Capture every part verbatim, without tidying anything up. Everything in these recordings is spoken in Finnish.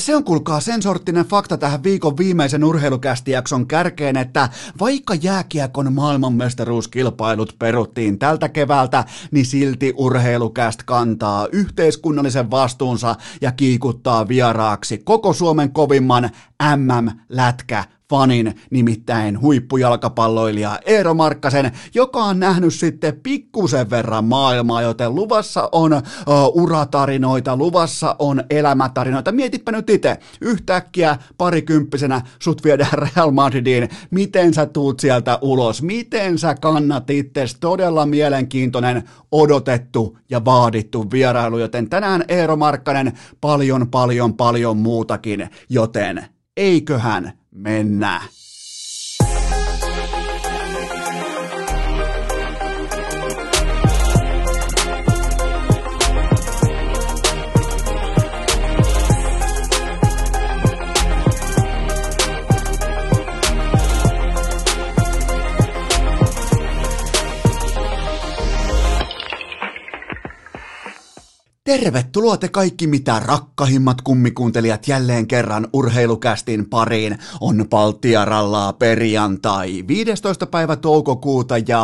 Se on kuulkaa sen sorttinen fakta tähän viikon viimeisen urheilukästijakson kärkeen, että vaikka jääkiekon maailmanmestaruuskilpailut peruttiin tältä keväältä, niin silti urheilukäst kantaa yhteiskunnallisen vastuunsa ja kiikuttaa vieraaksi koko Suomen kovimman M M-lätkä. Fanin, nimittäin huippujalkapalloilija Eero Markkasen, joka on nähnyt sitten pikkusen verran maailmaa, joten luvassa on uh, uratarinoita, luvassa on elämätarinoita. Mietipä nyt itse, yhtäkkiä parikymppisenä sut viedään Real Madridiin, miten sä tuut sieltä ulos, miten sä kannat itsesi, todella mielenkiintoinen, odotettu ja vaadittu vierailu, joten tänään Eero Markkanen paljon, paljon, paljon muutakin, joten eiköhän mennään. Tervetuloa te kaikki mitä rakkahimmat kummikuuntelijat jälleen kerran urheilukästin pariin. On Palttiarallaa perjantai viidestoista päivä toukokuuta ja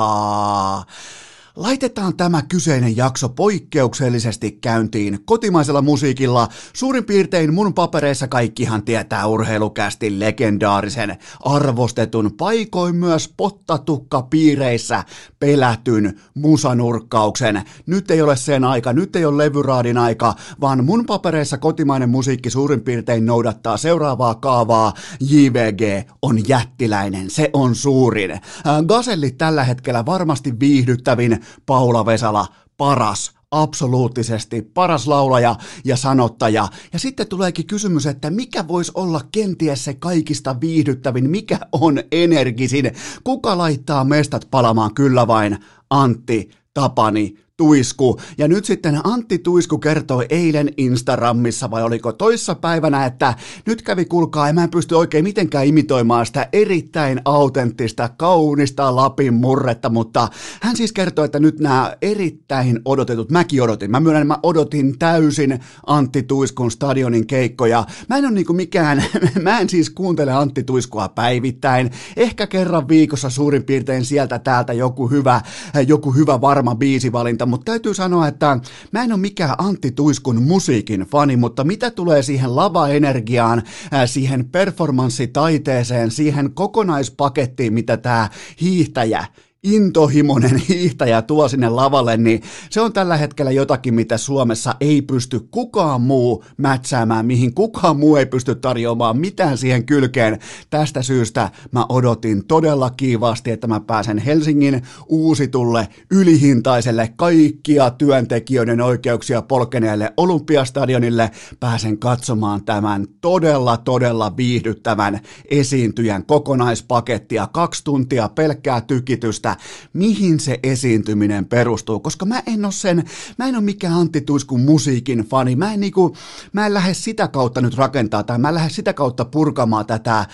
laitetaan tämä kyseinen jakso poikkeuksellisesti käyntiin kotimaisella musiikilla. Suurin piirtein mun papereissa kaikkihan tietää urheilukästin legendaarisen, arvostetun, paikoin myös pottatukkapiireissä pelätyn musanurkkauksen. Nyt ei ole sen aika, nyt ei ole levyraadin aika, vaan mun papereissa kotimainen musiikki suurin piirtein noudattaa seuraavaa kaavaa. J V G on jättiläinen, se on suurin. Gasellit tällä hetkellä varmasti viihdyttävin. Paula Vesala, paras, absoluuttisesti paras laulaja ja sanottaja. Ja sitten tuleekin kysymys, että mikä voisi olla kenties se kaikista viihdyttävin, mikä on energisin, kuka laittaa mestat palamaan? Kyllä vain Antti, Tapani, Tuisku. Ja nyt sitten Antti Tuisku kertoi eilen Instagramissa, vai oliko toissapäivänä, että nyt kävi kuulkaa, en mä pysty oikein mitenkään imitoimaan sitä erittäin autenttista, kaunista Lapin murretta, mutta hän siis kertoi, että nyt nämä erittäin odotetut, mäkin odotin, mä myönnän, mä odotin täysin Antti Tuiskun stadionin keikkoja. Mä en ole niinku mikään, mä en siis kuuntele Antti Tuiskua päivittäin, ehkä kerran viikossa suurin piirtein sieltä täältä joku hyvä, joku hyvä varma biisivalinta, mutta täytyy sanoa, että mä en ole mikään Antti Tuiskun musiikin fani, mutta mitä tulee siihen lavaenergiaan, siihen performanssitaiteeseen, siihen kokonaispakettiin, mitä tää hiihtäjä, intohimoinen hiihtäjä tuo sinne lavalle, niin se on tällä hetkellä jotakin, mitä Suomessa ei pysty kukaan muu mätsäämään, mihin kukaan muu ei pysty tarjoamaan mitään siihen kylkeen. Tästä syystä mä odotin todella kiivaasti, että mä pääsen Helsingin uusitulle, ylihintaiselle, kaikkia työntekijöiden oikeuksia polkeneelle Olympiastadionille, pääsen katsomaan tämän todella, todella viihdyttävän esiintyjän kokonaispakettia, kaksi tuntia pelkkää tykitystä, mihin se esiintyminen perustuu, koska mä en ole sen, mä en ole mikään Antti Tuiskun musiikin fani, mä en niinku, mä en lähde sitä kautta nyt rakentaa tai mä en lähde sitä kautta purkamaan tätä,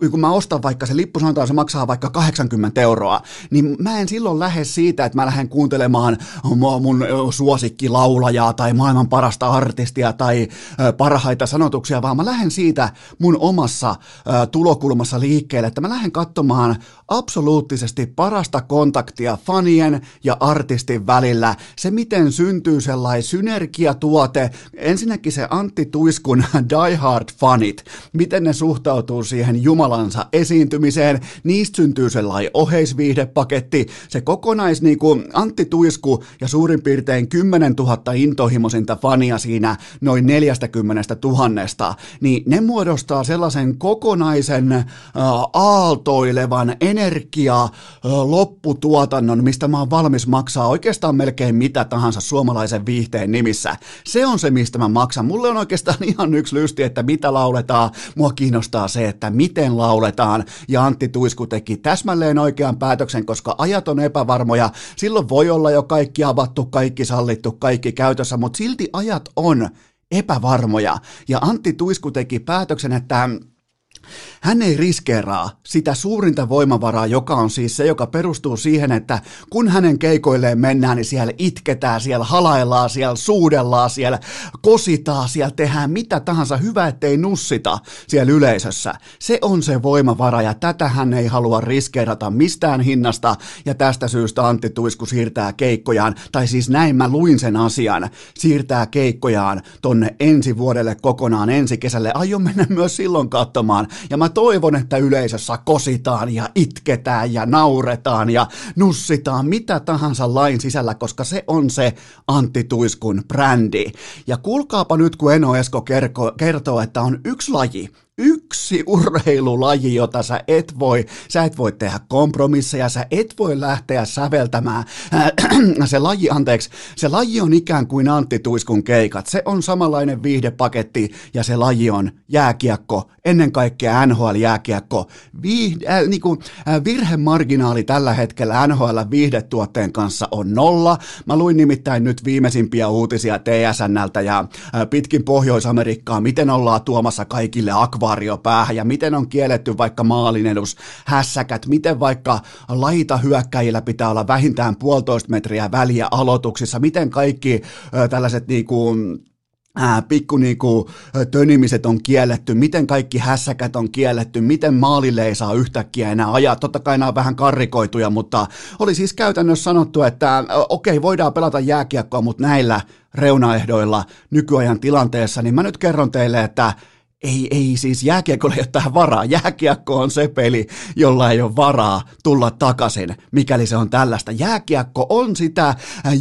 öö, kun mä ostan vaikka se lippu, sanotaan se maksaa vaikka kahdeksankymmentä euroa, niin mä en silloin lähde siitä, että mä lähden kuuntelemaan mun suosikkilaulajaa tai maailman parasta artistia tai öö, parhaita sanotuksia, vaan mä lähden siitä mun omassa öö, tulokulmassa liikkeelle, että mä lähden katsomaan absoluuttisesti parasta kontaktia fanien ja artistin välillä. Se, miten syntyy sellainen synergiatuote, ensinnäkin se Antti Tuiskun Die Hard-fanit, miten ne suhtautuu siihen jumalansa esiintymiseen, niistä syntyy sellainen oheisviihdepaketti, se kokonais niin kuin Antti Tuisku ja suurin piirtein kymmenentuhatta intohimoisinta fania siinä noin neljäkymmentätuhatta, niin ne muodostaa sellaisen kokonaisen äh, aaltoilevan energiaa, lopputuotannon, mistä mä oon valmis maksaa oikeastaan melkein mitä tahansa suomalaisen viihteen nimissä. Se on se, mistä mä maksan. Mulle on oikeastaan ihan yksi lysti, että mitä lauletaan. Mua kiinnostaa se, että miten lauletaan. Ja Antti Tuisku teki täsmälleen oikean päätöksen, koska ajat on epävarmoja. Silloin voi olla jo kaikki avattu, kaikki sallittu, kaikki käytössä, mutta silti ajat on epävarmoja. Ja Antti Tuisku teki päätöksen, että Hän ei riskeeraa sitä suurinta voimavaraa, joka on siis se, joka perustuu siihen, että kun hänen keikoilleen mennään, niin siellä itketään, siellä halaillaan, siellä suudellaan, siellä kositaan, siellä tehdään mitä tahansa. Hyvä, ettei nussita siellä yleisössä. Se on se voimavara ja tätä hän ei halua riskeerata mistään hinnasta ja tästä syystä Antti Tuisku siirtää keikkojaan, tai siis näin mä luin sen asian, siirtää keikkojaan tonne ensi vuodelle kokonaan ensi kesälle. Aion mennä myös silloin katsomaan. Ja mä toivon, että yleisössä kositaan ja itketään ja nauretaan ja nussitaan mitä tahansa lain sisällä, koska se on se Antti Tuiskun brändi. Ja kuulkaapa nyt, kun Eno Esko kerko, kertoo, että on yksi laji, yksi urheilulaji, jota sä et voi, sä et voi tehdä kompromisseja, sä et voi lähteä säveltämään. Se laji, anteeksi, se laji on ikään kuin Antti Tuiskun keikat. Se on samanlainen viihdepaketti ja se laji on jääkiekko, ennen kaikkea N H L-jääkiekko. Viihde, äh, niin kuin, äh, virhemarginaali tällä hetkellä N H L-viihdetuotteen kanssa on nolla. Mä luin nimittäin nyt viimeisimpiä uutisia T S N:ltä ja äh, pitkin Pohjois-Amerikkaa, miten ollaan tuomassa kaikille akva varjopäähän ja miten on kielletty vaikka maalin edus hässäkät, miten vaikka laitahyökkäjillä pitää olla vähintään puolitoista metriä väliä aloituksissa, miten kaikki ö, tällaiset niinku Äh, pikku niinku tönimiset on kielletty, miten kaikki hässäkät on kielletty, miten maalille ei saa yhtäkkiä enää ajaa. Totta kai nämä on vähän karrikoituja, mutta oli siis käytännössä sanottu, että okei, okay, voidaan pelata jääkiekkoa, mutta näillä reunaehdoilla nykyajan tilanteessa, niin mä nyt kerron teille, että Ei, ei siis jääkiekko ei ole tähän varaa. Jääkiekko on se peli, jolla ei ole varaa tulla takaisin, mikäli se on tällaista. Jääkiekko on sitä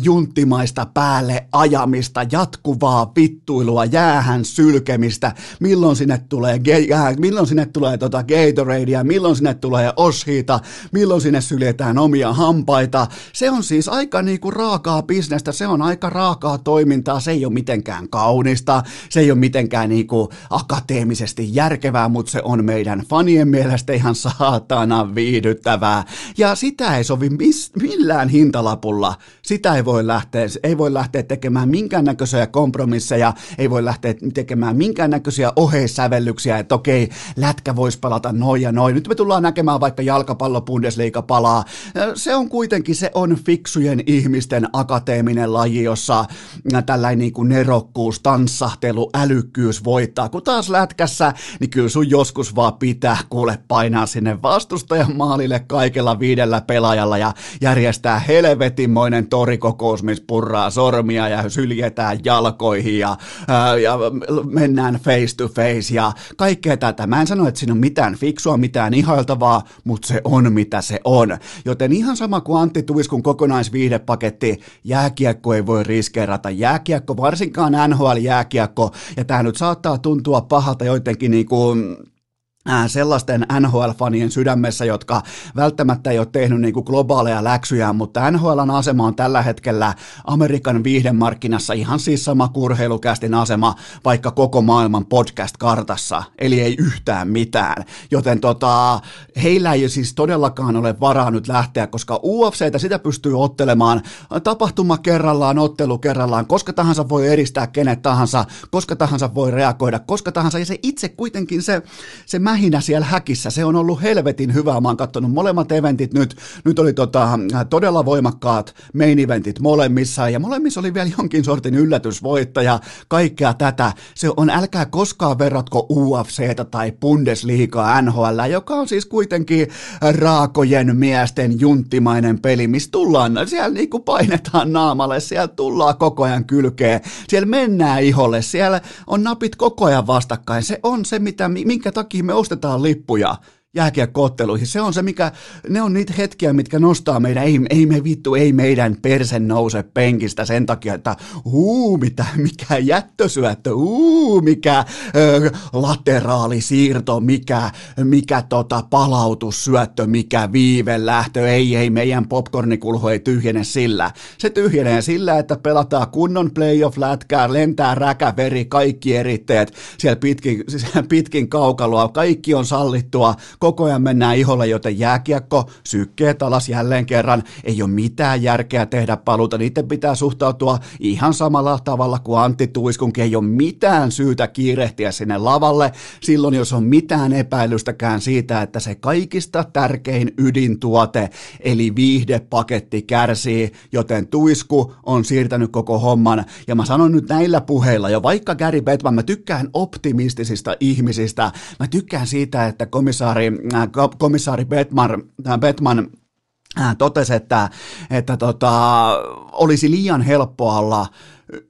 junttimaista päälle ajamista, jatkuvaa vittuilua, jäähän sylkemistä, milloin sinne tulee, ge- milloin sinne tulee tota Gatoradea, milloin sinne tulee Oshiita, milloin sinne syljetään omia hampaita. Se on siis aika niinku raakaa bisnestä, se on aika raakaa toimintaa, se ei ole mitenkään kaunista, se ei ole mitenkään niinku akateemista, teemisesti järkevää, mutta se on meidän fanien mielestä ihan saatana viihdyttävää. Ja sitä ei sovi mis, millään hintalapulla. Sitä ei voi lähteä, ei voi lähteä tekemään minkäännäköisiä kompromisseja, ei voi lähteä tekemään minkäännäköisiä oheissävellyksiä, että okei, lätkä voisi palata noin ja noin. Nyt me tullaan näkemään vaikka jalkapallo Bundesliga palaa. Se on kuitenkin, se on fiksujen ihmisten akateeminen laji, jossa tällainen niin kuin nerokkuus, tanssahtelu, älykkyys voittaa. Kun taas lätkässä, niin kyllä sun joskus vaan pitää kuule painaa sinne vastustajan maalille kaikella viidellä pelaajalla ja järjestää helvetinmoinen torikokous, missä purraa sormia ja syljetään jalkoihin ja, ää, ja mennään face to face ja kaikkea tätä. Mä en sano, että siinä on mitään fiksua, mitään ihailtavaa, mutta se on mitä se on. Joten ihan sama kuin Antti Tuiskun kokonaisviihdepaketti, jääkiekko ei voi riskeerata. Jääkiekko, varsinkaan N H L-jääkiekko, ja tää nyt saattaa tuntua pahalta joidenkin niinku sellaisten N H L-fanien sydämessä, jotka välttämättä ei ole tehnyt niin kuin globaaleja läksyjä, mutta N H L:n asema on tällä hetkellä Amerikan viihdemarkkinassa ihan siis sama kuin Urheilukästin asema vaikka koko maailman podcast-kartassa, eli ei yhtään mitään. Joten tota, heillä ei siis todellakaan ole varaa nyt lähteä, koska U F C:tä sitä pystyy ottelemaan tapahtuma kerrallaan, ottelu kerrallaan, koska tahansa voi eristää kenet tahansa, koska tahansa voi reagoida, koska tahansa, ja se itse kuitenkin se, se mä Lähinnä siellä häkissä. Se on ollut helvetin hyvää. Mä oon katsonut molemmat eventit nyt. Nyt oli tota, todella voimakkaat main eventit molemmissa ja molemmissa oli vielä jonkin sortin yllätysvoittaja. Kaikkea tätä. Se on, älkää koskaan verratko U F C:tä tai Bundesligaa N H L, joka on siis kuitenkin raakojen miesten junttimainen peli, missä tullaan, siellä niinku painetaan naamalle, siellä tullaan koko ajan kylkeen, siellä mennään iholle, siellä on napit koko ajan vastakkain. Se on se, mitä, minkä takia me ostetaan lippuja jääkiekko-otteluihin. Se on se, mikä, ne on niitä hetkiä, mitkä nostaa meidän, ei, ei me vittu, ei meidän perse nouse penkistä sen takia, että huu, mitä, mikä jättösyöttö, huu, mikä ö, lateraalisiirto, mikä, mikä tota, palautussyöttö, mikä viivelähtö, ei, ei, meidän popcornikulho ei tyhjene sillä. Se tyhjenee sillä, että pelataan kunnon playoff-lätkää, lentää räkäveri, kaikki eritteet siellä pitkin, siellä pitkin kaukaloa, kaikki on sallittua, koko ajan mennään iholla, joten jääkiekko, sykkeet alas jälleen kerran, ei ole mitään järkeä tehdä paluuta, niiden pitää suhtautua ihan samalla tavalla kuin Antti Tuiskunkin, ei ole mitään syytä kiirehtiä sinne lavalle, silloin jos on mitään epäilystäkään siitä, että se kaikista tärkein ydintuote, eli viihdepaketti kärsii, joten Tuisku on siirtänyt koko homman, ja mä sanon nyt näillä puheilla, jo vaikka Gary Bettman, mä tykkään optimistisista ihmisistä, mä tykkään siitä, että komissaari, komissaari Bettman, Bettman totesi, että, että tota, olisi liian helppoa olla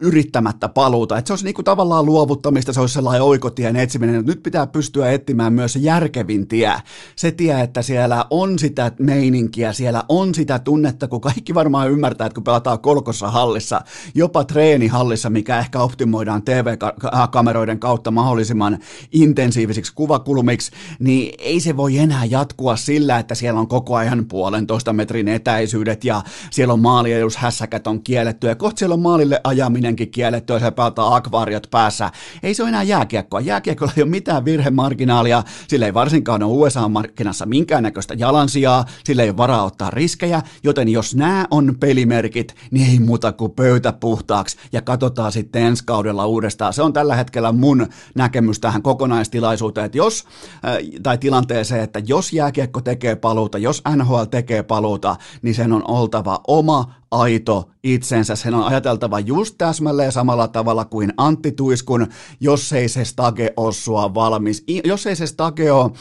yrittämättä paluuta, että se olisi niinku tavallaan luovuttamista, se olisi sellainen oikotien etsiminen, nyt pitää pystyä etsimään myös järkevin tie, se tie, että siellä on sitä meininkiä, siellä on sitä tunnetta, kun kaikki varmaan ymmärtää, että kun pelataan kolkossa hallissa, jopa treenihallissa, mikä ehkä optimoidaan T V-kameroiden kautta mahdollisimman intensiivisiksi kuvakulmiksi, niin ei se voi enää jatkua sillä, että siellä on koko ajan puolentoista metrin etäisyydet ja siellä on maaliedushässäkät on kielletty ja kohta siellä on maalille ajaa minenkin kielletty, jos he pelataan akvaariot päässä. Ei se ole enää jääkiekkoa. Jääkiekkolla ei ole mitään virhemarginaalia, sillä ei varsinkaan ole U S A-markkinassa minkäännäköistä jalansijaa, sillä ei ole varaa ottaa riskejä, joten jos nämä on pelimerkit, niin ei muuta kuin pöytä puhtaaksi ja katsotaan sitten ensi kaudella uudestaan. Se on tällä hetkellä mun näkemys tähän kokonaistilaisuuteen, että jos, tai tilanteeseen, että jos jääkiekko tekee paluuta, jos N H L tekee paluuta, niin sen on oltava oma aito itsensä. Sen on ajateltava just täsmälleen samalla tavalla kuin Antti Tuiskun, jos ei se stage ole sua valmis. I, jos ei se stage ole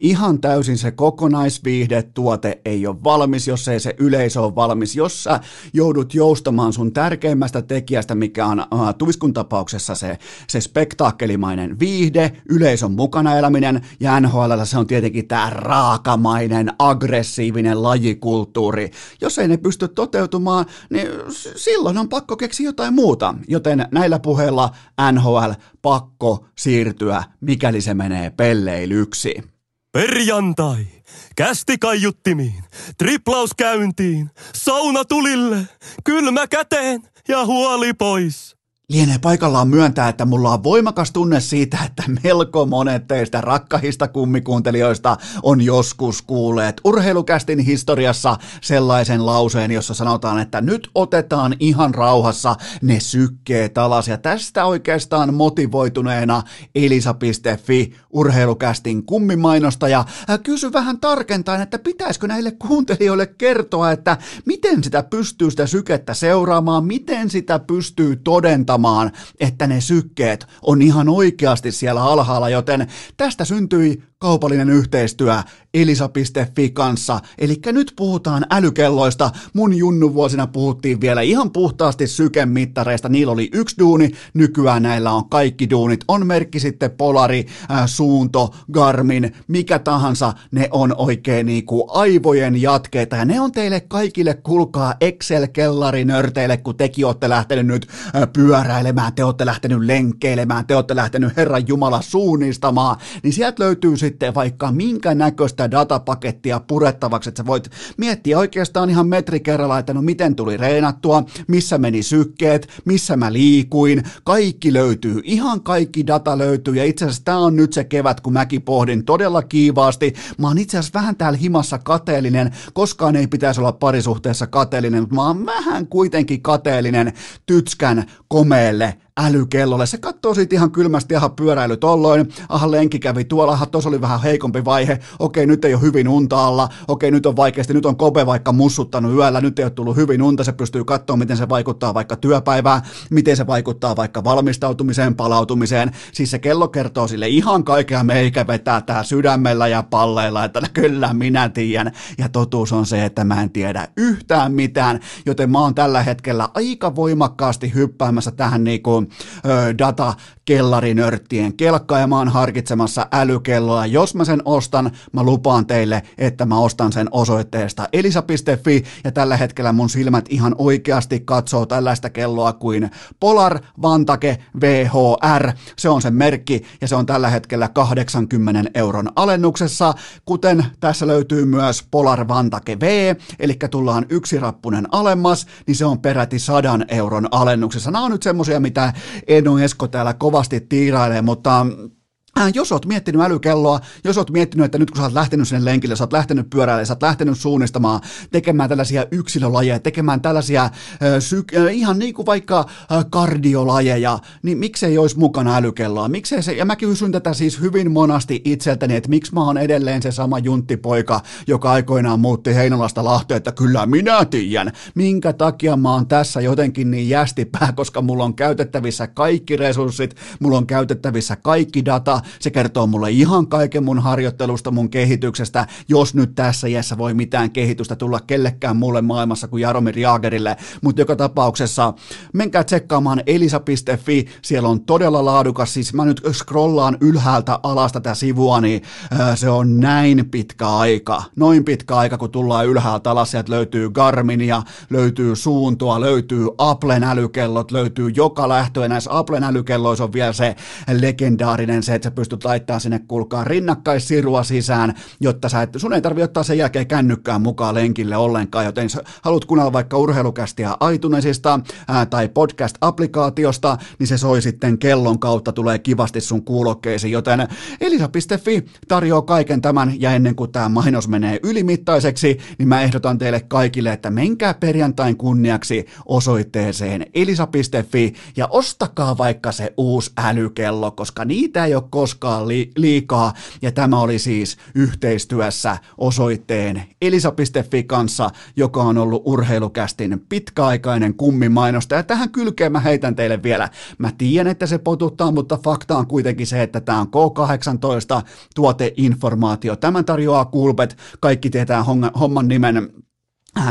ihan täysin se kokonaisviihdetuote ei ole valmis, jos ei se yleisö ole valmis, jos sä joudut joustamaan sun tärkeimmästä tekijästä, mikä on äh, Tuiskun tapauksessa se, se spektaakkelimainen viihde, yleisön mukana eläminen ja N H L se on tietenkin tämä raakamainen, aggressiivinen lajikulttuuri. Jos ei ne pysty toteutumaan, niin silloin on pakko keksiä jotain muuta, joten näillä puheilla N H L pakko siirtyä, mikäli se menee pelleilyksi. Perjantai, kästi kaiuttimiin, triplaus käyntiin, sauna tulille, kylmä käteen ja huoli pois. Lienee paikallaan myöntää, että mulla on voimakas tunne siitä, että melko monet teistä rakkahista kummikuuntelijoista on joskus kuulleet Urheilukästin historiassa sellaisen lauseen, jossa sanotaan, että nyt otetaan ihan rauhassa ne sykkeet alas. Ja tästä oikeastaan motivoituneena Elisa piste fi Urheilukästin kummimainostaja kysy vähän tarkentain, että pitäisikö näille kuuntelijoille kertoa, että miten sitä pystyy sitä sykettä seuraamaan, miten sitä pystyy todentamaan, että ne sykkeet on ihan oikeasti siellä alhaalla, joten tästä syntyi kaupallinen yhteistyö Elisa piste fi kanssa. Eli nyt puhutaan älykelloista. Mun junnu vuosina puhuttiin vielä ihan puhtaasti sykemittareista. Niillä oli yksi duuni. Nykyään näillä on kaikki duunit. On merkki sitten Polari, äh, Suunto, Garmin, mikä tahansa. Ne on oikein niinku aivojen jatkeita. Ja ne on teille kaikille, kuulkaa Excel-kellarinörteille, kun tekin olette lähtenyt nyt äh, pyöräilemään, te olette lähtenyt lenkkeilemään, te olette lähtenyt Herran Jumala suunnistamaan. Niin sieltä löytyy sitten vaikka minkä näköistä datapakettia purettavaksi, että sä voit miettiä oikeastaan ihan metri kerralla, että no miten tuli reenattua, missä meni sykkeet, missä mä liikuin, kaikki löytyy, ihan kaikki data löytyy ja itse asiassa tää on nyt se kevät, kun mäkin pohdin todella kiivaasti, mä oon itse asiassa vähän täällä himassa kateellinen, koskaan ei pitäisi olla parisuhteessa kateellinen, mutta mä oon vähän kuitenkin kateellinen tytskän komeelle älykellolle. Se katsoo siitä ihan kylmästi, aha pyöräily tolloin, aha lenkki kävi tuolla, aha tuossa oli vähän heikompi vaihe, okei nyt ei ole hyvin unta alla, okei nyt on vaikeasti, nyt on Kobe vaikka mussuttanut yöllä, nyt ei ole tullut hyvin unta, se pystyy katsoa miten se vaikuttaa vaikka työpäivään, miten se vaikuttaa vaikka valmistautumiseen, palautumiseen, siis se kello kertoo sille ihan kaikkea, meikä vetää tää sydämellä ja palleilla, että kyllä minä tiedän, ja totuus on se, että mä en tiedä yhtään mitään, joten mä oon tällä hetkellä aika voimakkaasti hyppäämässä tähän niinku datakellarinörttien kelkkaa ja mä oon harkitsemassa älykelloa. Jos mä sen ostan, mä lupaan teille, että mä ostan sen osoitteesta elisa piste fi ja tällä hetkellä mun silmät ihan oikeasti katsoo tällaista kelloa kuin Polar Vantake V H R. Se on sen merkki ja se on tällä hetkellä kahdeksankymmenen euron alennuksessa, kuten tässä löytyy myös Polar Vantake V, eli tullaan yksi rappunen alemmas, niin se on peräti sadan euron alennuksessa. Nämä on nyt semmosia, mitä Eno Esko täällä kovasti tiirailee, mutta Jos oot miettinyt älykelloa, jos oot miettinyt, että nyt kun sä oot lähtenyt sinne lenkille, sä oot lähtenyt pyöräilemään, sä oot lähtenyt suunnistamaan, tekemään tällaisia yksilölajeja, tekemään tällaisia äh, syk- äh, ihan niin kuin vaikka äh, kardiolajeja, niin miksei olisi mukana älykelloa? Miksei se, ja mä kysyn tätä siis hyvin monasti itseltäni, että miksi mä oon edelleen se sama junttipoika, joka aikoinaan muutti Heinolasta Lahteen, että kyllä minä tiedän, minkä takia mä oon tässä jotenkin niin jästipää, koska mulla on käytettävissä kaikki resurssit, mulla on käytettävissä kaikki data. Se kertoo mulle ihan kaiken mun harjoittelusta, mun kehityksestä, jos nyt tässä iässä voi mitään kehitystä tulla kellekään muulle maailmassa kuin Jaromir Jaagerille. Mutta joka tapauksessa menkää tsekkaamaan Elisa piste fi, siellä on todella laadukas, siis mä nyt scrollaan ylhäältä alas tätä sivua, niin se on näin pitkä aika, noin pitkä aika, kun tullaan ylhäältä alas, sieltä löytyy Garminia, löytyy suuntoa, löytyy Applen älykellot, löytyy joka lähtö, ja näissä Applen älykelloissa on vielä se legendaarinen se, että pystyt laittamaan sinne, kuulkaa, rinnakkaissirua sisään, jotta sä et, sun ei tarvitse ottaa sen jälkeen kännykkään mukaan lenkille ollenkaan, joten jos haluat kuunnella vaikka Urheilukästiä iTunesista ää, tai podcast-applikaatiosta, niin se soi sitten kellon kautta, tulee kivasti sun kuulokkeisiin, joten Elisa piste fi tarjoaa kaiken tämän, ja ennen kuin tämä mainos menee ylimittaiseksi, niin mä ehdotan teille kaikille, että menkää perjantain kunniaksi osoitteeseen Elisa piste fi ja ostakaa vaikka se uusi älykello, koska niitä ei ole koskaan liikaa, ja tämä oli siis yhteistyössä osoitteen Elisa piste fi kanssa, joka on ollut Urheilukästin pitkäaikainen kummimainosta, ja tähän kylkeen mä heitän teille vielä. Mä tiedän, että se potuttaa, mutta fakta on kuitenkin se, että tämä on K kahdeksantoista tuoteinformaatio. Tämän tarjoaa Kulpet, kaikki tietää homman nimen.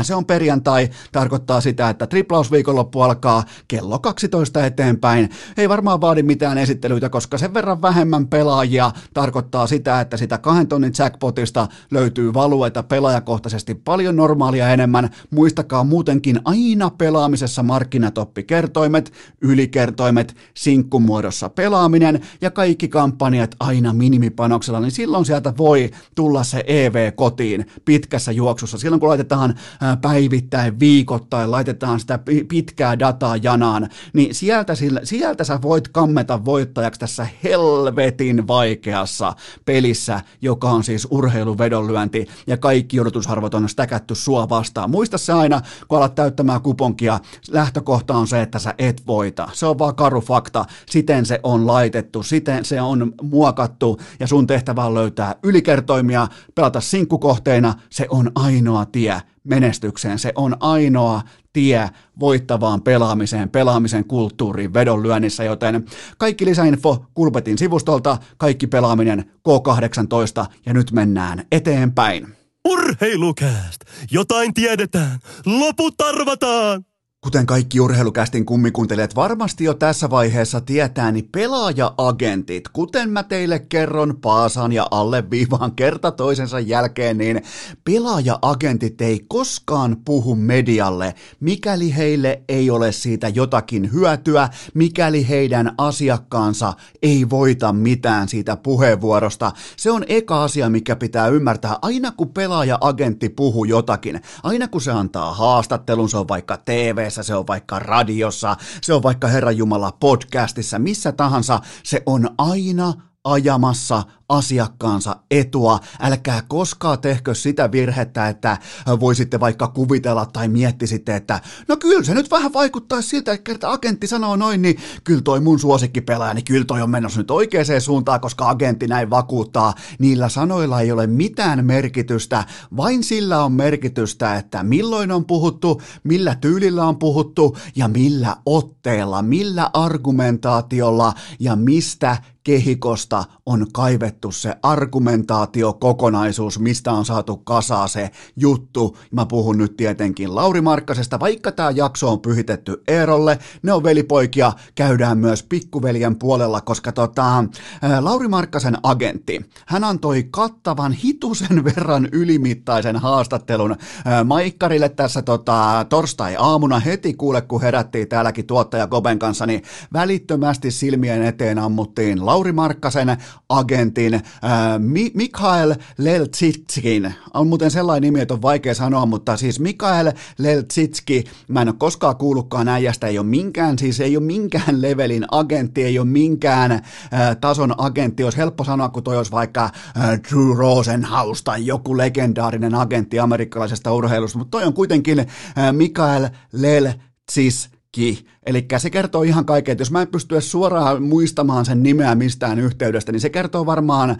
Se on perjantai, tarkoittaa sitä, että triplausviikonloppu alkaa kello kaksitoista eteenpäin. Ei varmaan vaadi mitään esittelyitä, koska sen verran vähemmän pelaajia tarkoittaa sitä, että sitä kahden tonnin jackpotista löytyy valueita pelaajakohtaisesti paljon normaalia enemmän. Muistakaa muutenkin aina pelaamisessa markkinatoppikertoimet, ylikertoimet, sinkkumuodossa pelaaminen ja kaikki kampanjat aina minimipanoksella, niin silloin sieltä voi tulla se E V kotiin pitkässä juoksussa. Silloin kun laitetaan päivittäin, viikoittain, laitetaan sitä pitkää dataa janaan, niin sieltä, sieltä sä voit kammeta voittajaksi tässä helvetin vaikeassa pelissä, joka on siis urheiluvedonlyönti, ja kaikki odotusarvot on stäkätty sua vastaan. Muista se aina, kun alat täyttämään kuponkia, lähtökohta on se, että sä et voita. Se on vaan karu fakta, siten se on laitettu, siten se on muokattu, ja sun tehtävä on löytää ylikertoimia, pelata sinkkukohteina, se on ainoa tie menestykseen, se on ainoa tie voittavaan pelaamiseen, pelaamisen kulttuuriin vedonlyönnissä, joten kaikki lisäinfo Kulpetin sivustolta, kaikki pelaaminen K kahdeksantoista, ja nyt mennään eteenpäin. Urheilukääst! Jotain tiedetään! Loput arvataan! Kuten kaikki Urheilukästin kummikuuntelijat varmasti jo tässä vaiheessa tietää, niin pelaaja-agentit, kuten mä teille kerron, paasaan ja alleviivaan kerta toisensa jälkeen, niin pelaaja-agentit ei koskaan puhu medialle, mikäli heille ei ole siitä jotakin hyötyä, mikäli heidän asiakkaansa ei voita mitään siitä puheenvuorosta. Se on eka asia, mikä pitää ymmärtää. Aina kun pelaaja-agentti puhuu jotakin, aina kun se antaa haastattelun, se on vaikka T V, se on vaikka radiossa, se on vaikka Herranjumala podcastissa, missä tahansa, se on aina ajamassa asiakkaansa etua. Älkää koskaan tehkö sitä virhettä, että voisitte vaikka kuvitella tai miettisitte, että no kyllä se nyt vähän vaikuttaisi siltä, että kerta agentti sanoo noin, niin kyllä toi mun suosikkipelaaja, niin kyllä toi on menossa nyt oikeaan suuntaan, koska agentti näin vakuuttaa. Niillä sanoilla ei ole mitään merkitystä, vain sillä on merkitystä, että milloin on puhuttu, millä tyylillä on puhuttu ja millä otteella, millä argumentaatiolla ja mistä kehikosta on kaivettu se argumentaatiokokonaisuus, mistä on saatu kasaa se juttu. Mä puhun nyt tietenkin Lauri Markkasesta, vaikka tää jakso on pyhitetty Eerolle, ne on velipoikia, käydään myös pikkuveljen puolella, koska tota, ää, Lauri Markkasen agentti, hän antoi kattavan hitusen verran ylimittaisen haastattelun ää, Maikkarille tässä tota, torstai-aamuna heti, kuule kun herättiin täälläkin tuottaja Koben kanssa, niin välittömästi silmien eteen ammuttiin Lauri Markkasen agentin, ää, Mi- Mikael Leltsitskin, on muuten sellainen nimi, että on vaikea sanoa, mutta siis Mikael Leltsitski, mä en ole koskaan kuullutkaan äijästä, ei ole minkään, siis ei ole minkään levelin agentti, ei ole minkään ää, tason agentti, olisi helppo sanoa, kun toi olisi vaikka ää, Drew Rosenhaus tai joku legendaarinen agentti amerikkalaisesta urheilusta, mutta toi on kuitenkin ää, Mikael Leltsitski. Eli se kertoo ihan kaiken, että jos mä en pysty edes suoraan muistamaan sen nimeä mistään yhteydestä, niin se kertoo varmaan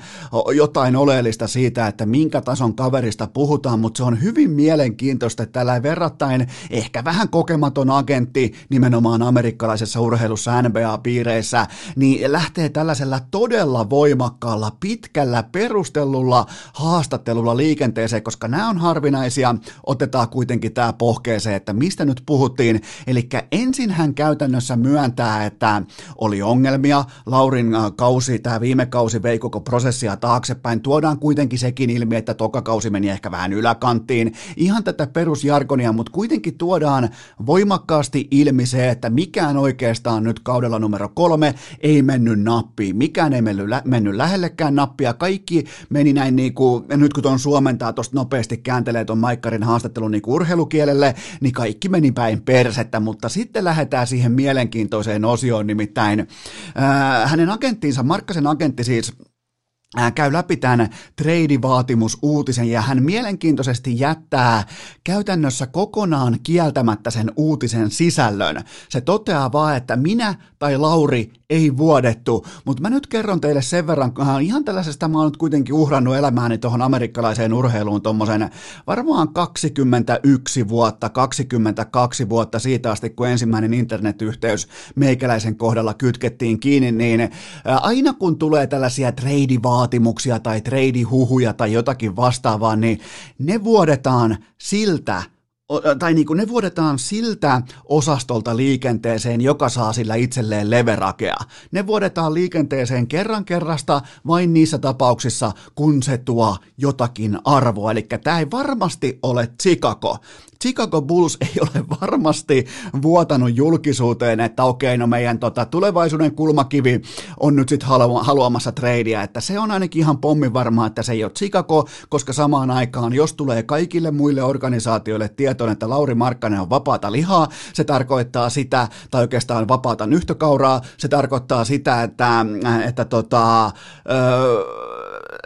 jotain oleellista siitä, että minkä tason kaverista puhutaan, mutta se on hyvin mielenkiintoista, että tällä verrattain ehkä vähän kokematon agentti nimenomaan amerikkalaisessa urheilussa N B A-piireissä, niin lähtee tällaisella todella voimakkaalla, pitkällä, perustellulla haastattelulla liikenteeseen, koska nämä on harvinaisia, otetaan kuitenkin tämä pohkeeseen, että mistä nyt puhuttiin, eli ensin hän käytännössä myöntää, että oli ongelmia. Laurin kausi, tämä viime kausi vei koko prosessia taaksepäin. Tuodaan kuitenkin sekin ilmi, että toka kausi meni ehkä vähän yläkanttiin. Ihan tätä perusjargonia, mutta kuitenkin tuodaan voimakkaasti ilmi se, että mikään oikeastaan nyt kaudella numero kolme ei mennyt nappiin. Mikään ei mennyt, lä- mennyt lähellekään nappia. Kaikki meni näin niin kuin, nyt kun tuon suomentaa tuosta nopeasti kääntelee tuon Maikkarin haastattelun niin kuin urheilukielelle, niin kaikki meni päin persettä, mutta sitten lähdetään siihen mielenkiintoiseen osioon, nimittäin ää, hänen agenttiinsa, Markkasen agentti siis, käy läpi tämän treidivaatimusuutisen ja hän mielenkiintoisesti jättää käytännössä kokonaan kieltämättä sen uutisen sisällön. Se toteaa vaan, että minä tai Lauri ei vuodettu, mutta mä nyt kerron teille sen verran, ihan tällaisesta mä oon nyt kuitenkin uhrannut elämääni tuohon amerikkalaiseen urheiluun tommosen varmaan kaksikymmentäyksi vuotta, kaksikymmentäkaksi vuotta siitä asti, kun ensimmäinen internetyhteys meikäläisen kohdalla kytkettiin kiinni, niin aina kun tulee tällaisia treidivaatimuksia, vaatimuksia tai treidihuhuja tai jotakin vastaavaa, niin ne vuodetaan siltä, tai niin kuin ne vuodetaan siltä osastolta liikenteeseen, joka saa sillä itselleen leverakea. Ne vuodetaan liikenteeseen kerran kerrasta vain niissä tapauksissa, kun se tuo jotakin arvoa. Eli tämä ei varmasti ole Chicago. Chicago Bulls ei ole varmasti vuotanut julkisuuteen, että okei, no meidän tota, tulevaisuuden kulmakivi on nyt sitten halu- haluamassa treidiä, että se on ainakin ihan pommin varmaa, että se ei ole Chicago, koska samaan aikaan, jos tulee kaikille muille organisaatioille tietoon, että Lauri Markkanen on vapaata lihaa, se tarkoittaa sitä, tai oikeastaan vapaata nyhtökauraa, se tarkoittaa sitä, että, että tota, öö,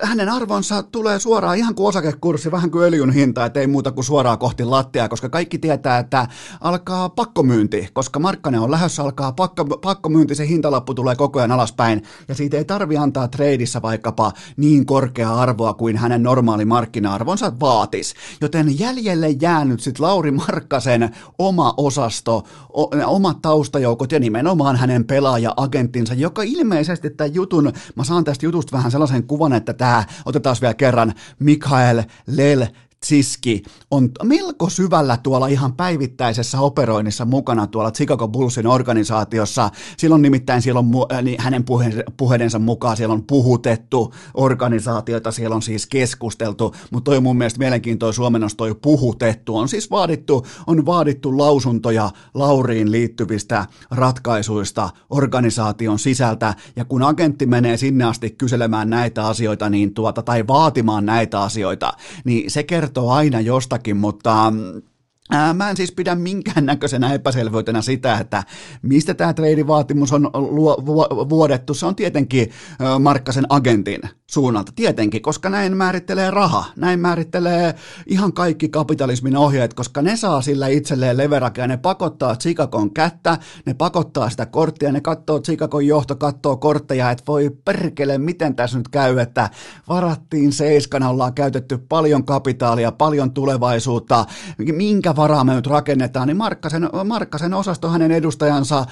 hänen arvonsa tulee suoraan ihan kuin osakekurssi, vähän kuin öljyn hinta, että ei muuta kuin suoraan kohti lattia, koska kaikki tietää, että alkaa pakkomyynti, koska Markkanen on lähdössä, alkaa pakko, pakkomyynti, se hintalappu tulee koko ajan alaspäin, ja siitä ei tarvi antaa treidissä vaikkapa niin korkeaa arvoa kuin hänen normaali markkina-arvonsa vaatisi, joten jäljelle jää nyt sitten Lauri Markkasen oma osasto, o, omat taustajoukot ja nimenomaan hänen pelaaja-agenttinsa, joka ilmeisesti tämän jutun, mä saan tästä jutusta vähän sellaisen kuvan, että tämä, otetaan vielä kerran, Mikael Lel Siski on melko syvällä tuolla ihan päivittäisessä operoinnissa mukana tuolla Chicago Bullsin organisaatiossa. Silloin nimittäin siellä on, niin hänen puheidensa mukaan siellä on puhutettu organisaatioita, siellä on siis keskusteltu, mutta toi on mun mielestä mielenkiintoinen suomennos toi puhutettu. On siis vaadittu, on vaadittu lausuntoja Lauriin liittyvistä ratkaisuista organisaation sisältä ja kun agentti menee sinne asti kyselemään näitä asioita niin tuota, tai vaatimaan näitä asioita, niin se kertoo aina jostakin, mutta ää, mä en siis pidä minkäännäköisenä epäselvyytenä sitä, että mistä tämä treidivaatimus on luo, vu, vuodettu. Se on tietenkin ä, Markkasen agentin suunnalta, tietenkin, koska näin määrittelee raha, näin määrittelee ihan kaikki kapitalismin ohjeet, koska ne saa sillä itselleen leverakea, ne pakottaa Chicagon kättä, ne pakottaa sitä korttia, ne katsoo Chicagon johto, katsoo kortteja, että voi perkele, miten tässä nyt käy, että varattiin seiskana, ollaan käytetty paljon kapitaalia, paljon tulevaisuutta, minkä varaa me nyt rakennetaan, niin Markkasen, Markkasen osasto, hänen edustajansa,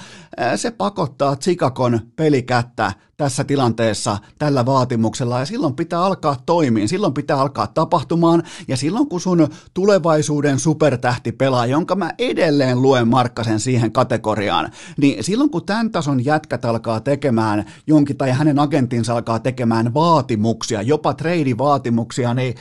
se pakottaa Chicagon pelikättä tässä tilanteessa, tällä vaatimuksella, ja silloin pitää alkaa toimiin, silloin pitää alkaa tapahtumaan, ja silloin kun sun tulevaisuuden supertähti pelaa, jonka mä edelleen luen Markkasen siihen kategoriaan, niin silloin kun tämän tason jätkät alkaa tekemään jonkin, tai hänen agenttinsa alkaa tekemään vaatimuksia, jopa treidivaatimuksia, niin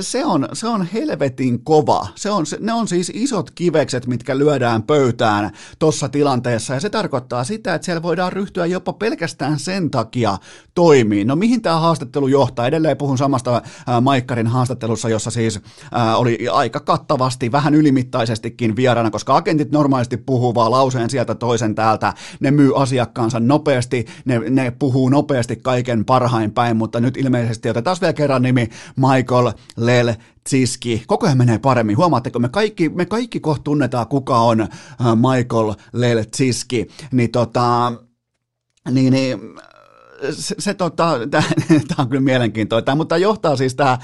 se on, se on helvetin kova, se on, ne on siis isot kivekset, mitkä lyödään pöytään tuossa tilanteessa, ja se tarkoittaa sitä, että siellä voidaan ryhtyä jopa pelkästään sen takia toimii. No mihin tämä haastattelu johtaa? Edelleen puhun samasta Maikkarin haastattelussa, jossa siis oli aika kattavasti, vähän ylimittaisestikin vieraana, koska agentit normaalisti puhuu vaan lauseen sieltä toisen täältä, ne myy asiakkaansa nopeasti, ne, ne puhuu nopeasti kaiken parhain päin, mutta nyt ilmeisesti otetaan vielä kerran nimi Mikael Leltsitski. Koko ajan menee paremmin. Huomaatteko, me kaikki, me kaikki kohta tunnetaan, kuka on Mikael Leltsitski. Niin tota, niin, niin se, se tota, tämä on kyllä mielenkiintoista, mutta johtaa siis tämä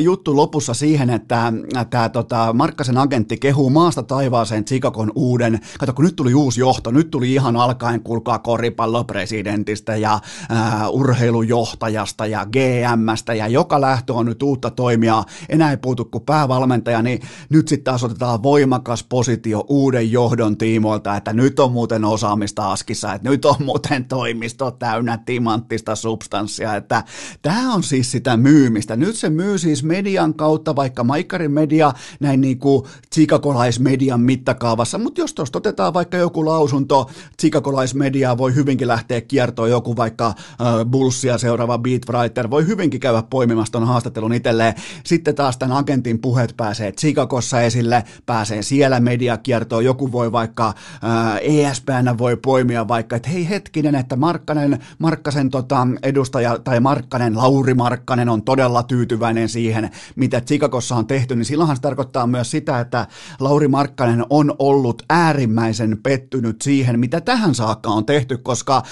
juttu lopussa siihen, että tämä tota, Markkasen agentti kehuu maasta taivaaseen Chicagon uuden, kato kun nyt tuli uusi johto, nyt tuli ihan alkaen, kuulkaa, koripallopresidentistä ja ää, urheilujohtajasta ja G M:stä ja joka lähtö on nyt uutta toimijaa, enää ei puutu kuin päävalmentaja, niin nyt sitten taas otetaan voimakas positio uuden johdon tiimoilta, että nyt on muuten osaamista askissa, että nyt on muuten toimisto täynnä timanttista substanssia, että tämä on siis sitä myymistä. Nyt se myy siis median kautta, vaikka Maikkarin media näin niin kuin tsikakolaismedian mittakaavassa, mutta jos tuosta otetaan vaikka joku lausunto, tsikakolaismediaa voi hyvinkin lähteä kiertoon, joku vaikka äh, Bullsia seuraava beatwriter voi hyvinkin käydä poimimassa ton haastattelun itselleen. Sitten taas tämän agentin puheet pääsee Chicagossa esille, pääsee siellä mediakiertoon, joku voi vaikka äh, E S P N voi poimia vaikka, että hei hetkinen, että Markkanen, Markkanen Markkasen tota, edustaja tai Markkanen, Lauri Markkanen on todella tyytyväinen siihen, mitä Chicagossa on tehty, niin silloinhan se tarkoittaa myös sitä, että Lauri Markkanen on ollut äärimmäisen pettynyt siihen, mitä tähän saakka on tehty, koska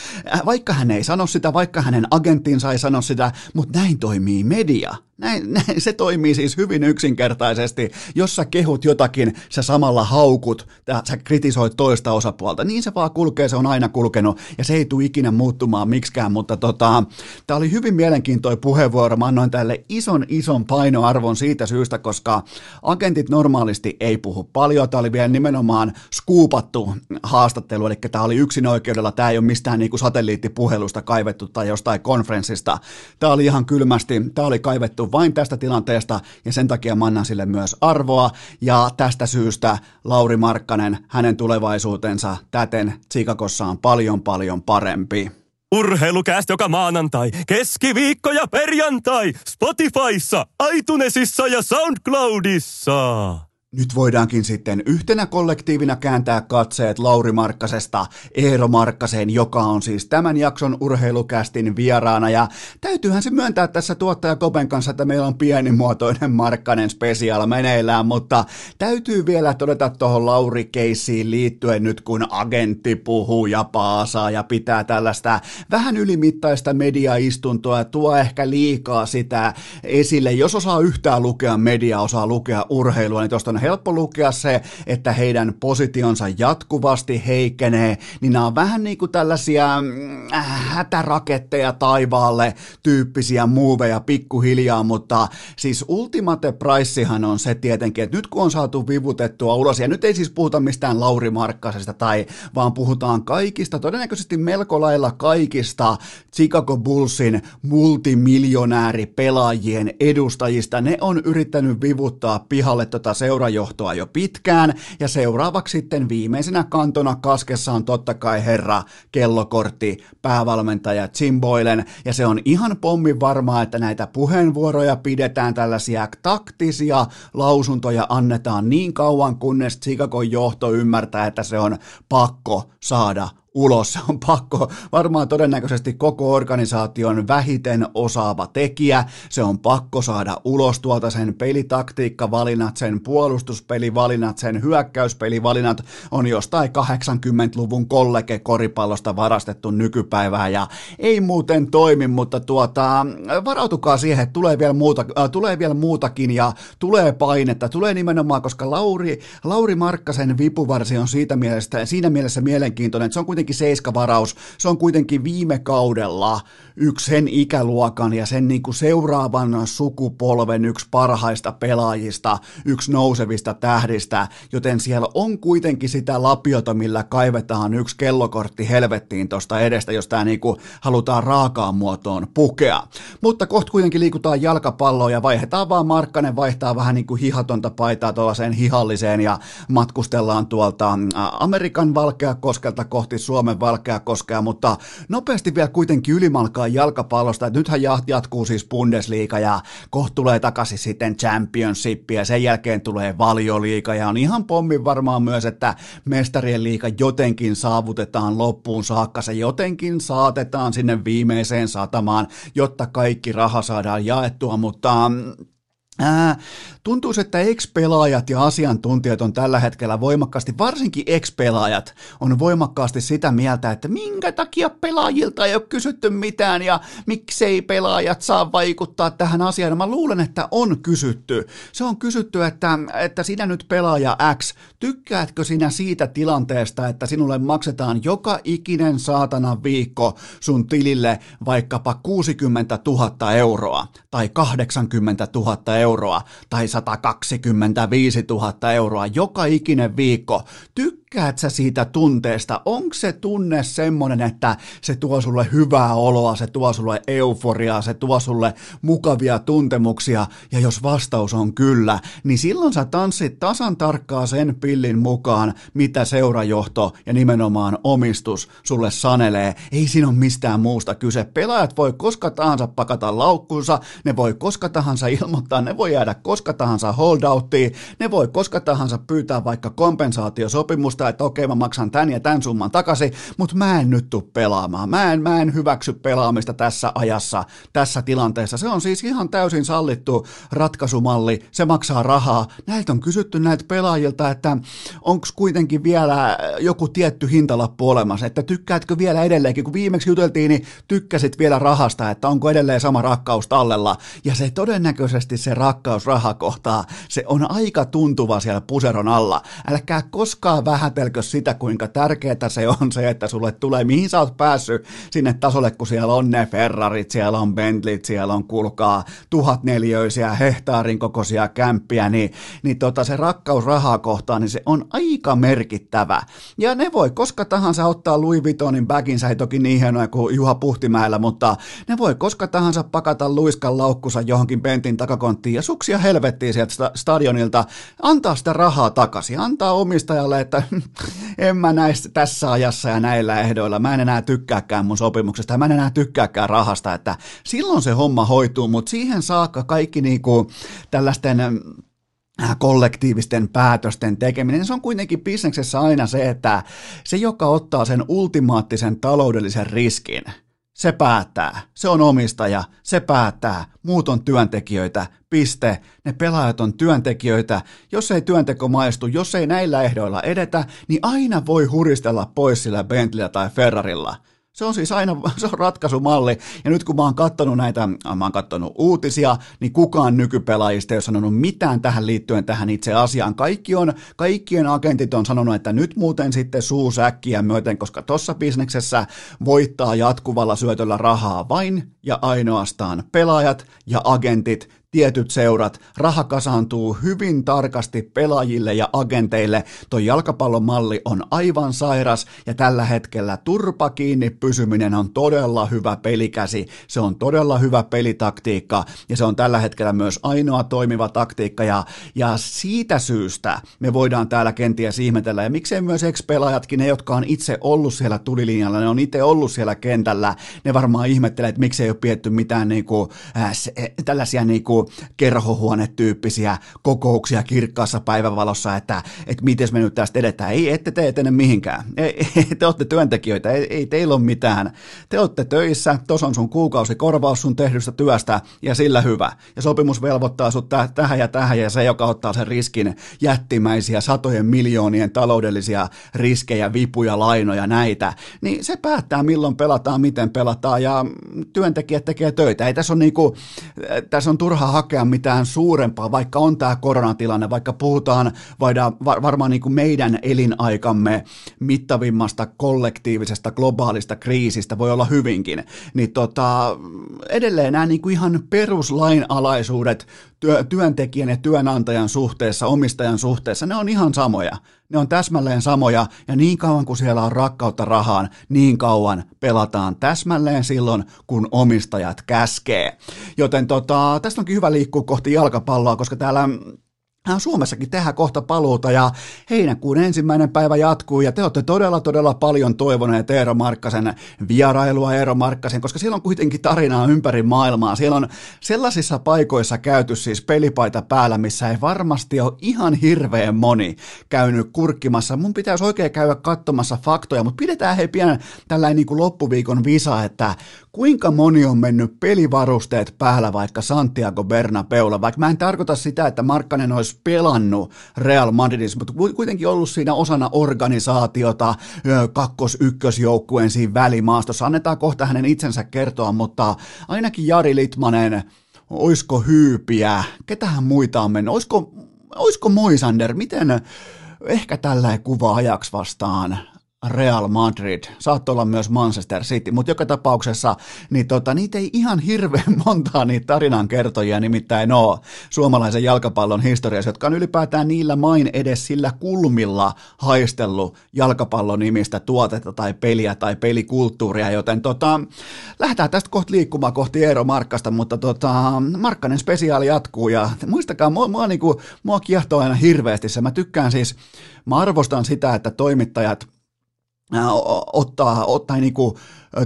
vaikka hän ei sano sitä, vaikka hänen agenttinsa ei sano sitä, mutta näin toimii media. Näin, näin, se toimii siis hyvin yksinkertaisesti. Jos sä kehut jotakin, sä samalla haukut, sä kritisoit toista osapuolta. Niin se vaan kulkee, se on aina kulkenut ja se ei tule ikinä muuttumaan miksikään, mutta tota, tää oli hyvin mielenkiintoinen puheenvuoro. Mä annoin tälle ison, ison painoarvon siitä syystä, koska agentit normaalisti ei puhu paljon. Tää oli vielä nimenomaan skuupattu haastattelu, eli tää oli yksinoikeudella. Tää ei ole mistään niinku satelliittipuhelusta kaivettu tai jostain konferenssista. Tää oli ihan kylmästi, tää oli kaivettu vain tästä tilanteesta ja sen takia mä annan sille myös arvoa ja tästä syystä Lauri Markkanen, hänen tulevaisuutensa täten Chicagossa on paljon paljon parempi. Urheilukäst joka maanantai, keskiviikko ja perjantai Spotifyssa, iTunesissa ja SoundCloudissa. Nyt voidaankin sitten yhtenä kollektiivina kääntää katseet Lauri Markkasesta Eero Markkaseen, joka on siis tämän jakson Urheilukästin vieraana. Ja täytyyhän se myöntää tässä tuottaja Kopen kanssa, että meillä on pienimuotoinen Markkanen spesiaal meneillään, mutta täytyy vielä todeta tuohon Lauri-keissiin liittyen nyt, kun agentti puhuu ja paasaa ja pitää tällaista vähän ylimittaista mediaistuntoa ja tuo ehkä liikaa sitä esille. Jos osaa yhtään lukea mediaa, osaa lukea urheilua, niin tuosta on helppo lukea se, että heidän positionsa jatkuvasti heikenee, niin nämä on vähän niin kuin tällaisia hätäraketteja taivaalle tyyppisiä muuveja pikkuhiljaa, mutta siis ultimate pricehan on se tietenkin, että nyt kun on saatu vivutettua ulos, ja nyt ei siis puhuta mistään Lauri Markkasesta tai, vaan puhutaan kaikista, todennäköisesti melko lailla kaikista Chicago Bullsin multimiljonääripelaajien edustajista, ne on yrittänyt vivuttaa pihalle tota seurajohtoa jo pitkään, ja seuraavaksi sitten viimeisenä kantona kaskessa on totta kai herra kellokortti, päävalmentaja Jim Boylen, ja se on ihan pommin varmaa, että näitä puheenvuoroja pidetään, tällaisia taktisia lausuntoja annetaan niin kauan, kunnes Chicagon johto ymmärtää, että se on pakko saada ulos. Se on pakko, varmaan todennäköisesti koko organisaation vähiten osaava tekijä, se on pakko saada ulos tuolta, sen pelitaktiikkavalinnat, sen puolustuspelivalinnat, sen hyökkäyspelivalinnat on jostain kahdeksankymmentäluvun kollegekoripallosta varastettu nykypäivään ja ei muuten toimi, mutta tuota, varautukaa siihen, että tulee vielä, muuta, äh, tulee vielä muutakin ja tulee painetta, tulee nimenomaan, koska Lauri, Lauri Markkasen vipuvarsi on siitä mielestä, siinä mielessä mielenkiintoinen, että se on kuitenkin seiskavaraus, se on kuitenkin viime kaudella yksi sen ikäluokan ja sen niin kuin seuraavan sukupolven yksi parhaista pelaajista, yksi nousevista tähdistä, joten siellä on kuitenkin sitä lapiota, millä kaivetaan yksi kellokortti helvettiin tuosta edestä, jos tämä niin kuin halutaan raakaan muotoon pukea. Mutta kohta kuitenkin liikutaan jalkapalloon ja vaihdetaan vaan Markkanen, vaihtaa vähän niin kuin hihatonta paitaa tuollaiseen hihalliseen ja matkustellaan tuolta Amerikan Valkeakoskelta kohti Suomea. Suomen Valkeakoskea, mutta nopeasti vielä kuitenkin ylimalkaan jalkapallosta, että nythän jatkuu siis Bundesliga ja kohta tulee takaisin sitten Championship ja sen jälkeen tulee Valioliiga ja on ihan pommin varmaan myös, että Mestarien liiga jotenkin saavutetaan loppuun saakka, se jotenkin saatetaan sinne viimeiseen satamaan, jotta kaikki raha saadaan jaettua, mutta Ää, tuntuisi, että ex-pelaajat ja asiantuntijat on tällä hetkellä voimakkaasti, varsinkin ex-pelaajat, on voimakkaasti sitä mieltä, että minkä takia pelaajilta ei ole kysytty mitään ja miksei pelaajat saa vaikuttaa tähän asiaan. Mä luulen, että on kysytty. Se on kysytty, että, että sinä nyt pelaaja X, tykkäätkö sinä siitä tilanteesta, että sinulle maksetaan joka ikinen saatana viikko sun tilille vaikkapa kuusikymmentätuhatta euroa tai kahdeksankymmentätuhatta euroa. Euroa, tai satakaksikymmentäviisituhatta euroa joka ikinen viikko. Tykkäät sä siitä tunteesta? Onko se tunne semmoinen, että se tuo sulle hyvää oloa, se tuo sulle euforiaa, se tuo sulle mukavia tuntemuksia, ja jos vastaus on kyllä, niin silloin sä tanssit tasan tarkkaan sen pillin mukaan, mitä seurajohto ja nimenomaan omistus sulle sanelee. Ei siinä ole mistään muusta kyse. Pelaajat voi koska tahansa pakata laukkuunsa, ne voi koska tahansa ilmoittaa, ne voi jäädä koska tahansa holdouttiin, ne voi koska tahansa pyytää vaikka kompensaatiosopimusta, että okei mä maksan tän ja tän summan takaisin, mutta mä en nyt tuu pelaamaan, mä en, mä en hyväksy pelaamista tässä ajassa, tässä tilanteessa. Se on siis ihan täysin sallittu ratkaisumalli, se maksaa rahaa. Näiltä on kysytty näiltä pelaajilta, että onko kuitenkin vielä joku tietty hintalappu olemassa, että tykkäätkö vielä edelleenkin, kun viimeksi juteltiin, niin tykkäsit vielä rahasta, että onko edelleen sama rakkaus tallella, ja se todennäköisesti se rakkaus rahakohtaa, se on aika tuntuva siellä puseron alla. Älkää koskaan vähätelkö sitä, kuinka tärkeää se on se, että sulle tulee, mihin sä oot päässyt sinne tasolle, kun siellä on ne Ferrarit, siellä on Bentleyt, siellä on kulkaa tuhatneliöisiä, hehtaarin kokoisia kämppiä, niin, niin tota, se rakkaus rahakohtaa, niin se on aika merkittävä. Ja ne voi koska tahansa ottaa Louis Vuittonin baginsä, ei toki niin hienoja kuin Juha Puhtimäellä, mutta ne voi koska tahansa pakata luiskan laukkunsa johonkin Bentin takakonttiin ja suksia helvettiin sieltä stadionilta, antaa sitä rahaa takaisin, antaa omistajalle, että en mä näistä tässä ajassa ja näillä ehdoilla, mä en enää tykkääkään mun sopimuksesta, mä en enää tykkääkään rahasta, että silloin se homma hoituu, mutta siihen saakka kaikki niinku tällaisten kollektiivisten päätösten tekeminen, se on kuitenkin bisneksessä aina se, että se, joka ottaa sen ultimaattisen taloudellisen riskin, se päättää, se on omistaja, se päättää, muut on työntekijöitä, piste, ne pelaajat on työntekijöitä, jos ei työnteko maistu, jos ei näillä ehdoilla edetä, niin aina voi huristella pois sillä Bentleyllä tai Ferrarilla. Se on siis aina se on ratkaisumalli, ja nyt kun mä oon katsonut näitä, mä oon katsonut uutisia, niin kukaan nykypelaajista ei ole sanonut mitään tähän liittyen tähän itse asiaan. Kaikki on, kaikkien agentit on sanonut, että nyt muuten sitten suusäkkiä myöten, koska tossa bisneksessä voittaa jatkuvalla syötöllä rahaa vain ja ainoastaan pelaajat ja agentit, tietyt seurat, raha kasaantuu hyvin tarkasti pelaajille ja agenteille. Tuo jalkapallomalli on aivan sairas ja tällä hetkellä turpa kiinni pysyminen on todella hyvä pelikäsi, se on todella hyvä pelitaktiikka ja se on tällä hetkellä myös ainoa toimiva taktiikka ja, ja siitä syystä me voidaan täällä kenties ihmetellä ja miksei myös ex-pelaajatkin, ne jotka on itse ollut siellä tulilinjalla, ne on itse ollut siellä kentällä, ne varmaan ihmettelee, että miksei ole pietty mitään niinku, äh, tällaisia niinku kerhohuone-tyyppisiä kokouksia kirkkaassa päivävalossa, että, että miten me nyt tästä edetään. Ei, ette te etene mihinkään. Ei, te olette työntekijöitä, ei, ei teillä ole mitään. Te olette töissä, tuossa on sun kuukausikorvaus sun tehdystä työstä ja sillä hyvä. Ja sopimus velvoittaa sut täh- tähän ja tähän ja se, joka ottaa sen riskin, jättimäisiä satojen miljoonien taloudellisia riskejä, vipuja, lainoja, näitä, niin se päättää milloin pelataan, miten pelataan ja työntekijät tekee töitä. Ei tässä on niinku, tässä on turha hakea mitään suurempaa, vaikka on tämä koronatilanne, vaikka puhutaan varmaan niin kuin meidän elinaikamme mittavimmasta kollektiivisesta globaalista kriisistä, voi olla hyvinkin, niin tota, edelleen nämä niin kuin ihan peruslainalaisuudet työntekijän ja työnantajan suhteessa, omistajan suhteessa, ne on ihan samoja. Ne on täsmälleen samoja ja niin kauan kuin siellä on rakkautta rahaan, niin kauan pelataan täsmälleen silloin, kun omistajat käskee. Joten tota, tästä onkin hyvä liikkua kohti jalkapalloa, koska täällä Suomessakin tehdään kohta paluuta ja heinäkuun ensimmäinen päivä jatkuu ja te olette todella todella paljon toivoneet Eero Markkasen vierailua Eero Markkasen, koska siellä on kuitenkin tarinaa ympäri maailmaa. Siellä on sellaisissa paikoissa käyty siis pelipaita päällä, missä ei varmasti ole ihan hirveän moni käynyt kurkkimassa. Mun pitäisi oikein käydä katsomassa faktoja, mutta pidetään hei pienen tällainen niin kuin loppuviikon visa, että kuinka moni on mennyt pelivarusteet päällä vaikka Santiago Bernabeulla, vaikka mä en tarkoita sitä, että Markkanen olisi pelannut Real Madridissa, mutta kuitenkin ollut siinä osana organisaatiota, kakkos-ykkösjoukkueen siinä välimaastossa. Annetaan kohta hänen itsensä kertoa, mutta ainakin Jari Litmanen, oisko Hyypiä, ketähän muita on mennyt, oisko, oisko Moisander, miten ehkä tällä kuva ajaksi vastaan Real Madrid, saattaa olla myös Manchester City, mutta joka tapauksessa niin tota, niitä ei ihan hirveän montaa niitä tarinankertojia nimittäin ole suomalaisen jalkapallon historiassa, jotka on ylipäätään niillä main edes sillä kulmilla haistellut jalkapallon nimistä tuotetta tai peliä tai pelikulttuuria, joten tota, lähdetään tästä kohta liikkumaan kohti Eero Markkasta, mutta tota, Markkanen spesiaali jatkuu ja muistakaa, mua, mua, niinku, mua kiehtoo aina hirveästi se, mä tykkään siis, mä arvostan sitä, että toimittajat ottaa, ottaa niin kuin,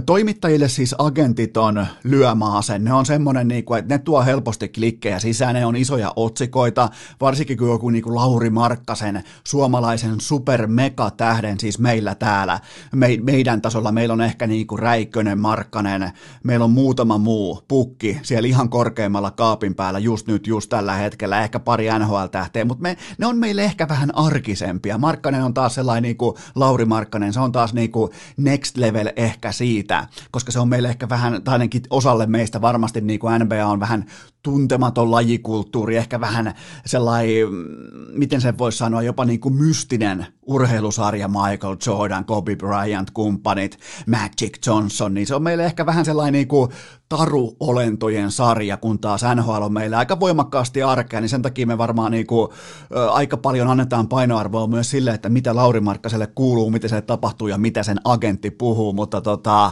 toimittajille siis agentit on lyömäasen, ne on semmoinen, niin kuin, että ne tuo helposti klikkejä sisään, ne on isoja otsikoita, varsinkin kun joku niin kuin Lauri Markkasen, suomalaisen supermegatähden, siis meillä täällä, me, meidän tasolla meillä on ehkä niin kuin Räikkönen, Markkanen, meillä on muutama muu pukki siellä ihan korkeimmalla kaapin päällä just nyt, just tällä hetkellä, ehkä pari N H L-tähteä, mutta me, ne on meille ehkä vähän arkisempia, Markkanen on taas sellainen niin kuin Lauri Markkanen, se on taas niin kuin next level ehkä siitä, koska se on meille ehkä vähän, tai ainakin osalle meistä varmasti niin kuin N B A on vähän tuntematon lajikulttuuri, ehkä vähän sellainen, miten sen voisi sanoa, jopa niin kuin mystinen urheilusarja, Michael Jordan, Kobe Bryant, kumppanit, Magic Johnson, niin se on meille ehkä vähän sellainen niin kuin taruolentojen sarja, kun taas N H L on meillä aika voimakkaasti arkea, niin sen takia me varmaan niin kuin, ä, aika paljon annetaan painoarvoa myös sille, että mitä Lauri Markkaselle kuuluu, miten se tapahtuu ja mitä sen agentti puhuu, mutta tota,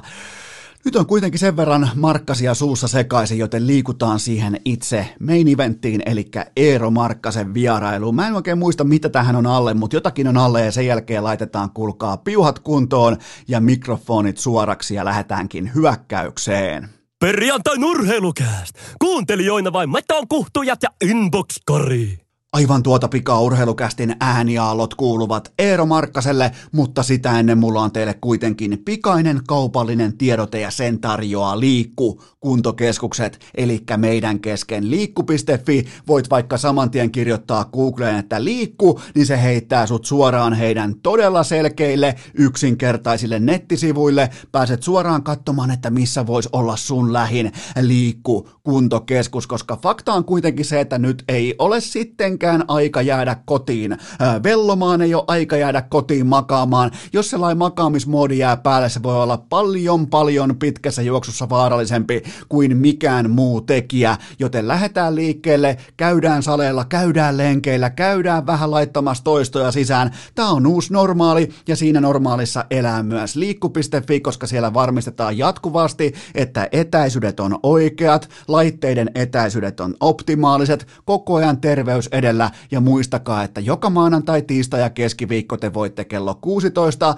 nyt on kuitenkin sen verran Markkasia suussa sekaisin, joten liikutaan siihen itse main eventtiin, eli Eero Markkasen vierailuun. Mä en oikein muista, mitä tähän on alle, mutta jotakin on alle ja sen jälkeen laitetaan, kuulkaa, piuhat kuntoon ja mikrofonit suoraksi ja lähdetäänkin hyökkäykseen. Perjantain urheilukääst! Kuuntelijoina vain metan kuhtujat ja inbox-kori! Aivan tuota pikaa urheilukästin ääniaallot kuuluvat Eero Markkaselle, mutta sitä ennen mulla on teille kuitenkin pikainen kaupallinen tiedote ja sen tarjoaa Liikku, kuntokeskukset, eli meidän kesken Liikku piste fi. Voit vaikka samantien kirjoittaa Googleen, että Liikku, niin se heittää sut suoraan heidän todella selkeille, yksinkertaisille nettisivuille. Pääset suoraan katsomaan, että missä voisi olla sun lähin Liikku, kuntokeskus, koska fakta on kuitenkin se, että nyt ei ole sitten aika jäädä kotiin vellomaan, ei ole aika jäädä kotiin makaamaan. Jos sellainen makaamismoodi jää päälle, se voi olla paljon paljon pitkässä juoksussa vaarallisempi kuin mikään muu tekijä, joten lähdetään liikkeelle, käydään saleilla, käydään lenkeillä, käydään vähän laittamassa toistoja sisään. Tämä on uusi normaali ja siinä normaalissa elää myös liikku piste fi, koska siellä varmistetaan jatkuvasti, että etäisyydet on oikeat, laitteiden etäisyydet on optimaaliset, koko ajan terveys edellä, ja muistakaa, että joka maanantai, tiistai ja keskiviikko te voitte kello kuusitoista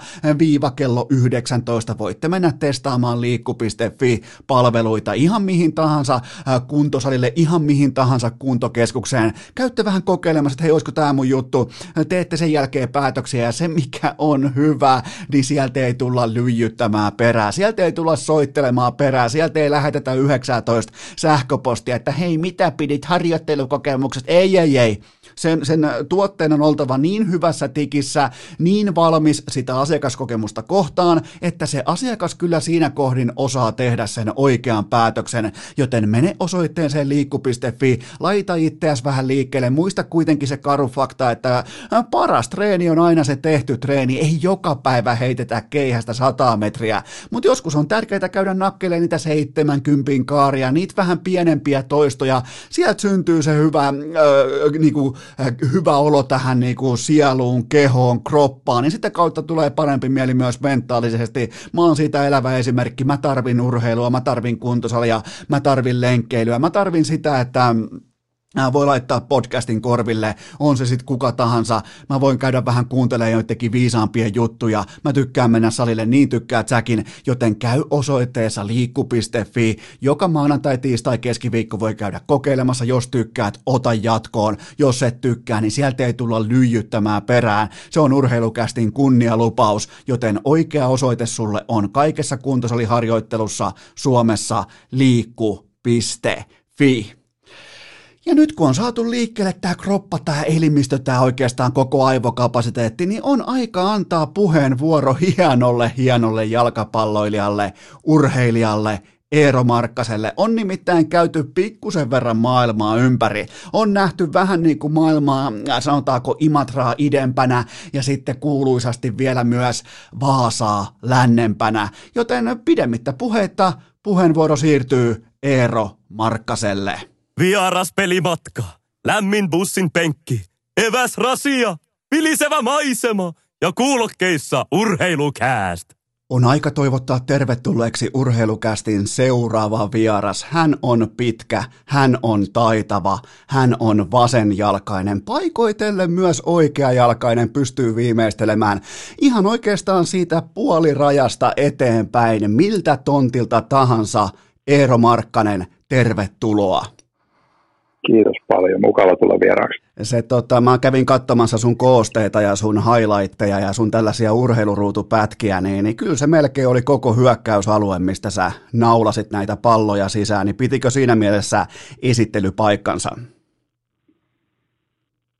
kello yhdeksäntoista voitte mennä testaamaan liikku piste fi-palveluita ihan mihin tahansa kuntosalille, ihan mihin tahansa kuntokeskukseen. Käytte vähän kokeilemassa, että hei, olisiko tämä mun juttu, teette sen jälkeen päätöksiä, ja se mikä on hyvä, niin sieltä ei tulla lyijyttämään perää, sieltä ei tulla soittelemaan perää, sieltä ei lähetetä yhdeksäntoista sähköpostia, että hei, mitä pidit harjoittelukokemukset, ei, ei, ei, Sen, sen tuotteen on oltava niin hyvässä tikissä, niin valmis sitä asiakaskokemusta kohtaan, että se asiakas kyllä siinä kohdin osaa tehdä sen oikean päätöksen, joten mene osoitteeseen liikku piste fi, laita itseäsi vähän liikkeelle, muista kuitenkin se karu fakta, että paras treeni on aina se tehty treeni, ei joka päivä heitetä keihästä sataa metriä, mutta joskus on tärkeää käydä nakkeleen niitä seitsemänkymmentä kaaria, niitä vähän pienempiä toistoja, sieltä syntyy se hyvä öö, Niin kuin, hyvä olo tähän niin kuin sieluun, kehoon, kroppaan, niin sitä kautta tulee parempi mieli myös mentaalisesti. Mä oon siitä elävä esimerkki, mä tarvin urheilua, mä tarvin kuntosalia, mä tarvin lenkkeilyä, mä tarvin sitä, että voi laittaa podcastin korville, on se sitten kuka tahansa. Mä voin käydä vähän kuuntelemaan joitakin viisaampia juttuja. Mä tykkään mennä salille, niin tykkää säkin, joten käy osoitteessa liikku piste fi. Joka maanantai, tiistai, keskiviikko voi käydä kokeilemassa. Jos tykkäät, ota jatkoon. Jos et tykkää, niin sieltä ei tulla lyijyttämään perään. Se on urheilukästin kunnialupaus, joten oikea osoite sulle on kaikessa kuntosaliharjoittelussa Suomessa liikku piste fi. Ja nyt kun on saatu liikkeelle tämä kroppa, tämä elimistö, tämä oikeastaan koko aivokapasiteetti, niin on aika antaa puheenvuoro hienolle, hienolle jalkapalloilijalle, urheilijalle, Eero Markkaselle. On nimittäin käyty pikkusen verran maailmaa ympäri. On nähty vähän niin kuin maailmaa, sanotaanko Imatraa idempänä ja sitten kuuluisasti vielä myös Vaasaa lännempänä. Joten pidemmittä puheita puheenvuoro siirtyy Eero Markkaselle. Vieras pelimatka, lämmin bussin penkki, eväs rasia, vilisevä maisema ja kuulokkeissa urheilukääst. On aika toivottaa tervetulleeksi urheilukästin seuraava vieras. Hän on pitkä, hän on taitava, hän on vasenjalkainen, paikoitellen myös oikeajalkainen, pystyy viimeistelemään ihan oikeastaan siitä puolirajasta eteenpäin, miltä tontilta tahansa. Eero Markkanen, tervetuloa. Kiitos paljon, mukava tulla vieraaksi. Se, tota, mä kävin katsomassa sun koosteita ja sun highlightteja ja sun tällaisia urheiluruutupätkiä, niin, niin kyllä se melkein oli koko hyökkäysalue, mistä sä naulasit näitä palloja sisään, niin pitikö siinä mielessä esittelypaikkansa?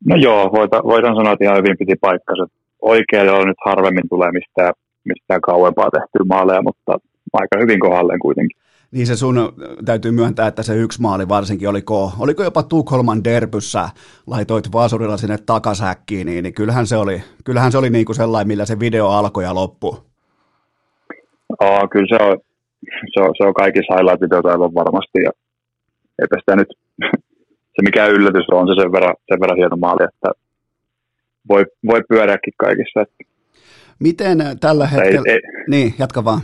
No joo, voidaan sanoa, että ihan hyvin piti paikkansa. Oikealla nyt harvemmin tulee mistään, mistään kauempaa tehtyä maaleja, mutta aika hyvin kohdalleen kuitenkin. Niin se sun täytyy myöntää, että se yksi maali varsinkin, oliko, oliko jopa Tukholman derbyssä, laitoit vasurilla sinne takasäkkiin, niin, niin kyllähän se oli, kyllähän se oli niin kuin sellainen, millä se video alkoi ja loppui. Aa, kyllä se on, se on, se on kaikissa highlight-videoita aivan varmasti, ja eipä sitä nyt, se mikä yllätys on, se sen verran, sen verran hieno maali, että voi, voi pyörääkin kaikissa. Että... Miten tällä hetkellä, ei, ei... niin jatka vaan.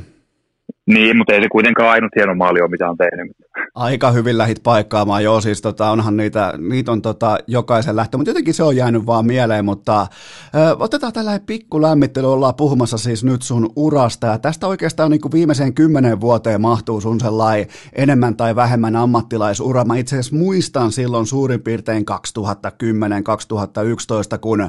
Niin, mutta ei se kuitenkaan ainut hieno maali ole, mitä on tehnyt. Aika hyvin lähit paikkaamaan, joo, siis tota, onhan niitä, niitä on tota, jokaisen lähtö, mutta jotenkin se on jäänyt vaan mieleen, mutta ö, otetaan tällainen pikku lämmittely, ollaan puhumassa siis nyt sun urasta, ja tästä oikeastaan niin kuin viimeiseen kymmenen vuoteen mahtuu sun sellainen enemmän tai vähemmän ammattilaisura. Mä itse asiassa muistan silloin suurin piirtein kaksituhattakymmenen kaksituhattayksitoista, kun ö,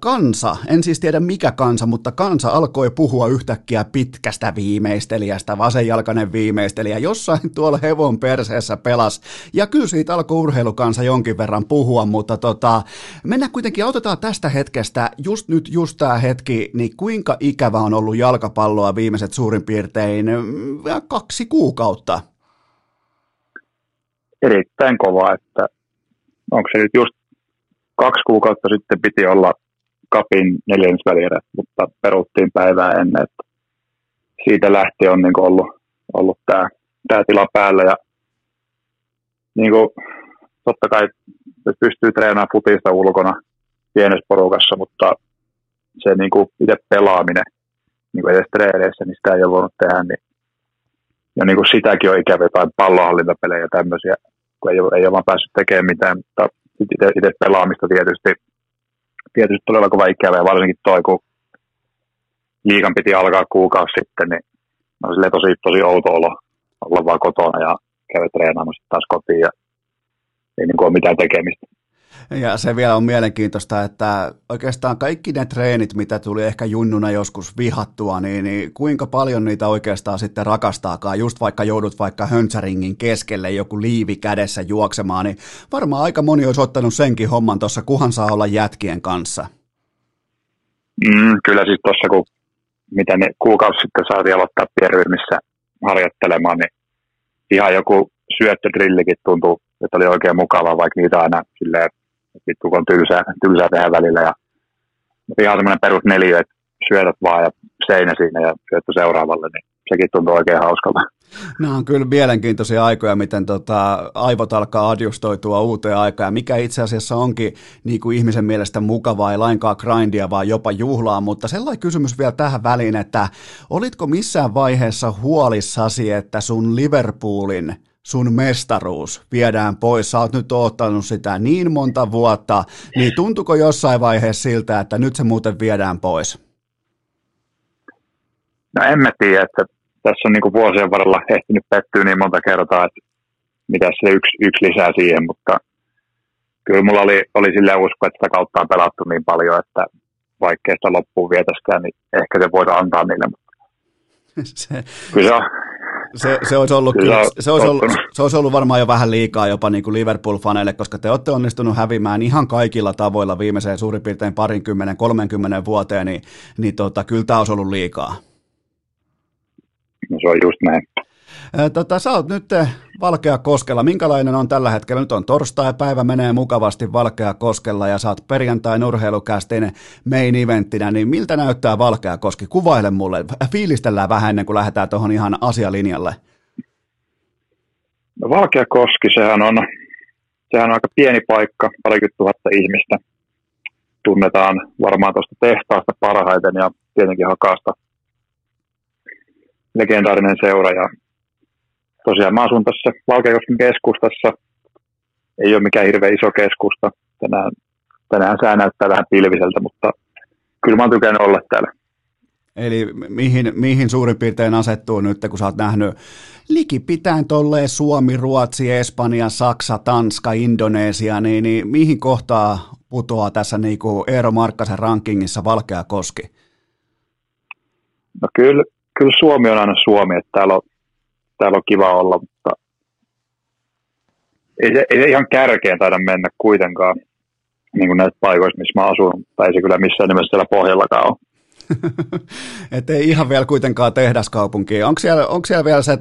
kansa, en siis tiedä mikä kansa, mutta kansa alkoi puhua yhtäkkiä pitkästä viimeistelijästä, vasenjalkainen viimeistelijä, jossain tuolla hevon perseessä pelasi, ja kyllä siitä alkoi urheilukansa jonkin verran puhua, mutta tota, mennään kuitenkin, otetaan tästä hetkestä, just nyt, just tämä hetki, niin kuinka ikävä on ollut jalkapalloa viimeiset suurin piirtein kaksi kuukautta? Erittäin kovaa, että onko se nyt just kaksi kuukautta sitten piti olla Cupin neljännesvälierä, mutta peruttiin päivää ennen, että siitä lähtien on niin ollut, ollut tämä, tämä tila päällä, ja niin kuin, totta kai pystyy treenaamaan futista ulkona pienessä porukassa, mutta se niin kuin itse pelaaminen niin edes treeneissä, niin sitä ei ole voinut tehdä. Niin, ja niin kuin sitäkin on ikävä, jotain pallonhallintapelejä ja tämmöisiä, kun ei, ei ole vaan päässyt tekemään mitään, mutta itse, itse pelaamista tietysti, tietysti todella kova ikävä, ja varsinkin toi, kun liigan piti alkaa kuukausi sitten, niin on silleen tosi, tosi outo olo olla vaan kotona ja käydä treenaamassa taas kotiin, ja ei niin kuin ole mitään tekemistä. Ja se vielä on mielenkiintoista, että oikeastaan kaikki ne treenit, mitä tuli ehkä junnuna joskus vihattua, niin, niin kuinka paljon niitä oikeastaan sitten rakastaakaan, just vaikka joudut vaikka höntsäringin keskelle joku liivi kädessä juoksemaan, niin varmaan aika moni olisi ottanut senkin homman tuossa, kuhan saa olla jätkien kanssa. Mm, kyllä siis tuossa, kun mitä ne kuukausi sitten saatiin aloittaa pienryhmissä harjoittelemaan, niin ihan joku syöttödrillikin tuntui, että oli oikein mukavaa, vaikka niitä aina silleen, että vittu kun on tylsää, tylsää tehdä välillä. Ja ihan semmoinen perus neliö, että syötät vaan ja seinä siinä ja syöttö seuraavalle, niin sekin tuntuu oikein hauskalta. Nämä on kyllä mielenkiintoisia aikoja, miten tota, aivot alkaa adjustoitua uuteen aikaan, ja mikä itse asiassa onkin niin kuin ihmisen mielestä mukavaa, ei lainkaan grindia, vaan jopa juhlaa, mutta sellainen kysymys vielä tähän väliin, että olitko missään vaiheessa huolissasi, että sun Liverpoolin sun mestaruus viedään pois, sä oot nyt odottanut sitä niin monta vuotta, niin tuntuko jossain vaiheessa siltä, että nyt se muuten viedään pois? No en mä tiedä, että tässä on niin kuin vuosien varrella ehtinyt pettyä niin monta kertaa, että mitä se yksi, yksi lisää siihen, mutta kyllä mulla oli, oli silleen usko, että sitä kautta on pelattu niin paljon, että vaikkei sitä loppuun vietäskään, niin ehkä se voidaan antaa niille. Se, kyllä se on. Se, se, olisi ollut, kyllä, se, olisi ollut, se olisi ollut varmaan jo vähän liikaa jopa niin kuin Liverpool-faneille, koska te olette onnistunut hävimään ihan kaikilla tavoilla viimeiseen suurin piirtein parinkymmenen, kolmenkymmenen vuoteen, niin, niin tota, kyllä tämä olisi ollut liikaa. No se on just näin. Tota, sä oot nyt Valkeakoskella. Minkälainen on tällä hetkellä? Nyt on torstai, päivä menee mukavasti Valkeakoskella ja sä oot perjantain urheilukästin main eventtinä, niin miltä näyttää Valkeakoski? Kuvaile mulle, fiilistellään vähän ennen kuin lähdetään tuohon ihan asialinjalle. No Valkeakoski, sehän on, sehän on aika pieni paikka, parikymmentä tuhatta ihmistä. Tunnetaan varmaan tuosta tehtaasta parhaiten ja tietenkin Hakasta. Legendaarinen seura ja tosiaan mä asun tässä Valkeakosken keskustassa, ei ole mikään hirveän iso keskusta, tänään, tänään sää näyttää vähän pilviseltä, mutta kyllä mä oon tykännyt olla täällä. Eli mihin, mihin suurin piirtein asettuu nyt, kun sä oot nähnyt likipitäen tolleen Suomi, Ruotsi, Espanja, Saksa, Tanska, Indonesia, niin, niin mihin kohtaa putoaa tässä niin kuin Eero Markkasen rankingissa Valkeakoski? No kyllä, kyllä Suomi on aina Suomi, että täällä on Täällä on kiva olla, mutta ei se, ei se ihan kärkeen taida mennä kuitenkaan niin kuin näissä paikoissa, missä mä asun, tai ei se kyllä missään nimessä siellä pohjallakaan ole. Että ei ihan vielä kuitenkaan tehdaskaupunkiin. Onko siellä, onko siellä vielä se,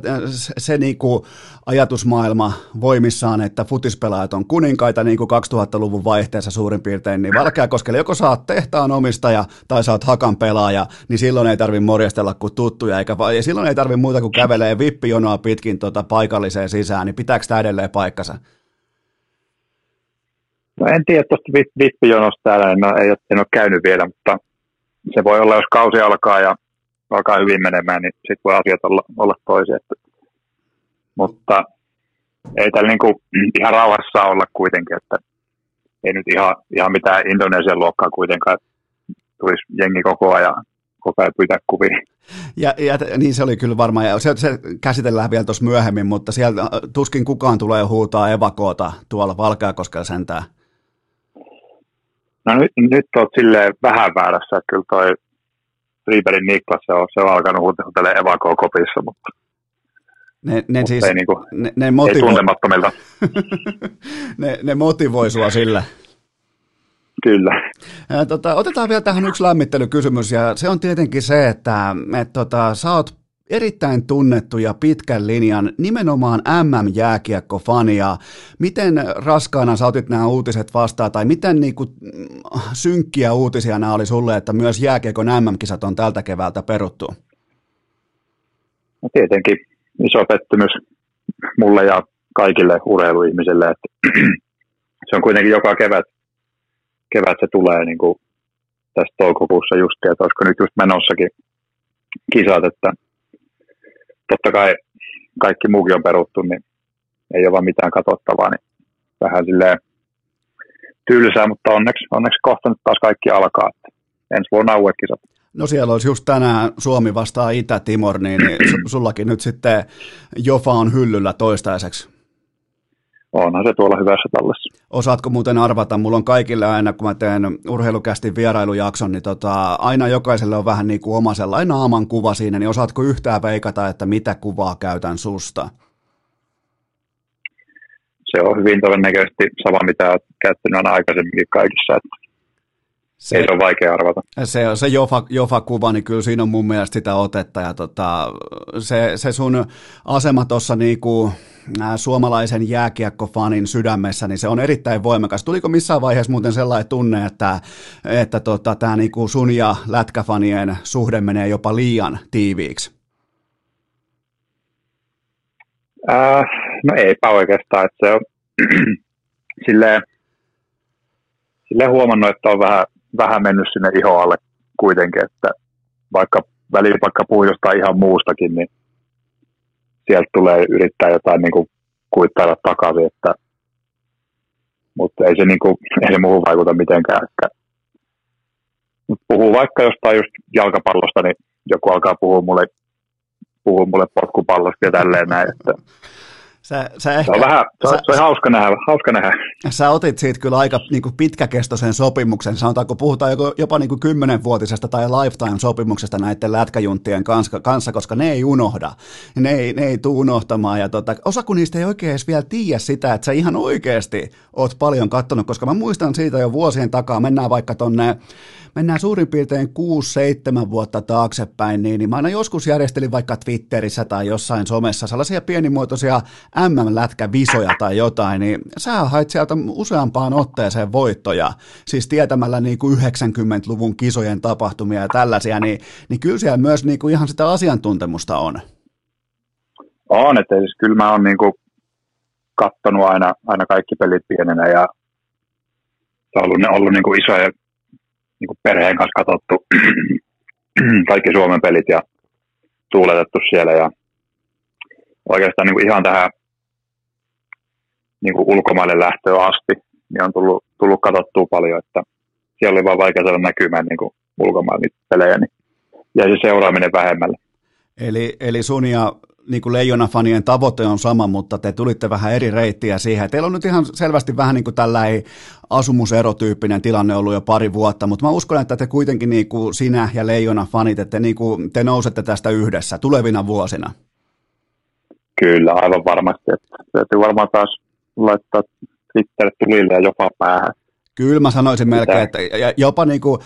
se niin kuin ajatusmaailma voimissaan, että futispelaajat on kuninkaita niin kuin kaksituhattaluvun vaihteessa suurin piirtein, niin Valkeakoskelle joko sä oot tehtaan omistaja tai sä oot Hakan pelaaja, niin silloin ei tarvitse morjastella kuin tuttuja, eikä, ja silloin ei tarvitse muuta kuin kävelee vippijonoa pitkin tuota paikalliseen sisään, niin pitääkö tämä edelleen paikkansa? No en tiedä tuosta vippijonosta täällä, en ole, en ole käynyt vielä, mutta se voi olla, jos kausi alkaa ja alkaa hyvin menemään, niin sitten voi asiat olla, olla toisia. Mutta ei täällä niinku ihan rauhassa olla kuitenkin, että ei nyt ihan, ihan mitään Indonesian luokkaa kuitenkaan, tulisi jengi koko ajan, koko ajan pyytää kuvia. Ja, ja, niin se oli kyllä varmaan, ja se, se käsitellään vielä tuossa myöhemmin, mutta siellä tuskin kukaan tulee huutaa evakoota tuolla Valkeakoskella sentään. No nyt, nyt olet silleen vähän väärässä, että kyllä toi Riiberin Niklas se on, se on alkanut huutelemaan evakoa kopissa, mutta ne, ne, siis, ei, niinku, ne, ne motivo- ei tuntemattomilta. ne, ne motivoi sua sillä. Kyllä. Ja, tota, otetaan vielä tähän yksi lämmittelykysymys ja se on tietenkin se, että et, tota, sä oot erittäin tunnettu ja pitkän linjan nimenomaan M M-jääkiekkofania. Miten raskaana sä otit nämä uutiset vastaan, tai miten niin kuin synkkiä uutisia nämä oli sulle, että myös jääkiekon M M-kisat on tältä keväältä peruttu? No tietenkin iso pettymys mulle ja kaikille urheiluihmisille, että se on kuitenkin joka kevät, kevät se tulee niin kuin tässä toukokuussa justiin, että olisiko nyt just menossakin kisat, että totta kai kaikki muukin on peruttu, niin ei ole vaan mitään katsottavaa, niin vähän silleen tylsää, mutta onneksi, onneksi kohta nyt taas kaikki alkaa, että ensi vuonna uudet kisat. No siellä olisi just tänään Suomi vastaa Itä-Timor, niin sullakin nyt sitten Jofa on hyllyllä toistaiseksi. Onhan se tuolla hyvässä tallessa. Osaatko muuten arvata, mulla on kaikille aina, kun mä teen urheilukästin vierailujakson, niin tota, aina jokaiselle on vähän niin kuin oma sellainen naaman kuva siinä, niin osaatko yhtään veikata, että mitä kuvaa käytän susta? Se on hyvin todennäköisesti sama, mitä olet käyttänyt aina aikaisemminkin kaikissa, että se, ei se ole vaikea arvata. Se, se jofa, Jofa-kuva, niin kyllä siinä on mun mielestä sitä otetta, ja tota, se, se sun asema tuossa niin kuin suomalaisen jääkiekkofanin sydämessä, niin se on erittäin voimakas. Tuliko missään vaiheessa muuten sellainen tunne, että, että tota, tämä niinku sun ja lätkäfanien suhde menee jopa liian tiiviiksi? Äh, no eipä oikeastaan. Että se on silleen, silleen huomannut, että on vähän, vähän mennyt sinne ihoalle kuitenkin, että vaikka välillä vaikka puhutaan jostain ihan muustakin, niin sieltä tulee yrittää jotain niin kuin kuittailla takaisin, että mutta ei se niinku, ei se muuhun vaikuta mitenkään, että mut puhuu vaikka jostain just jalkapallosta, niin joku alkaa puhua mulle, puhua mulle potkupallosta ja tälleen näin, että Sä, sä ehkä, se on vähän se sä, on hauska nähdä, hauska nähdä. Sä otit siitä kyllä aika niin kuin pitkäkestoisen sopimuksen, sanotaan kun puhutaan jopa niin kuin kymmenvuotisesta tai lifetime-sopimuksesta näiden lätkäjunttien kanssa, koska ne ei unohda, ne ei, ne ei tule unohtamaan. Ja tota, osa kun niistä ei oikein edes vielä tiedä sitä, että sä ihan oikeasti oot paljon kattonut, koska mä muistan siitä jo vuosien takaa, mennään vaikka tonne, mennään suurin piirtein kuusi seitsemän vuotta taaksepäin, niin, niin mä aina joskus järjestelin vaikka Twitterissä tai jossain somessa sellaisia pienimuotoisia äm äm-lätkävisoja tai jotain, niin sä hait sieltä useampaan otteeseen voittoja, siis tietämällä niin kuin yhdeksänkymmentäluvun kisojen tapahtumia ja tällaisia, niin, niin kyllä siellä myös niin kuin ihan sitä asiantuntemusta on. On, että siis kyllä mä oon niin kuin kattonut aina, aina kaikki pelit pienenä ja ollut, ne ollut niin kuin isoja niin kuin perheen kanssa katsottu kaikki Suomen pelit ja tuuletettu siellä ja oikeastaan niin kuin ihan tähän niin kuin ulkomaille lähtöön asti niin on tullut, tullut katsottua paljon, että siellä oli vaan vaikea saada näkymään niin kuin ulkomaille pelejä, niin jäi se seuraaminen vähemmälle. Eli, eli sun ja niin kuin Leijona-fanien tavoite on sama, mutta te tulitte vähän eri reittiä siihen. Teillä on nyt ihan selvästi vähän niin kuin tällainen asumuserotyyppinen tilanne ollut jo pari vuotta, mutta mä uskon, että te kuitenkin niin kuin sinä ja Leijona-fanit, että niin kuin te nousette tästä yhdessä tulevina vuosina. Kyllä, aivan varmasti. Täytyy varmaan taas laittaa Twitter tulille ja jopa päähän. Kyllä mä sanoisin melkein, että jopa niin kuin,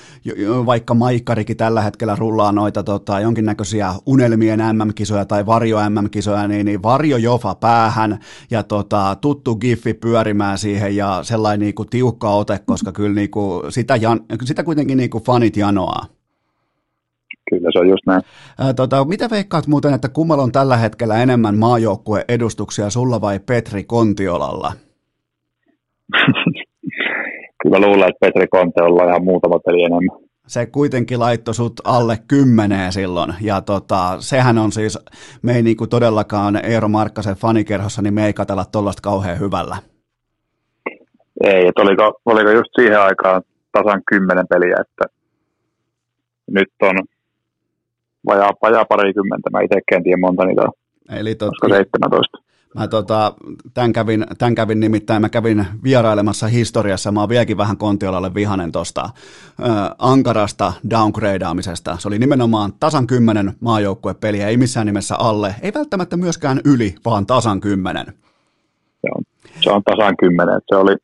vaikka Maikarikin tällä hetkellä rullaa noita tota, jonkinnäköisiä unelmien äm äm-kisoja tai varjo-äm äm-kisoja, niin, niin varjojofa päähän ja tota, tuttu giffi pyörimään siihen ja sellainen niin kuin tiukka ote, koska kyllä niin kuin sitä, jan, sitä kuitenkin niin kuin fanit janoaa. Kyllä se on just näin. Ää, tota, mitä veikkaat muuten, että kummalla on tällä hetkellä enemmän maajoukkueen edustuksia, sulla vai Petri Kontiolalla? Kyllä luulen, että Petri Kontiola on ihan muutama peli enemmän. Se kuitenkin laittoi sut alle kymmeneen silloin, ja tota, sehän on siis, me ei niinku todellakaan Eero Markkasen fanikerhossa, niin me ei katsella tuollaista kauhean hyvällä. Ei, että oliko, oliko just siihen aikaan tasan kymmenen peliä, että nyt on vajaa, vajaa parikymmentä, mä itsekään tiedän monta niitä on, eli tot... koska seitsemäntoista. Mä tota, tämän, kävin, tämän kävin nimittäin, mä kävin vierailemassa historiassa, mä oon vieläkin vähän Kontiolalle vihanen tuosta ankarasta downgradeaamisesta. Se oli nimenomaan tasan kymmenen maajoukkuepeliä, ei missään nimessä alle, ei välttämättä myöskään yli, vaan tasan kymmenen. Se on, se on tasan kymmenen, se oli,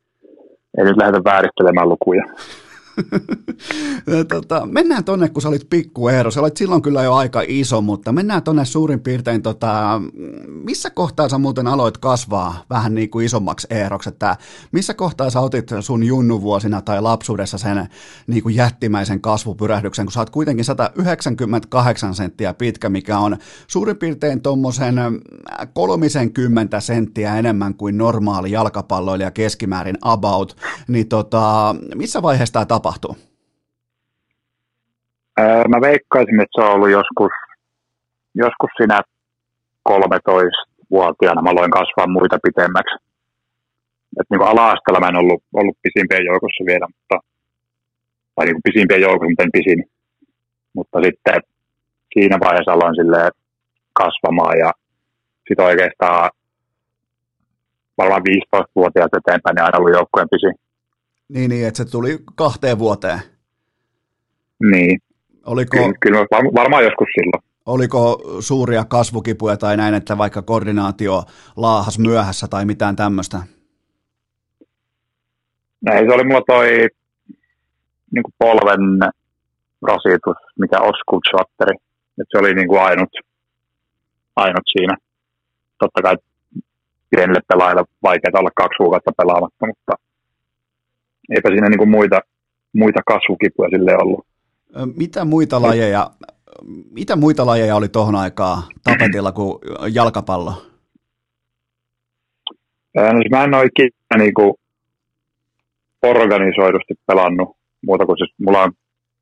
ei nyt lähdetä vääristelemään lukuja. tota, mennään tonne, kun sä olit pikku Eero, sä olit silloin kyllä jo aika iso, mutta mennään tonne suurin piirtein, tota, missä kohtaa sä muuten aloit kasvaa vähän niin kuin isommaksi Eeroksi, että missä kohtaa sä otit sun junnuvuosina tai lapsuudessa sen niin kuin jättimäisen kasvupyrähdyksen, kun sä oot kuitenkin sata yhdeksänkymmentäkahdeksan senttiä pitkä, mikä on suurin piirtein tommosen kolmekymmentä senttiä enemmän kuin normaali jalkapalloilija keskimäärin about, niin tota, missä vaiheessa tämä tapahtuu? Tapahtuu? Öö, mä veikkaisin, että se on ollut joskus, joskus sinä kolmetoistavuotiaana mä aloin kasvaa muita pitemmäksi. Et niin kuin ala-asteella mä en ollut, ollut pisimpien joukossa vielä, mutta, tai niin kuin pisimpien joukossa, mutta en pisin. Mutta sitten siinä vaiheessa aloin silleen kasvamaan ja sitten oikeastaan varmaan viisitoistavuotiaasta eteenpäin niin aina ollut joukkueen pisin. Niin, niin, että se tuli kahteen vuoteen. Niin. Oliko, kyllä, kyllä varmaan joskus silloin. Oliko suuria kasvukipuja tai näin, että vaikka koordinaatio laahas myöhässä tai mitään tämmöistä? Ei, se oli mulla toi niin kuin polven rasitus, mikä oskutshotteri. Se oli niin kuin ainut, ainut siinä. Totta kai pienille pelaajille vaikeaa olla kaksi kuukautta pelaamatta, mutta eipä siinä niinku muita, muita kasvukipuja silleen ollut. Mitä muita lajeja, mitä muita lajeja oli tohon aikaan tapetilla kuin jalkapallo? No, siis mä en ole ikinä niinku organisoidusti pelannut muuta kuin siis mulla on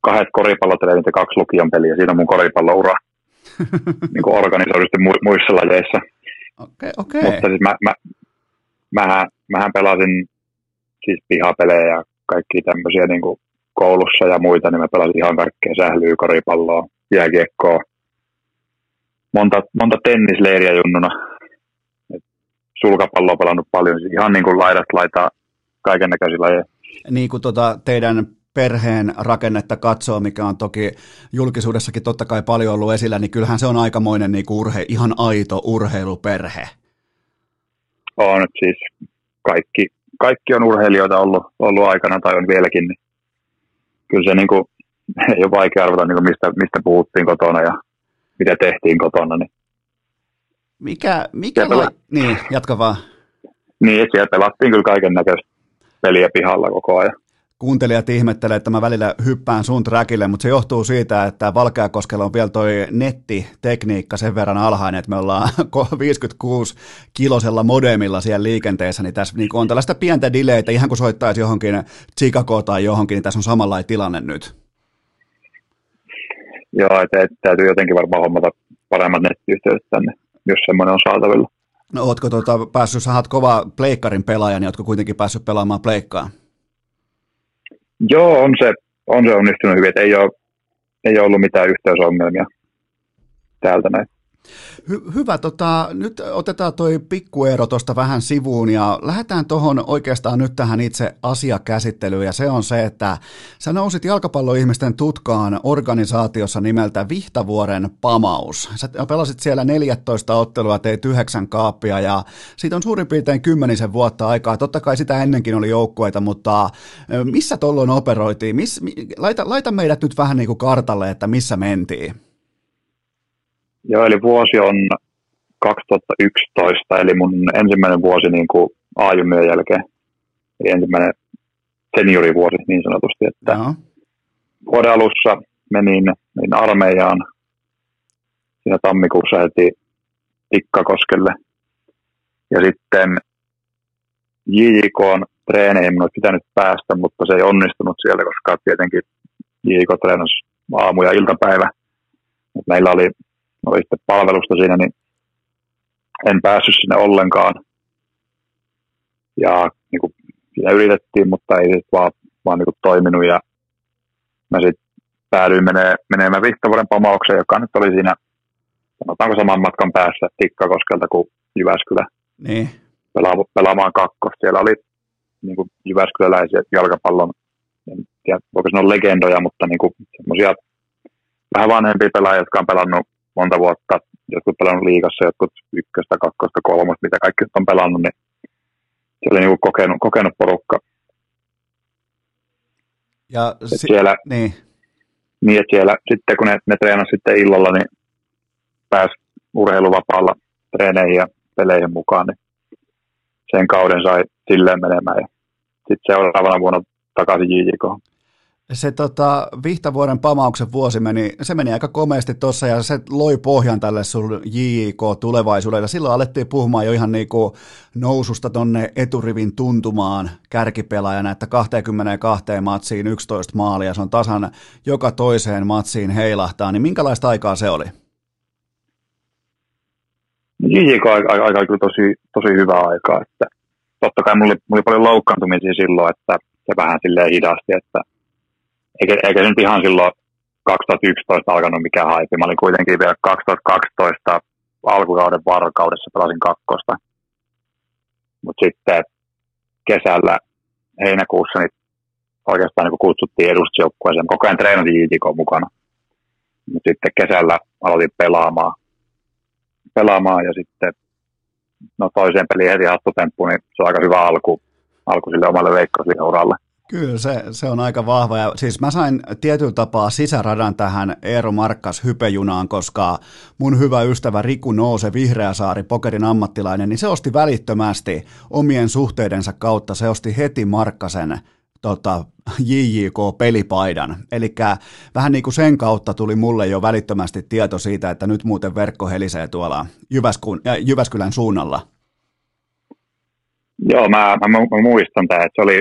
kahdet koripallotreenit ja kaksi lukion peliä. Siinä on mun koripalloura niinku organisoidusti muissa lajeissa. Okei, okay, okei. Okay. Mutta siis mä, mä, mähän, mähän pelasin siis pihapelejä ja kaikki tämmöisiä niin kuin koulussa ja muita, niin mä pelasin ihan kaikkea sählyä, koripalloa, jääkiekkoa, monta, monta tennisleiriä junnuna. Et sulkapalloa pelannut paljon, ihan niin kuin laidat laitaa kaikennäköisiä lajeja. Niin kuin tota teidän perheen rakennetta katsoo, mikä on toki julkisuudessakin totta kai paljon ollut esillä, niin kyllähän se on aikamoinen niin kuin urhe, ihan aito urheiluperhe. On, siis kaikki, kaikki on urheilijoita ollut, ollut aikana tai on vieläkin. Niin kyllä se niin kuin, ei ole vaikea arvata, niin kuin mistä, mistä puhuttiin kotona ja mitä tehtiin kotona. Niin. Mikä, mikä la... Niin, jatka vaan. Niin, siellä pelattiin kyllä kaiken näköistä peliä pihalla koko ajan. Kuuntelijat ihmettelee, että mä välillä hyppään sun trackille, mutta se johtuu siitä, että Valkeakoskella on vielä toi nettitekniikka sen verran alhainen, että me ollaan viisikymmentäkuusi kilosella modemilla siellä liikenteessä, niin tässä on tällaista pientä dileitä, ihan kun soittaisi johonkin Chicago tai johonkin, niin tässä on samanlainen tilanne nyt. Joo, että täytyy jotenkin varmaan hommata paremmat nettiyhteydet tänne, jos semmoinen on saatavilla. No ootko tuota, päässyt, sä oot kova pleikkarin pelaaja, niin ootko kuitenkin päässyt pelaamaan pleikkaa? Joo, on se, on se onnistunut hyvin, että ei ole, ei ole ollut mitään yhteysongelmia täältä näin. Hy- hyvä, tota, nyt otetaan toi pikkuero tuosta vähän sivuun ja lähdetään tuohon oikeastaan nyt tähän itse asiakäsittelyyn ja se on se, että sä nousit jalkapalloihmisten tutkaan organisaatiossa nimeltä Vihtavuoren Pamaus. Sä pelasit siellä neljätoista ottelua, teit yhdeksän kaappia ja siitä on suurin piirtein kymmenisen vuotta aikaa. Totta kai sitä ennenkin oli joukkueita, mutta missä tuolloin operoitiin? Miss, laita, laita meidät nyt vähän niin kuin kartalle, että missä mentiin. Joo, eli vuosi on kaksituhattayksitoista, eli mun ensimmäinen vuosi niin kuin A-junioiden jälkeen, eli ensimmäinen seniorivuosi niin sanotusti, että no. Vuoden alussa menin, menin armeijaan, siinä tammikuussa heti Tikkakoskelle, ja sitten J J K:n treeneihin minun olisi pitänyt päästä, mutta se ei onnistunut siellä, koska tietenkin J J K treenasi aamu ja iltapäivä, mutta meillä oli oli sitten palvelusta siinä, niin en päässyt sinne ollenkaan. Ja niin kuin, siinä yritettiin, mutta ei sitten vaan, vaan niin kuin toiminut. Ja mä sitten päädyin menee, menemään Vihtavuoren Pamaukseen, joka nyt oli siinä, sanotaanko saman matkan päässä Tikkakoskelta kuin Jyväskylä. Niin. Pela- pelaamaan kakkos. Siellä oli niin kuin jyväskyläläisiä jalkapallon, en tiedä, voiko sanoa legendoja, mutta niin kuin semmoisia vähän vanhempia pelaajia, jotka on pelannut monta vuotta, jotkut pelannut liigassa, jotkut ykköstä, kakkosta, kolmosta, mitä kaikki on pelannut, niin se oli niinku kokenut, kokenut porukka. Ja si- siellä, niin. Niin, että siellä sitten kun ne, ne treenasi sitten illalla, niin pääsi urheiluvapaalla treeneihin ja peleihin mukaan, niin sen kauden sai silleen menemään ja sitten seuraavana vuonna takaisin J J K:hon. Se tota, Vihtavuoren Pamauksen vuosi meni, se meni aika komeasti tuossa ja se loi pohjan tälle sun J J K-tulevaisuudelle. Silloin alettiin puhumaan jo ihan niinku noususta tonne eturivin tuntumaan kärkipelaajana, että kaksikymmentäkaksi matsiin yksitoista maalia, se on tasan joka toiseen matsiin heilahtaa, niin minkälaista aikaa se oli? J J K aika oli kyllä tosi, tosi hyvää aikaa, että totta kai mulla oli, mulla oli paljon loukkaantumisia silloin, että se vähän silleen hidasti, että Eikä, eikä se nyt ihan silloin kaksituhattayksitoista alkanut mikään haipi. Mä olin kuitenkin vielä kaksituhattakaksitoista alkukauden varkaudessa, pelasin kakkosta. Mutta sitten kesällä heinäkuussa niin oikeastaan niin kutsuttiin edustusjoukkueeseen. Koko ajan treenasin J J K mukana. Mutta sitten kesällä aloitin pelaamaan. pelaamaan ja sitten no toiseen peliin heti hattutemppu, niin se on aika hyvä alku, alku sille omalle veikkausliigauralle. Kyllä, se, se on aika vahva. Ja siis mä sain tietyllä tapaa sisäradan tähän Eero Markkas-hypejunaan, koska mun hyvä ystävä Riku Noose, Vihreäsaari, pokerin ammattilainen, niin se osti välittömästi omien suhteidensa kautta, se osti heti Markkasen tota, J J K-pelipaidan. Eli vähän niin kuin sen kautta tuli mulle jo välittömästi tieto siitä, että nyt muuten verkko helisee tuolla Jyväskun, äh, Jyväskylän suunnalla. Joo, mä, mä, mä muistan tämän, että se oli...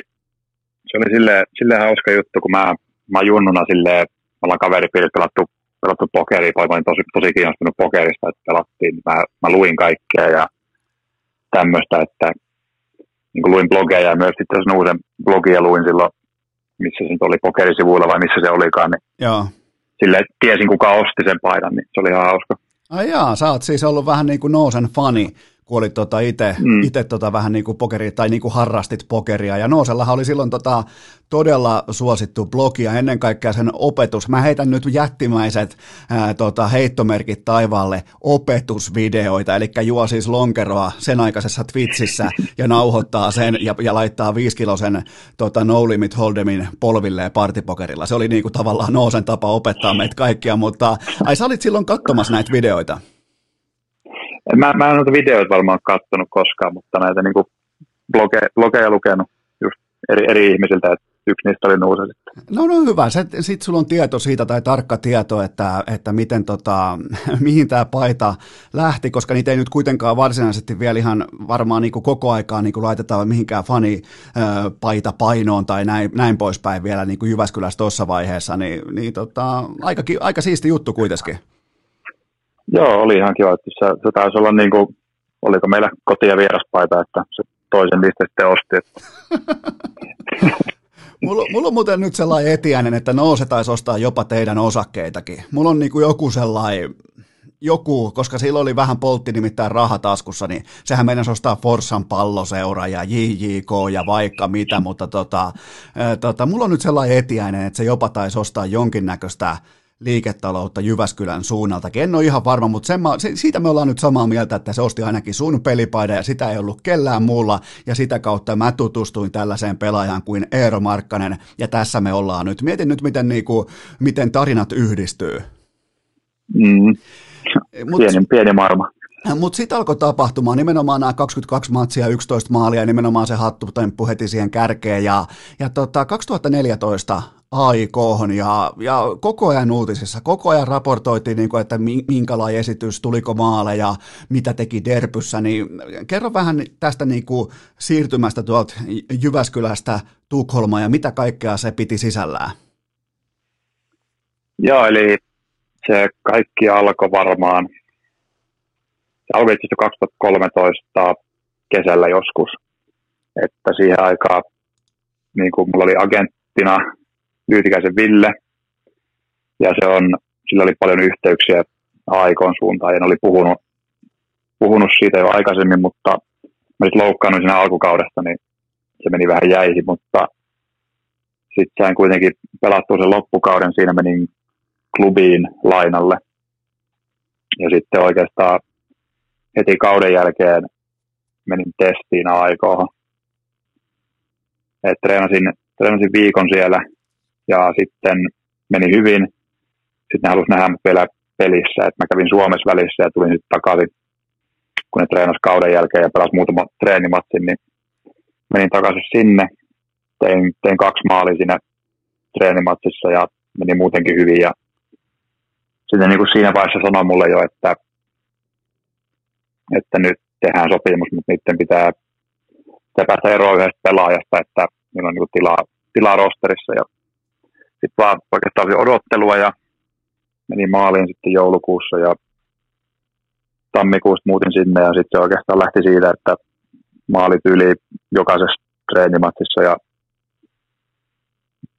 Se oli silleen, silleen hauska juttu, kun mä, mä junnuna silleen, me ollaan kaveripiirissä pelattu, pelattu pokeria, mä olin tosi, tosi kiinnostunut pokerista, että pelattiin, mä, mä luin kaikkea ja tämmöistä, että niin kuin luin blogeja ja myös sitten sen uuden blogia luin silloin, missä se oli pokerisivuilla vai missä se olikaan, niin joo. Sille tiesin kuka osti sen paidan, niin se oli ihan hauska. Ai jaa, sä oot siis ollut vähän niin kuin Nousen fani, kun olit tota ite, mm. ite tota vähän niin kuin pokeria tai niin kuin harrastit pokeria. Ja Nousellahan oli silloin tota todella suosittu blogi ja ennen kaikkea sen opetus. Mä heitän nyt jättimäiset ää, tota, heittomerkit taivaalle opetusvideoita, eli juo siis lonkeroa sen aikaisessa Twitchissä ja nauhoittaa sen ja, ja laittaa viisikilosen tota, No Limit Holdemin polvilleen partipokerilla. Se oli niin kuin tavallaan Nousen tapa opettaa meitä kaikkia, mutta ai sä olit silloin katsomassa näitä videoita? Mä, mä en noita videoita varmaan katsonut koskaan, mutta näitä niin kuin blogeja, blogeja lukenut just eri, eri ihmisiltä, että yksi niistä oli Nousa sitten. No no hyvä, sitten sulla on tieto siitä tai tarkka tieto, että, että miten tota, mihin tämä paita lähti, koska niitä ei nyt kuitenkaan varsinaisesti vielä ihan varmaan niin kuin koko aikaa niin kuin laitetaan mihinkään fanipaita painoon tai näin, näin poispäin vielä niin kuin Jyväskylässä tuossa vaiheessa, niin, niin tota, aika, aika siisti juttu kuitenkin. Joo, oli ihan kiva, että se, se taisi olla niin kuin, oliko meillä koti- ja vieraspaita, että se toisen niistä sitten osti. mulla, mulla on muuten nyt sellainen etiäinen, että Nouse taisi ostaa jopa teidän osakkeitakin. Mulla on niin kuin joku sellainen, joku, koska sillä oli vähän poltti nimittäin rahataskussa, niin sehän meinasi ostaa Forssan palloseura ja J J K ja vaikka mitä, mutta tota, ää, tota, mulla on nyt sellainen etiäinen, että se jopa taisi ostaa jonkinnäköistä liiketaloutta Jyväskylän suunnaltakin. En ole ihan varma, mutta sen mä, siitä me ollaan nyt samaa mieltä, että se osti ainakin sun pelipaidan ja sitä ei ollut kellään muulla ja sitä kautta mä tutustuin tällaiseen pelaajaan kuin Eero Markkanen ja tässä me ollaan nyt. Mietin nyt, miten, niinku, miten tarinat yhdistyy. Mm. Mut, pieni, pieni maailma. Mutta sitten alkoi tapahtumaan nimenomaan nämä kaksikymmentäkaksi matsia, yksitoista maalia, nimenomaan se hattutemppu heti siihen kärkeen ja, ja tota, kaksituhattaneljätoista A I K:hon ja, ja koko ajan uutisissa, koko ajan raportoitiin, niin kuin, että minkälainen esitys, tuliko maaleja, mitä teki derpyssä, niin kerro vähän tästä niin kuin siirtymästä tuolta Jyväskylästä Tukholmaan ja mitä kaikkea se piti sisällään. Joo, eli se kaikki alkoi varmaan, se alkoi itse asiassa kaksituhattakolmetoista kesällä joskus, että siihen aikaan niin kuin mulla oli agenttina Lyytikäisen Ville, ja se on, sillä oli paljon yhteyksiä A I K:n suuntaan, ja ne oli puhunut, puhunut siitä jo aikaisemmin, mutta mä sitten loukkaannuin siinä alkukaudesta, niin se meni vähän jäihin, mutta sitten sain kuitenkin pelattua sen loppukauden, siinä menin klubiin lainalle, ja sitten oikeastaan heti kauden jälkeen menin testiin A I K:hon, että treenasin, treenasin viikon siellä, ja sitten meni hyvin. Sitten ne halusivat nähdä mut vielä pelissä. Et mä kävin Suomessa välissä ja tulin sitten takaisin, kun ne treenasi kauden jälkeen ja pelasi muutama treenimatsin, niin menin takaisin sinne. Tein, tein kaksi maalia siinä treenimatsissa ja meni muutenkin hyvin. Ja sitten niin kuin siinä vaiheessa sanoi mulle jo, että, että nyt tehdään sopimus, mutta niiden pitää, pitää päästä eroon yhdestä pelaajasta, että niillä on niin kuin tilaa, tilaa rosterissa. Ja sitten vaan oikeastaan oli odottelua ja menin maaliin sitten joulukuussa ja tammikuusta muutin sinne ja sitten se oikeastaan lähti siitä, että maalit yli jokaisessa treenimatsissa ja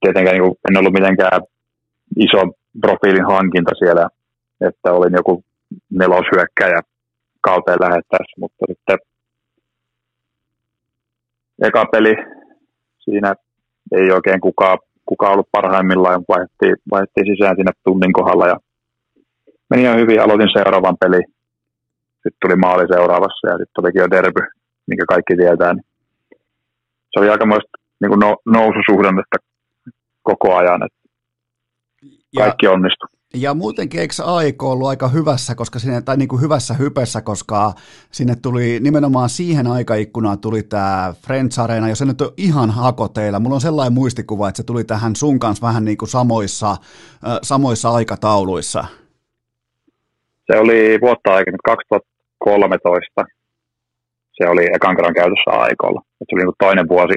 tietenkään niin en ollut mitenkään iso profiilin hankinta siellä, että olin joku neloshyökkäjä kauteen lähettäessä, mutta sitten eka peli siinä ei oikein kukaan kuka ollut parhaimmillaan, vaihdettiin, vaihdettiin sisään siinä tunnin kohdalla ja meni ihan hyvin, aloitin seuraavan pelin. Sitten tuli maali seuraavassa ja sitten olikin jo derby, minkä kaikki tietää. Se oli aikamoista niin kuin noususuhdannetta koko ajan, että kaikki onnistui. Ja muutenkin eikö A I K ollut aika hyvässä, koska sinne, tai niin kuin hyvässä hypessä, koska sinne tuli nimenomaan siihen aikaikkunaan tuli tämä Friends Arena, jos se nyt on ihan hako teillä. Mulla on sellainen muistikuva, että se tuli tähän sun kanssa vähän niin kuin samoissa, äh, samoissa aikatauluissa. Se oli vuotta aikana, kaksituhattakolmetoista se oli ekan kerran käytössä A I K:lla. Se oli niin kuin toinen vuosi,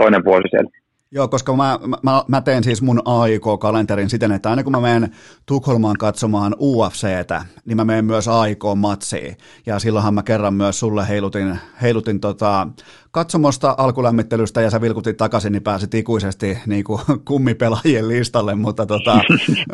toinen vuosi siellä. Joo, koska mä, mä, mä teen siis mun A I K-kalenterin siten, että aina kun mä menen Tukholmaan katsomaan U F C:tä, niin mä menen myös A I K-matsiin. Ja silloinhan mä kerran myös sulle heilutin, heilutin tota katsomosta alkulämmittelystä ja sä vilkutit takaisin, niin pääsit ikuisesti niin kuin kummipelaajien listalle, mutta, tota,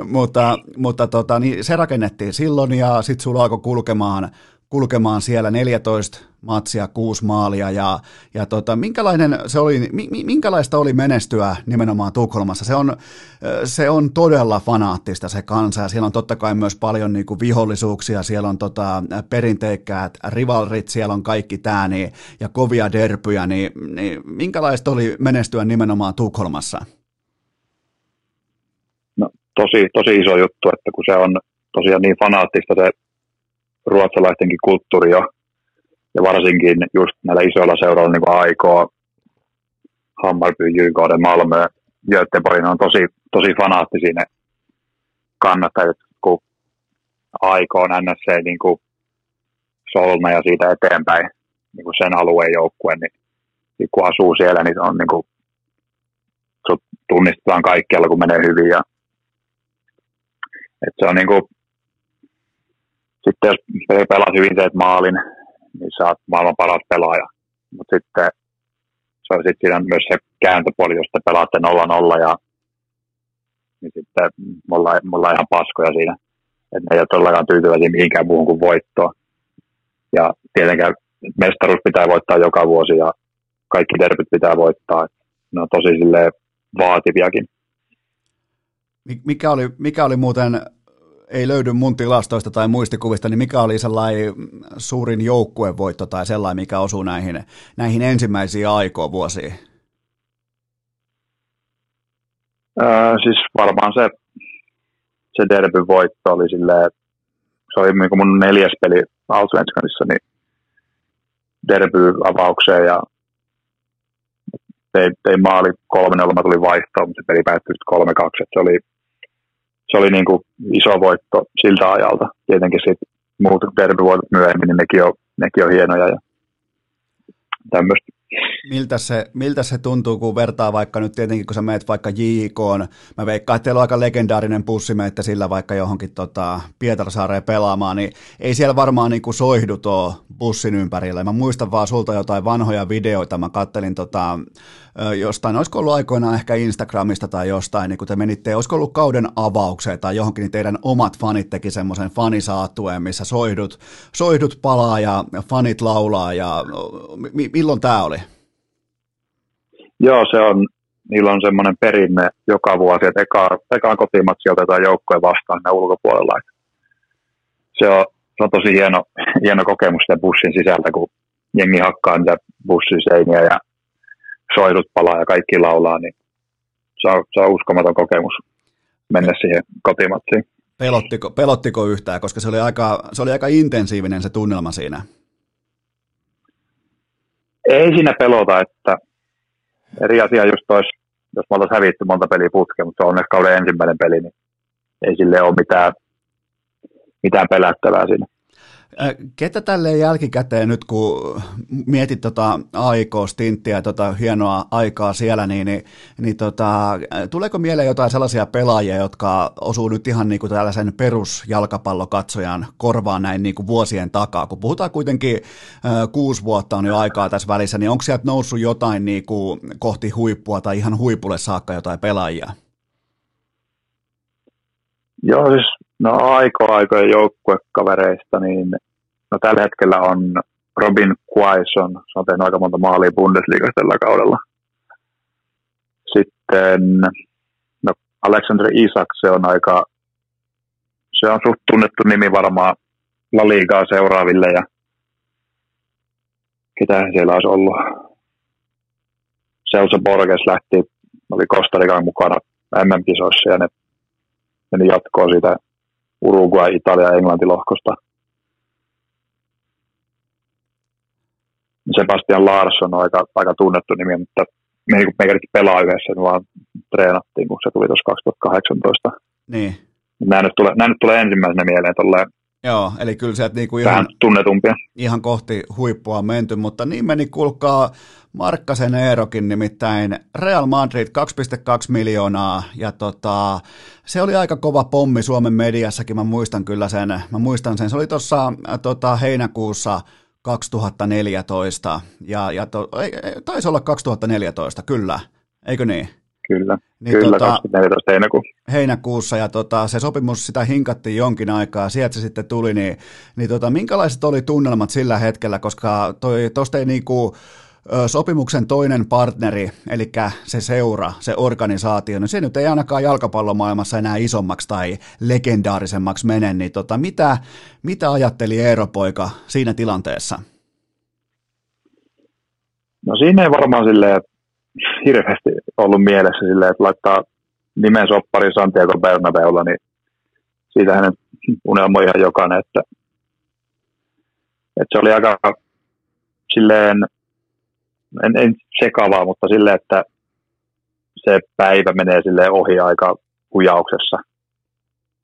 mutta, mutta tota, niin se rakennettiin silloin ja sit sulla alkoi kulkemaan. kulkemaan siellä neljätoista matsia, kuusi maalia ja, ja tota, minkälainen se oli, minkälaista oli menestyä nimenomaan Tukholmassa? Se on, se on todella fanaattista se kansa ja siellä on totta kai myös paljon niin kuin vihollisuuksia, siellä on tota, perinteikkäät rivalrit, siellä on kaikki tää niin, ja kovia derpyjä, niin, niin minkälaista oli menestyä nimenomaan Tukholmassa? No, tosi, tosi iso juttu, että kun se on tosiaan niin fanaattista se ruotsalaistenkin kulttuuri ja, ja varsinkin just näillä isoilla seuroilla, niin kuin A I K, Hammarby, J K, Malmö, Göteborg, on tosi, tosi fanaattisia ne kannattajat, kun A I K on N S C niin kuin Solna ja siitä eteenpäin niin kuin sen alueen joukkueen, niin, niin kun asuu siellä, niin on niin kuin, sut tunnistetaan kaikkialla, kun menee hyvin. Ja, että se on niin kuin, sitten jos pelaat hyvin, teet maalin, niin sä oot maailman paras pelaaja. Mutta sitten se on sit siinä myös se kääntöpuoli, jos te pelaatte nolla nolla ja niin sitten me ollaan, me ollaan ihan paskoja siinä. Et ne ei ole todellakaan tyytyväisiä mihinkään muuhun kuin voittoon. Ja tietenkään mestaruus pitää voittaa joka vuosi ja kaikki derbyt pitää voittaa. Ne on tosi silleen vaativiakin. Mikä oli, mikä oli muuten... ei löydy mun tilastoista tai muistikuvista, niin mikä oli sellainen suurin joukkuevoitto tai sellainen, mikä osuu näihin, näihin ensimmäisiin aikoihin vuosiin? Öö, siis varmaan se, se derbyvoitto oli silleen, se oli niin kuin mun neljäs peli Allsvenskanissa, niin derbyavaukseen ja tein, tein maali kolme nolla, mä tulin vaihtoon, mutta se peli päättyi kolme kaksi, että se oli Se oli niin kuin iso voitto siltä ajalta. Tietenkin sitten muut derbyvoitot myöhemmin, niin nekin on, nekin on hienoja ja tämmöistä. Miltä se, miltä se tuntuu, kun vertaa vaikka nyt tietenkin, kun sä meet vaikka J K:n, mä veikkaan, että teillä on aika legendaarinen pussi, meitä sillä vaikka johonkin tota Pietarsaareen pelaamaan, niin ei siellä varmaan niin kuin soihdu tuo bussin ympärillä. Mä muistan vaan sulta jotain vanhoja videoita, mä kattelin tota, jostain, olisiko ollut aikoinaan ehkä Instagramista tai jostain, niin kun te menitte, olisiko ollut kauden avaukseen tai johonkin, niin teidän omat fanit teki semmoisen fanisaattueen, missä soihdut, soihdut palaa ja fanit laulaa, ja mi- milloin tää oli? Joo, se on, niillä on semmoinen perinne joka vuosi, että eka, ekaan kotimatsi otetaan joukkojen vastaan ne ulkopuolella. Se on, se on tosi hieno, hieno kokemus sen bussin sisältä, kun jengi hakkaa niitä bussin seiniä ja soidut palaa ja kaikki laulaa, niin se on, se on uskomaton kokemus mennä siihen kotimatsiin. Pelottiko, pelottiko yhtään, koska se oli, aika, se oli aika intensiivinen se tunnelma siinä? Ei siinä pelota, että eri asia just olisi, jos me oltaisiin hävitty monta peliä putkeen, mutta se on onneksi kauden ensimmäinen peli, niin ei sille ole mitään, mitään pelättävää siinä. Ketä tälleen jälkikäteen nyt, kun mietit tota A I K-stinttiä ja tota hienoa aikaa siellä, niin, niin, niin tota, tuleeko mieleen jotain sellaisia pelaajia, jotka osuu nyt ihan niin kuin tällaisen perusjalkapallokatsojan korvaan näin niin kuin vuosien takaa? Kun puhutaan kuitenkin äh, kuusi vuotta on jo aikaa tässä välissä, niin onko sieltä noussut jotain niin kuin kohti huippua tai ihan huipulle saakka jotain pelaajia? Joo, siis no aiko-aikojen joukkuekavereista, niin no tällä hetkellä on Robin Quaison, se on tehnyt aika monta maalia Bundesligassa tällä kaudella. Sitten no Alexander Isak, se on aika, se on suht tunnettu nimi varmaan La Ligaa seuraaville ja ketähän siellä olisi ollut. Celso Borges lähti, oli Costa Rican mukana M M-kisoissa ja ne meni jatkoon siitä Uruguay, Italia ja Englanti lohkosta. Sebastian Larsson on aika, aika tunnettu nimi, mutta me ei kerti pelaa yhdessä, me vaan treenattiin, kun se tuli tuossa kaksituhattakahdeksantoista. Niin. Nämä nyt tulee, nämä nyt tulee ensimmäisenä mieleen tolleen Joo, eli kyllä sieltä niinku ihan, ihan kohti huippua on menty, mutta niin meni kulkaa Markkasen Eerokin, nimittäin Real Madrid kaksi pilkku kaksi miljoonaa, ja tota, se oli aika kova pommi Suomen mediassakin, mä muistan kyllä sen, mä muistan sen, se oli tuossa tota, heinäkuussa kaksituhattaneljätoista, ja, ja to, ei, ei, taisi olla kaksituhattaneljätoista, kyllä, eikö niin? Kyllä, niin kyllä tota, kaksituhattaneljätoista heinäkuun. heinäkuussa, ja tota, se sopimus, sitä hinkattiin jonkin aikaa, sieltä se sitten tuli, niin, niin tota, minkälaiset oli tunnelmat sillä hetkellä, koska tuosta ei niinku, sopimuksen toinen partneri, eli se seura, se organisaatio, niin se nyt ei ainakaan jalkapallomaailmassa enää isommaksi tai legendaarisemmaksi mene, niin tota, mitä, mitä ajatteli Eero poika siinä tilanteessa? No siinä ei varmaan silleen hirveästi ollut mielessä silleen, että laittaa nimen soppari Santiago Bernabeulla, niin siitä hänen unelmoi ihan jokainen, että, että se oli aika silleen, en, en sekavaa, mutta silleen, että se päivä menee silleen ohi aika hujauksessa,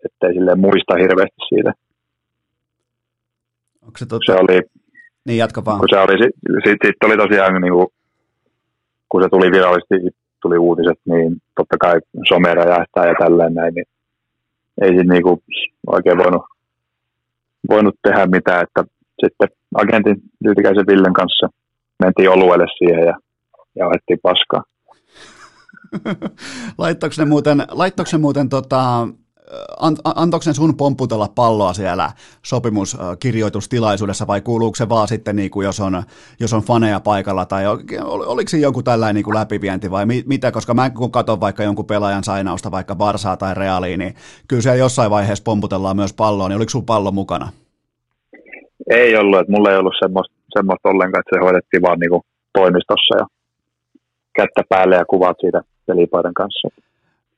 ettei silleen muista hirveästi siitä. Onko se totta? Se oli, niin jatka vaan. Se oli, siitä, siitä oli tosiaan niin kuin, kun se tuli virallisesti, tuli uutiset, niin totta kai some räjähtää ja tälleen näin, niin ei siinä niinku oikein voinut, voinut tehdä mitään, että sitten agentin Lyytikäisen Villen kanssa mentiin oluelle siihen ja jauhettiin paskaa. Laittoiko ne muuten, laittoiko ne muuten tota, an, antoiko ne sun pomputella palloa siellä sopimuskirjoitustilaisuudessa vai kuuluuko se vaan sitten, niin kuin jos, on, jos on faneja paikalla tai ol, oliko siinä joku tällainen niin kuin läpivienti vai mi, mitä, koska mä kun katson vaikka jonkun pelaajan sainausta, vaikka Barsaa tai Realiin, niin kyllä siellä jossain vaiheessa pomputellaan myös palloa, niin oliko sun pallo mukana? Ei ollut, että mulla ei ollut semmoista, semmoista ollenkaan, että se hoidettiin vaan niin kuin toimistossa ja kättä päälle ja kuvat siitä pelipaidan kanssa.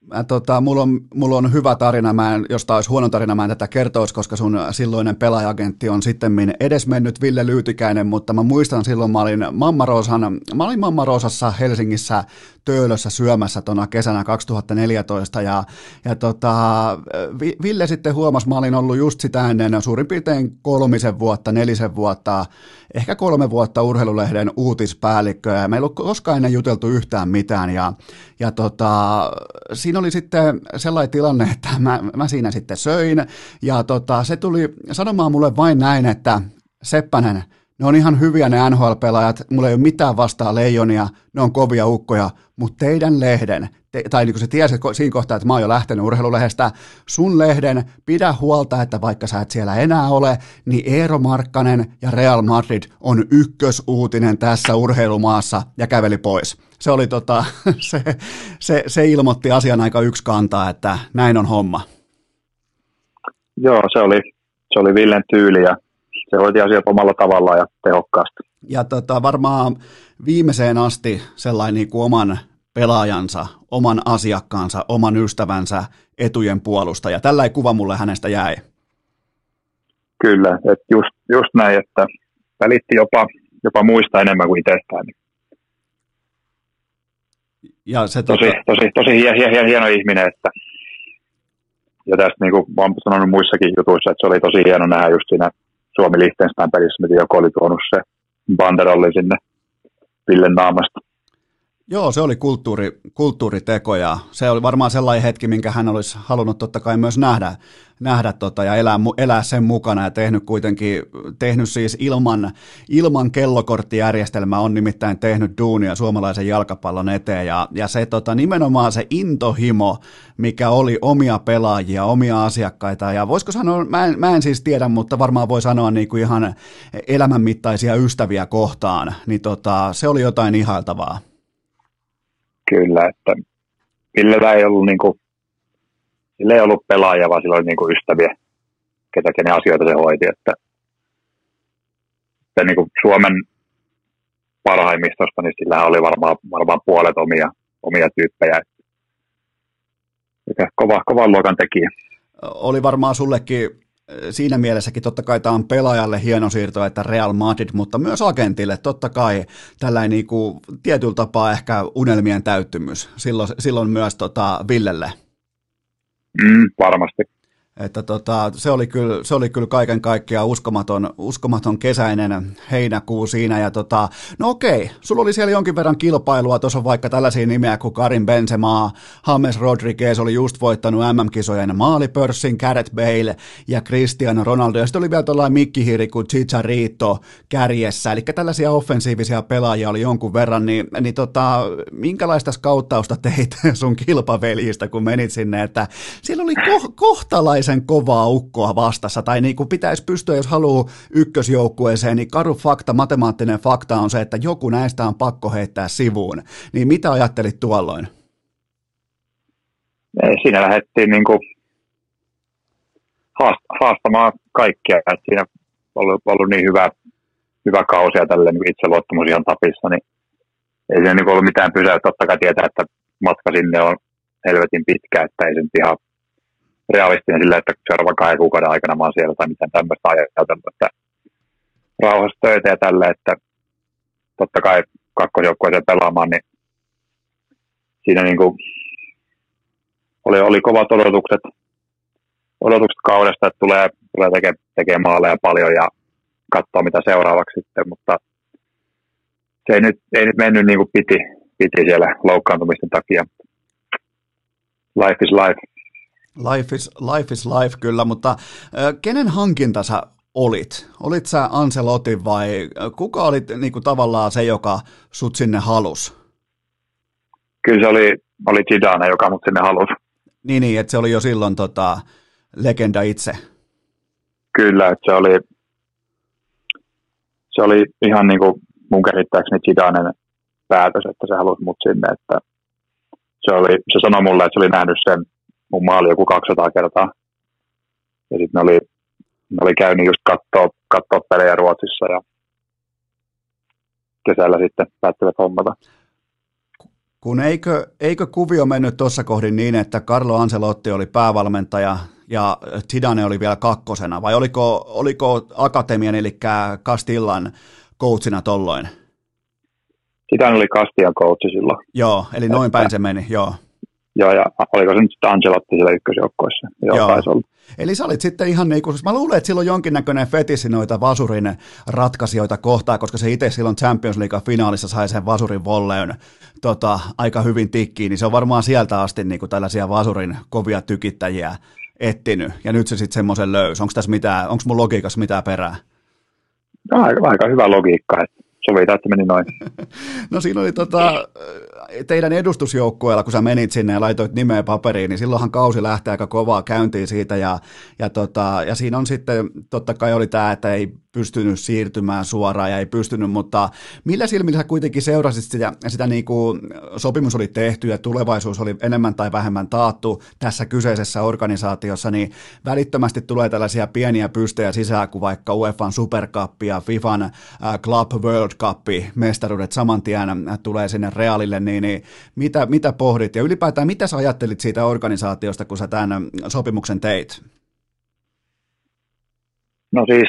Mä, tota, mulla, on, mulla on hyvä tarina, mä en, jos tämä olisi huono tarina, mä en tätä kertoisi, koska sun silloinen pelaajagentti on sittemmin edesmennyt Ville Lyytikäinen, mutta mä muistan silloin, mä olin Mammaroosan, mä olin Mammaroosassa Helsingissä Töölössä syömässä tuona kesänä kaksituhattaneljätoista, ja, ja tota, Ville sitten huomasi, mä olin ollut just sitä ennen suurin piirtein kolmisen vuotta, nelisen vuotta, ehkä kolme vuotta Urheilulehden uutispäällikköä, ja meillä ei ollut koskaan ennen juteltu yhtään mitään, ja, ja tota, siinä oli sitten sellainen tilanne, että mä, mä siinä sitten söin, ja tota, se tuli sanomaan mulle vain näin, että Seppänen, ne on ihan hyviä ne N H L-pelaajat, mulla ei ole mitään vastaa Leijonia, ne on kovia ukkoja, mutta teidän lehden, te, tai niin kuin sä tiesit siinä kohtaa, että mä oon jo lähtenyt Urheilulehdestä, sun lehden, pidä huolta, että vaikka sä et siellä enää ole, niin Eero Markkanen ja Real Madrid on ykkösuutinen tässä urheilumaassa, ja käveli pois. Se oli tota, se, se, se ilmoitti asian aika yksikantaa, että näin on homma. Joo, se oli, se oli Villen tyyli ja se hoiti asiat omalla tavallaan ja tehokkaasti. Ja tota, varmaan viimeiseen asti sellainen niin kuin oman pelaajansa, oman asiakkaansa, oman ystävänsä etujen puolustaja. Tällainen kuva mulle hänestä jäi. Kyllä, että just, just näin, että välitti jopa, jopa muista enemmän kuin itsestään. Ja se tosi, tota... tosi, tosi hieno, hieno ihminen, että ja tästä niin kuin olen sanonut muissakin jutuissa, että se oli tosi hieno nähdä just siinä Suomi-Liechtenstein pelissä, mitä joku oli tuonut se banderolli sinne Villen naamasta. Joo, se oli kulttuuri, kulttuuriteko ja se oli varmaan sellainen hetki, minkä hän olisi halunnut totta kai myös nähdä, nähdä tota ja elää, elää sen mukana ja tehnyt kuitenkin, tehnyt siis ilman, ilman kellokorttijärjestelmää on nimittäin tehnyt duunia suomalaisen jalkapallon eteen ja, ja se tota, nimenomaan se intohimo, mikä oli omia pelaajia, omia asiakkaita ja voisiko sanoa, mä en, mä en siis tiedä, mutta varmaan voi sanoa niin kuin ihan elämänmittaisia ystäviä kohtaan, niin tota, se oli jotain ihailtavaa. Kyllä, että Villellä ei ollut, niin kuin, sillä ei ollut pelaajia, vaan sillä oli niin kuin ystäviä, ketä kenen asioita se hoiti. Että, että niin kuin Suomen parhaimmistosta, niin sillä oli varmaan, varmaan puolet omia, omia tyyppejä. Että kova, kovan luokan tekijä. Oli varmaan sullekin... Siinä mielessäkin totta kai tämä on pelaajalle hieno siirto, että Real Madrid, mutta myös agentille totta kai tällainen niin kuin tietyllä tapaa ehkä unelmien täyttymys, silloin, silloin myös tota Villelle. Mm, varmasti. Että tota, se oli kyllä, se oli kyllä kaiken kaikkiaan uskomaton, uskomaton kesäinen heinäkuu siinä. Ja tota, no okei, sulla oli siellä jonkin verran kilpailua. Tuossa on vaikka tällaisia nimeä kuin Karim Benzema, James Rodriguez oli just voittanut M M-kisojen maalipörssin, Gareth Bale ja Cristiano Ronaldo. Ja sitten oli vielä tuollainen mikkihiiri kuin Chicharito kärjessä. Eli tällaisia offensiivisia pelaajia oli jonkun verran. Niin, niin tota, minkälaista skauttausta teit sun kilpaveljistä, kun menit sinne? Että siellä oli ko- kohtalaisia. Sen kovaa ukkoa vastassa, tai niin kuin pitäisi pystyä, jos haluaa ykkösjoukkueeseen, niin karu fakta, matemaattinen fakta on se, että joku näistä on pakko heittää sivuun. Niin mitä ajattelit tuolloin? Siinä lähdettiin niin kuin haastamaan kaikkia. Siinä on ollut, ollut niin hyvä, hyvä kausi ja tälle niin itseluottamus ihan tapissa, niin ei siinä niin ollut mitään pysäyttä. Totta kai tietää, että matka sinne on helvetin pitkä, että ei se nyt ihan realistinen sillä, että seuraavan kahden kuukauden aikana mä oon siellä tai mitään tämmöistä ajatellut, että rauhassa töitä ja tälle, että totta kai kakkosjoukkueeseen pelaamaan, niin siinä niin kuin oli, oli kovat odotukset, odotukset kaudesta, että tulee, tulee tekemään tekee maaleja paljon ja katsoa mitä seuraavaksi sitten, mutta se ei nyt, ei nyt mennyt niin kuin piti, piti siellä loukkaantumisten takia. Life is life. Life is, life is life, kyllä, mutta kenen hankinta sä olit? Olit sä Ancelotti vai kuka oli niinku tavallaan se, joka sut sinne halusi? Kyllä se oli, oli Zidane, joka mut sinne halusi. Niin, niin, että se oli jo silloin tota, legenda itse. Kyllä, että se oli, se oli ihan niin kuin mun käsittääkseni Zidanen päätös, että se halusi mut sinne. Että se, oli, se sanoi mulle, että se oli nähnyt sen mun maali joku kaksisataa kertaa. Ja sitten ne oli, ne oli käynyt just kattoo, kattoo pelejä Ruotsissa ja kesällä sitten päättivät hommata. Kun eikö, eikö kuvio mennyt tuossa kohdin niin, että Carlo Ancelotti oli päävalmentaja ja Zidane oli vielä kakkosena, vai oliko, oliko akatemian eli Castillan coachina tolloin? Zidane oli Castillan coachi silloin. Joo, eli noin päin se meni, joo. Joo, ja oliko se nyt sitten Ancelotti siellä ykkösjoukkoissa? Joo, joo. Taisi olla. Eli sä olit sitten ihan niin kuin, mä luulen, että sillä on jonkinnäköinen fetissi noita vasurin ratkaisijoita kohtaan, koska se itse silloin Champions League -finaalissa sai sen vasurin volleyn tota, aika hyvin tikkiin, niin se on varmaan sieltä asti niin kuin tällaisia vasurin kovia tykittäjiä etsinyt, ja nyt se sitten semmoisen löysi. Onko tässä mitään, onko mun logiikassa mitään perää? No, aika, aika hyvä logiikka, että sovitaan, että meni noin. No siinä oli tota, teidän edustusjoukkueella, kun sä menit sinne ja laitoit nimeä paperiin, niin silloinhan kausi lähtee aika kovaa käyntiin siitä. Ja, ja, tota, ja siinä on sitten, totta kai oli tämä, että ei pystynyt siirtymään suoraan ja ei pystynyt, mutta millä silmillä sä kuitenkin seurasit sitä, sitä niin kuin sopimus oli tehty ja tulevaisuus oli enemmän tai vähemmän taattu tässä kyseisessä organisaatiossa, niin välittömästi tulee tällaisia pieniä pystejä sisään kuin vaikka U E F A:n Super Cup ja FIFAn Club World Cup -mestaruudet saman tien tulee sinne Realille, niin, niin mitä, mitä pohdit ja ylipäätään mitä sä ajattelit siitä organisaatiosta, kun sä tämän sopimuksen teit? No siis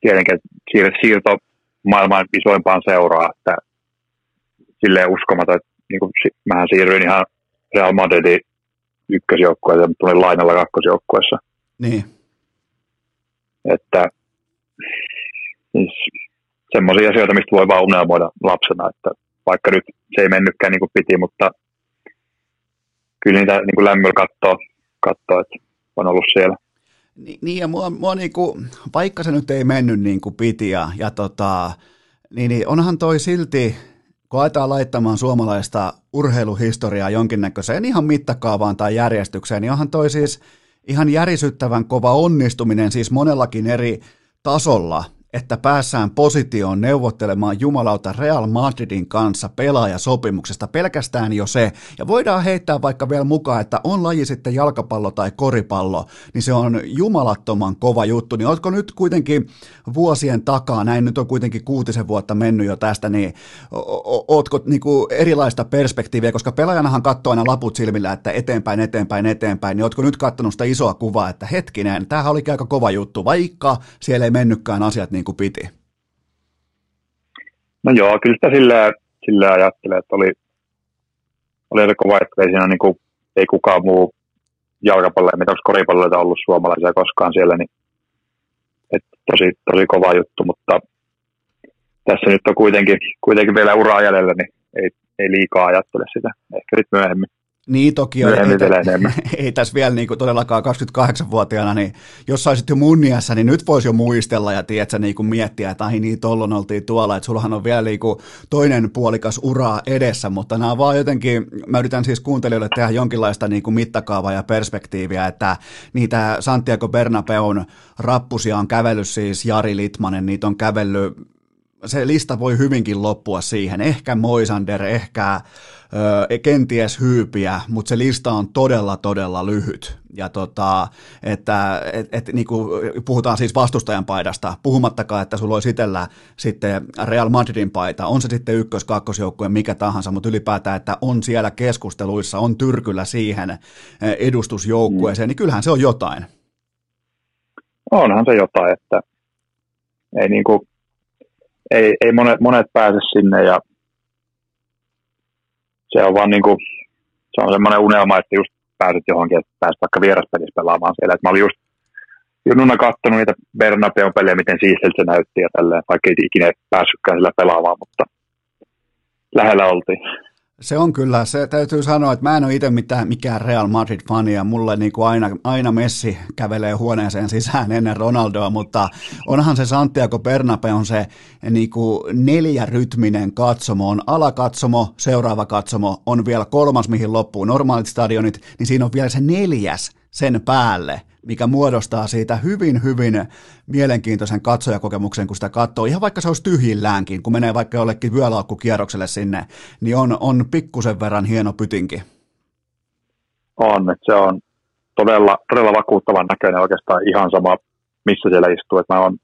tietenkin siirto maailman isoimpaan seuraa, että silleen uskomaton, että niin kuin, mähän siirryin ihan Real Madridin ykkösjoukkueeseen, mutta tulin lainalla kakkosjoukkueessa. Niin. Että siis, semmoisia asioita, mistä voi vaan unelmoida lapsena, että vaikka nyt se ei mennytkään niin kuin piti, mutta kyllä niitä niin kuin lämmöllä katsoo, katsoo, että on ollut siellä. Niin ja mua, mua niinku, vaikka se nyt ei mennyt niin kuin piti ja, ja tota, niin, niin onhan toi silti, kun aletaan laittamaan suomalaista urheiluhistoriaa jonkinnäköiseen ihan mittakaavaan tai järjestykseen, niin onhan toi siis ihan järisyttävän kova onnistuminen siis monellakin eri tasolla, että päässään positioon neuvottelemaan jumalauta Real Madridin kanssa pelaajasopimuksesta, pelkästään jo se. Ja voidaan heittää vaikka vielä mukaan, että on laji sitten jalkapallo tai koripallo, niin se on jumalattoman kova juttu. Niin oletko nyt kuitenkin vuosien takaa, näin nyt on kuitenkin kuutisen vuotta mennyt jo tästä, niin ootko niinku erilaista perspektiiviä, koska pelaajanahan katsoo aina laput silmillä, että eteenpäin, eteenpäin, eteenpäin, niin ootko nyt katsonut sitä isoa kuvaa, että hetkinen, tämähän oli aika kova juttu, vaikka siellä ei mennytkään asiat niin kuin piti? No joo, kyllä sitä sillä, sillä ajattelee, että oli, oli kova, että ei, siinä niin kuin, ei kukaan muu jalkapalloja, mitä onko koripalloita ollut suomalaisia koskaan siellä, niin et tosi, tosi kova juttu, mutta tässä nyt on kuitenkin, kuitenkin vielä uraa jäljellä, niin ei, ei liikaa ajattele sitä, ehkä nyt myöhemmin. Niin toki, ei, ei, ei tässä vielä niin kuin todellakaan kaksikymmentäkahdeksanvuotiaana, niin jos saisit jo munniassa, niin nyt voisi jo muistella ja tiedätkö, niin kuin miettiä, että ai niin tollon oltiin tuolla, että sullahan on vielä niin kuin toinen puolikas uraa edessä, mutta nämä vaan jotenkin, mä yritän siis kuuntelijoille tehdä jonkinlaista niin kuin mittakaavaa ja perspektiiviä, että niitä Santiago Bernabeun rappusia on kävellyt siis Jari Litmanen, niitä on kävellyt, se lista voi hyvinkin loppua siihen, ehkä Moisander, ehkä Öö, kenties hyypiä, mutta se lista on todella, todella lyhyt. Ja tota, että et, et, niin kuin puhutaan siis vastustajan paidasta, puhumattakaan, että sulla olisi itsellä sitten Real Madridin paita, on se sitten ykkös-, kakkosjoukkueen mikä tahansa, mutta ylipäätään, että on siellä keskusteluissa, on tyrkyllä siihen edustusjoukkueeseen, niin kyllähän se on jotain. Onhan se jotain, että ei, niin kuin, ei, ei monet, monet pääse sinne ja se on vaan niinku, se on semmoinen unelma, että just pääset johonkin, että pääset vaikka vieraspelissä pelaamaan siellä. Et mä olin just junnuna katsonut niitä Bernabeun pelejä, miten siisteltä se näytti ja tälleen, vaikka ei ikinä päässytkään sillä pelaamaan, mutta lähellä oltiin. Se on kyllä, se täytyy sanoa, että mä en ole itse mitään, mikään Real Madrid-fani ja mulle niin kuin aina, aina Messi kävelee huoneeseen sisään ennen Ronaldoa, mutta onhan se Santiago Bernabeu on se niin kuin neljärytminen katsomo, on alakatsomo, seuraava katsomo, on vielä kolmas, mihin loppuu normaalit stadionit, niin siinä on vielä se neljäs sen päälle, mikä muodostaa siitä hyvin, hyvin mielenkiintoisen katsojakokemuksen, kun sitä katsoo, ihan vaikka se olisi tyhjilläänkin, kun menee vaikka jollekin vyölaukkukierrokselle sinne, niin on, on pikkusen verran hieno pytinki. On, että se on todella, todella vakuuttavan näköinen oikeastaan ihan sama, missä siellä istuu. Että mä oon,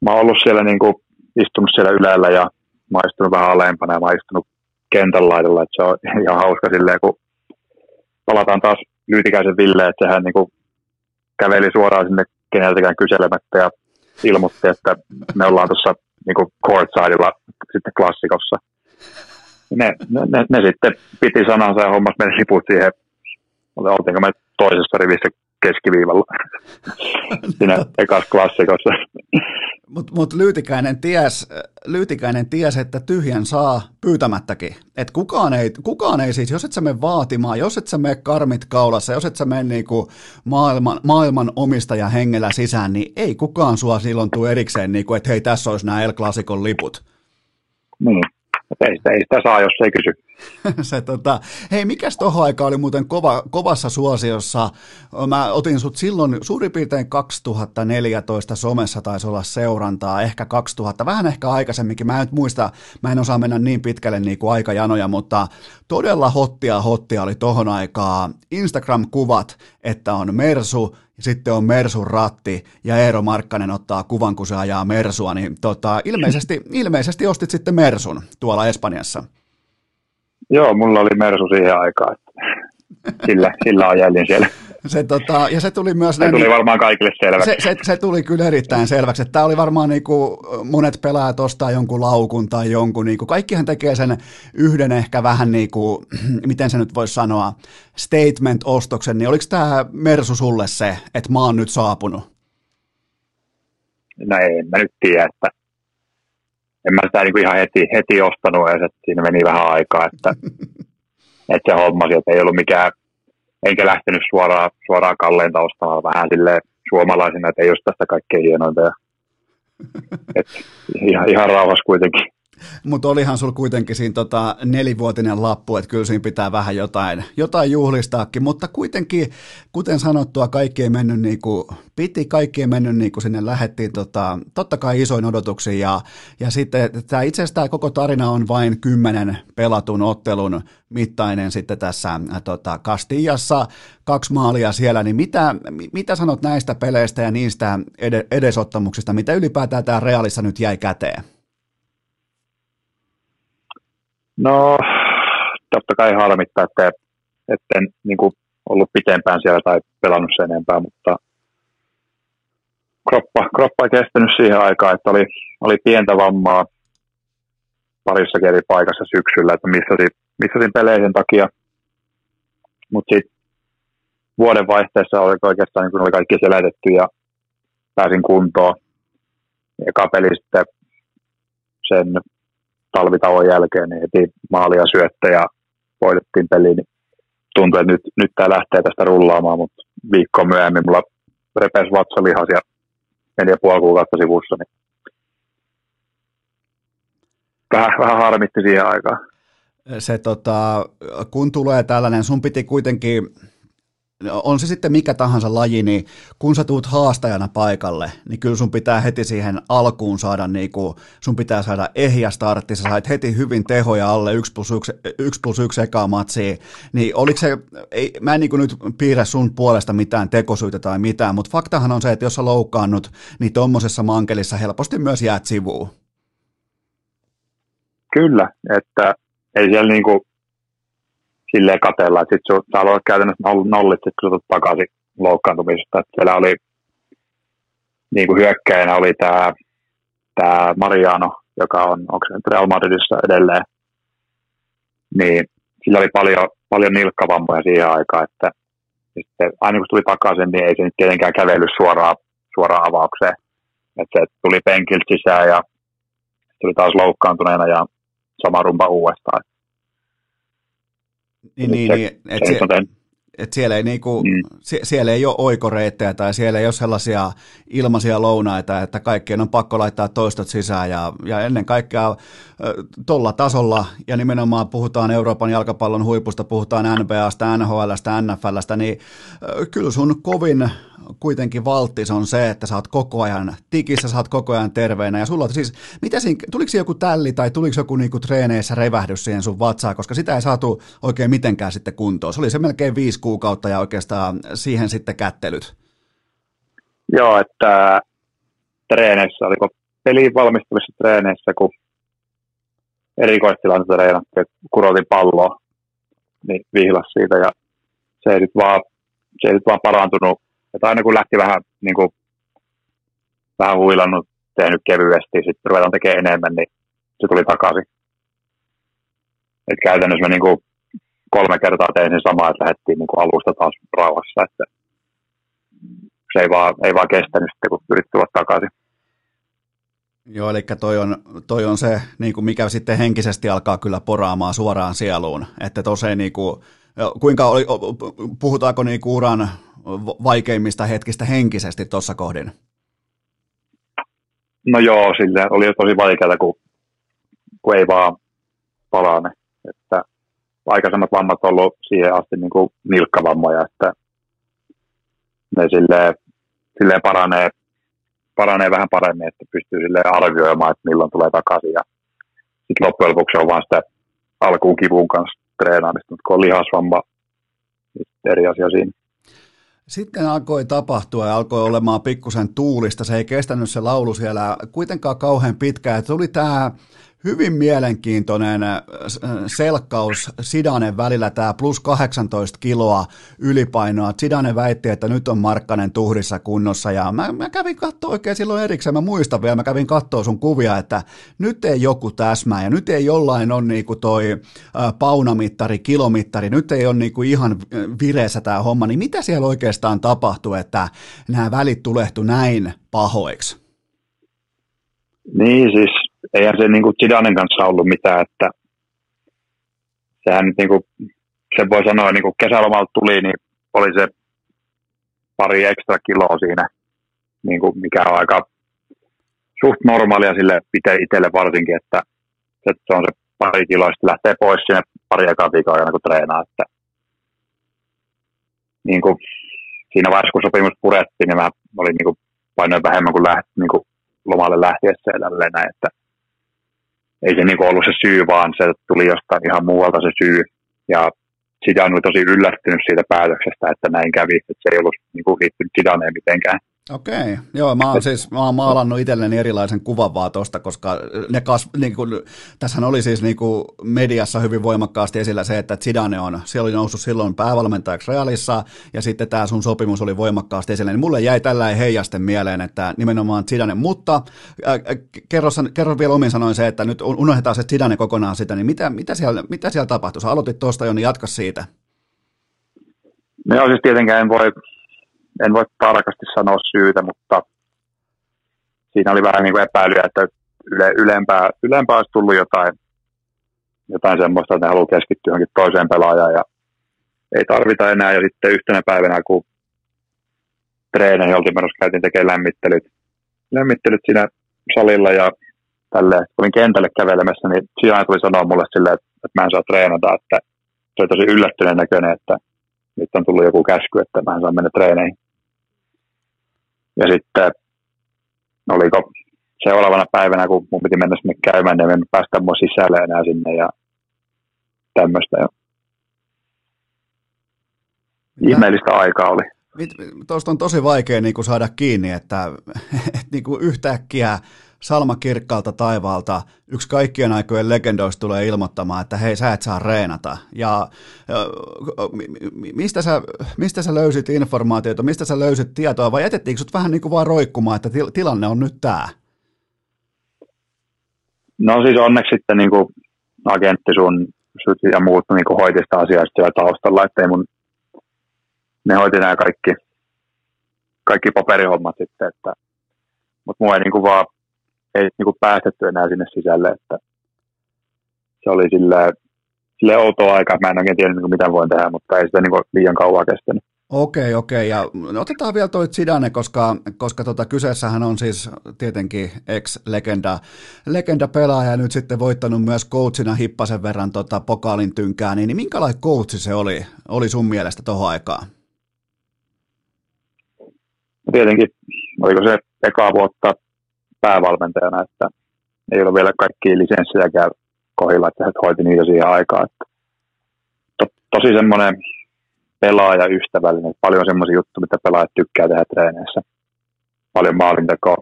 mä oon ollut siellä, niin kuin, istunut siellä ylällä ja mä oon istunut vähän alempana ja mä oon istunut kentän laidalla, että se on ihan hauska silleen, kun palataan taas Lyytikäisen Ville, että sehän niin kuin käveli suoraan sinne keneltäkään kyselemättä ja ilmoitti, että me ollaan tuossa niin kuin courtsidella sitten klassikossa. Ne, ne, ne sitten piti sanansa ja hommas meidän liput siihen, oltiinko me toisessa rivissä keskiviivalla siinä ekassa klassikossa. Mutta mut Lyytikäinen ties, Lyytikäinen ties, että tyhjän saa pyytämättäkin. Että kukaan ei, kukaan ei siis, jos et sä mene vaatimaan, jos et sä mene karmit kaulassa, jos et sä mene niinku maailman, maailman omistajan hengellä sisään, niin ei kukaan sua silloin tule erikseen, niinku, että hei, tässä olisi nämä El Clasicon liput. Niin. Ei sitä, ei sitä saa, jos ei kysy. Se, tota, hei, mikäs tohon aika oli muuten kova, kovassa suosiossa? Mä otin sut silloin suurin piirtein kaksituhattaneljätoista somessa taisi olla seurantaa, ehkä kaksituhatta, vähän ehkä aikaisemminkin. Mä en nyt muista, mä en osaa mennä niin pitkälle niin kuin aikajanoja, mutta todella hottia hottia oli tohon aikaa Instagram-kuvat, että on Mersu, sitten on Mersun ratti ja Eero Markkanen ottaa kuvan, kun se ajaa Mersua, niin tota, ilmeisesti, ilmeisesti ostit sitten Mersun tuolla Espanjassa. Joo, mulla oli Mersu siihen aikaan, että sillä, sillä ajelin siellä. Se, tota, ja se tuli myös... Se tuli varmaan kaikille selväksi. Se, se, se tuli kyllä erittäin selväksi. Tämä oli varmaan niin kuin monet pelaajat ostaa jonkun laukun tai jonkun. Niin kuin, kaikkihan tekee sen yhden ehkä vähän niin kuin, miten se nyt voisi sanoa, statement-ostoksen. Niin oliko tämä Mersu sulle se, että mä oon nyt saapunut? No ei, mä nyt tiedä, että en mä sitä niin kuin ihan heti, heti ostanut edes, että siinä meni vähän aikaa, että, että se homma sieltä ei ollut mikään... Enkä lähtenyt suoraan, suoraan kalleinta ostamaan vähän silleen suomalaisena, että ei olisi tästä kaikkein hienointa. Ja, et, ihan, ihan rauhassa kuitenkin. Mutta olihan sulla kuitenkin siinä tota nelivuotinen lappu, että kyllä siinä pitää vähän jotain, jotain juhlistaakin, mutta kuitenkin, kuten sanottua, kaikki ei mennyt niin kuin piti, kaikki ei mennyt niin kuin sinne lähdettiin tota, totta kai isoin odotuksiin ja, ja sitten tämä itse asiassa tämä koko tarina on vain kymmenen pelatun ottelun mittainen sitten tässä tota, Castillassa, kaksi maalia siellä, niin mitä, mitä sanot näistä peleistä ja niistä edesottamuksista, mitä ylipäätään tämä Realissa nyt jäi käteen? No, totta kai harmittaa, että etten niin kuin ollut pitempään siellä tai pelannut sen enempää, mutta kroppa, kroppa ei kestänyt siihen aikaan, että oli, oli pientä vammaa parissakin eri paikassa syksyllä, että missasin, missasin pelejä sen takia. Mutta sitten vuoden vaihteessa oli oikeastaan kun oli kaikki selätetty ja pääsin kuntoon. Eka peli sitten sen talvitauon jälkeen niin heti maalia syötte ja voitettiin peliin. Niin tuntui, että nyt, nyt tämä lähtee tästä rullaamaan, mutta viikko myöhemmin mulla repesi vatsalihas ja neljä puoli kuukautta sivussa. Niin vähän, vähän harmitti siihen aikaan. Se, tota, kun tulee tällainen, sun piti kuitenkin, on se sitten mikä tahansa laji, niin kun sä tuut haastajana paikalle, niin kyllä sun pitää heti siihen alkuun saada, niin kuin, sun pitää saada ehjä startti, sä sait heti hyvin tehoja alle yksi plus yksi ekaa matsia, niin oliko se, ei, mä en niin kuin nyt piirrä sun puolesta mitään tekosyytä tai mitään, mutta faktahan on se, että jos sä loukkaannut, niin tommosessa mankelissa helposti myös jäät sivuun. Kyllä, että ei siellä niin kuin silleen katella, että sitten sinä aloit käytännössä nollit, sitten kun olet takaisin loukkaantumisesta. Että siellä oli, niin kuin hyökkäjänä oli tämä, tämä Mariano, joka on, onko se nyt Real Madridissa edelleen, niin sillä oli paljon, paljon nilkkavammoja siihen aikaan, että sitten, aina kun tuli takaisin, niin ei se nyt tietenkään kävellyt suoraan, suoraan avaukseen. Että se tuli penkiltä sisään ja tuli taas loukkaantuneena ja sama rumpa uudestaan. Niin, niin, niin että sie, et siellä, niinku, mm. sie, siellä ei ole oikoreittejä tai siellä ei ole sellaisia ilmaisia lounaita, että kaikkien on pakko laittaa toistot sisään ja, ja ennen kaikkea tuolla tasolla ja nimenomaan puhutaan Euroopan jalkapallon huipusta, puhutaan N B A:sta, N H L:stä, N F L:stä, niin kyllä sun kovin kuitenkin valttis on se, että sä oot koko ajan tikissä, sä oot koko ajan terveenä ja sulla on siis, mitä siinä, tuliko joku tälli tai tuliko joku niinku treeneissä revähdys siihen sun vatsaan, koska sitä ei saatu oikein mitenkään sitten kuntoon. Se oli se melkein viisi kuukautta ja oikeastaan siihen sitten kättelyt. Joo, että treeneissä, oliko peliin valmistavissa treeneissä, kun erikoistilanteessa treenattiin, kurotin palloa, niin vihlas siitä ja se ei nyt vaan, se ei nyt vaan parantunut. Että aina kun lähti vähän, niin kuin, vähän huilannut, tehnyt kevyesti, sitten ruvetaan tekemään enemmän, niin se tuli takaisin. Et käytännössä mä niin kuin kolme kertaa tein sen samaa, että lähdettiin niin kuin alusta taas rauhassa. Että se ei vaan, ei vaan kestänyt sitten, kun yritti tulla takaisin. Joo, eli toi on, toi on se, niin kuin mikä sitten henkisesti alkaa kyllä poraamaan suoraan sieluun. Että usein, niin kuin, kuinka oli, puhutaanko niin kuin uran vaikeimmista hetkistä henkisesti tuossa kohdin? No joo, sillä oli tosi vaikeaa, kun, kun ei vaan palane. Että aikaisemmat vammat on ollut siihen asti niin kuin nilkkavammoja, että ne silleen, silleen paranee, paranee vähän paremmin, että pystyy silleen arvioimaan, että milloin tulee takaisin. Ja sitten loppujen lopuksi on vaan sitä alkuun kivun kanssa treenaamista, mutta kun on lihasvamma, niin eri asia siinä. Sitten alkoi tapahtua ja alkoi olemaan pikkusen tuulista. Se ei kestänyt se laulu siellä kuitenkaan kauhean pitkään. Tuli tämä hyvin mielenkiintoinen selkkaus Zidanen välillä, tämä plus kahdeksantoista kiloa ylipainoa. Zidane väitti, että nyt on Markkanen tuhdissa kunnossa ja mä, mä kävin katsoa oikein silloin erikseen. Mä muistan vielä, mä kävin katsoa sun kuvia, että nyt ei joku täsmää ja nyt ei jollain ole niinku toi paunamittari, kilomittari, nyt ei ole niinku ihan vireessä tämä homma. Niin mitä siellä oikeastaan tapahtui, että nämä välit tulehtu näin pahoiksi? Niin siis. Eihän se niin kuin Zidanen kanssa ollut mitään, että sehän nyt niin kuin, sen voi sanoa, niin kuin kesälomalta tuli, niin oli se pari ekstra kiloa siinä, niin kuin mikä on aika suht normaalia sille itselle varsinkin, että se on se pari kiloa, sitten lähtee pois sinne pari ekaa viikon aina, kun treenaa, että niin kuin siinä vaiheessa, kun sopimus purettiin, niin mä olin niin kuin painoin vähemmän kuin, läht, niin kuin lomalle lähtiessä ja tälleen näin, että ei se niinku ollut se syy, vaan se tuli jostain ihan muualta se syy. Ja Zidane oli tosi yllättynyt siitä päätöksestä, että näin kävi, että se ei ollut niinku liittynyt Zidaneen mitenkään. Okei, joo, mä oon siis mä oon maalannut itselleni erilaisen kuvan vaan tuosta, koska ne kasv, niinku, tässähän oli siis niinku mediassa hyvin voimakkaasti esillä se, että Zidane on, siellä oli noussut silloin päävalmentajaksi Realissa, ja sitten tämä sun sopimus oli voimakkaasti esillä, niin mulle jäi tällainen heijasten mieleen, että nimenomaan Zidane, mutta äh, kerro, kerro vielä omin sanoin se, että nyt unohdetaan se Zidane kokonaan sitä, niin mitä, mitä, siellä, mitä siellä tapahtui? Sä aloitit tuosta jo, niin jatka siitä. No siis tietenkään en voi, en voi tarkasti sanoa syytä, mutta siinä oli vähän niin kuin epäilyä, että yle, ylempää, ylempää olisi tullut jotain, jotain semmoista, että ne haluaa keskittyä johonkin toiseen pelaajaan ja ei tarvita enää. Ja sitten yhtenä päivänä, kun treenin joltimenossa käytiin tekemään lämmittelyt, lämmittelyt siinä salilla ja tälleen, kun olin kentälle kävelemässä, niin siinä tuli sanoa mulle silleen, että mä en saa treenata, että se oli tosi yllättyneen näköinen, että nyt on tullut joku käsky, että mä en saa mennä treeneihin. Ja sitten oliko seuraavana päivänä, kun mun piti mennä sinne käymään, niin en päästä mun sisälle enää sinne ja tämmöistä. Ihmeellistä aikaa oli. Tuosta on tosi vaikea niin kuin saada kiinni, että, että niin kuin yhtäkkiä Salma kirkkaalta taivaalta yksi kaikkien aikojen legendoista tulee ilmoittamaan, että hei, sä et saa reenata. Ja, mistä, sä, mistä sä löysit informaatiota, mistä sä löysit tietoa, vai jätettiinkö sut vähän niin kuin vaan roikkumaan, että til- tilanne on nyt tää? No siis onneksi sitten niin kuin agentti sun ja muut niin kuin hoiti sitä asiaa siellä taustalla, ettei mun ne hoiti nämä kaikki, kaikki paperihommat sitten, että, mutta mua ei niin kuin vaan ei niin kuin päästetty enää sinne sisälle, että se oli silleen, silleen outoa aikaa, mä en oikein tiedä niin kuin mitä voin tehdä, mutta ei sitä niin kuin liian kauan kestänyt. Okei, okei. Ja otetaan vielä toi Zidane, koska, koska tota, kyseessähän on siis tietenkin ex-legenda legenda pelaaja, nyt sitten voittanut myös coachina hippasen verran tota, pokaalin tynkää, niin, niin minkälainen coachi se oli, oli sun mielestä tohon aikaan? Tietenkin, oliko se ekaa vuotta päävalmentajana, että ei ole vielä kaikkia lisenssejäkään kohdilla, että he hoiti niitä siihen aikaan. To- tosi semmoinen pelaajaystävällinen, paljon semmoisia juttuja, mitä pelaajat tykkää tehdä treeneissä. Paljon maalintekoa,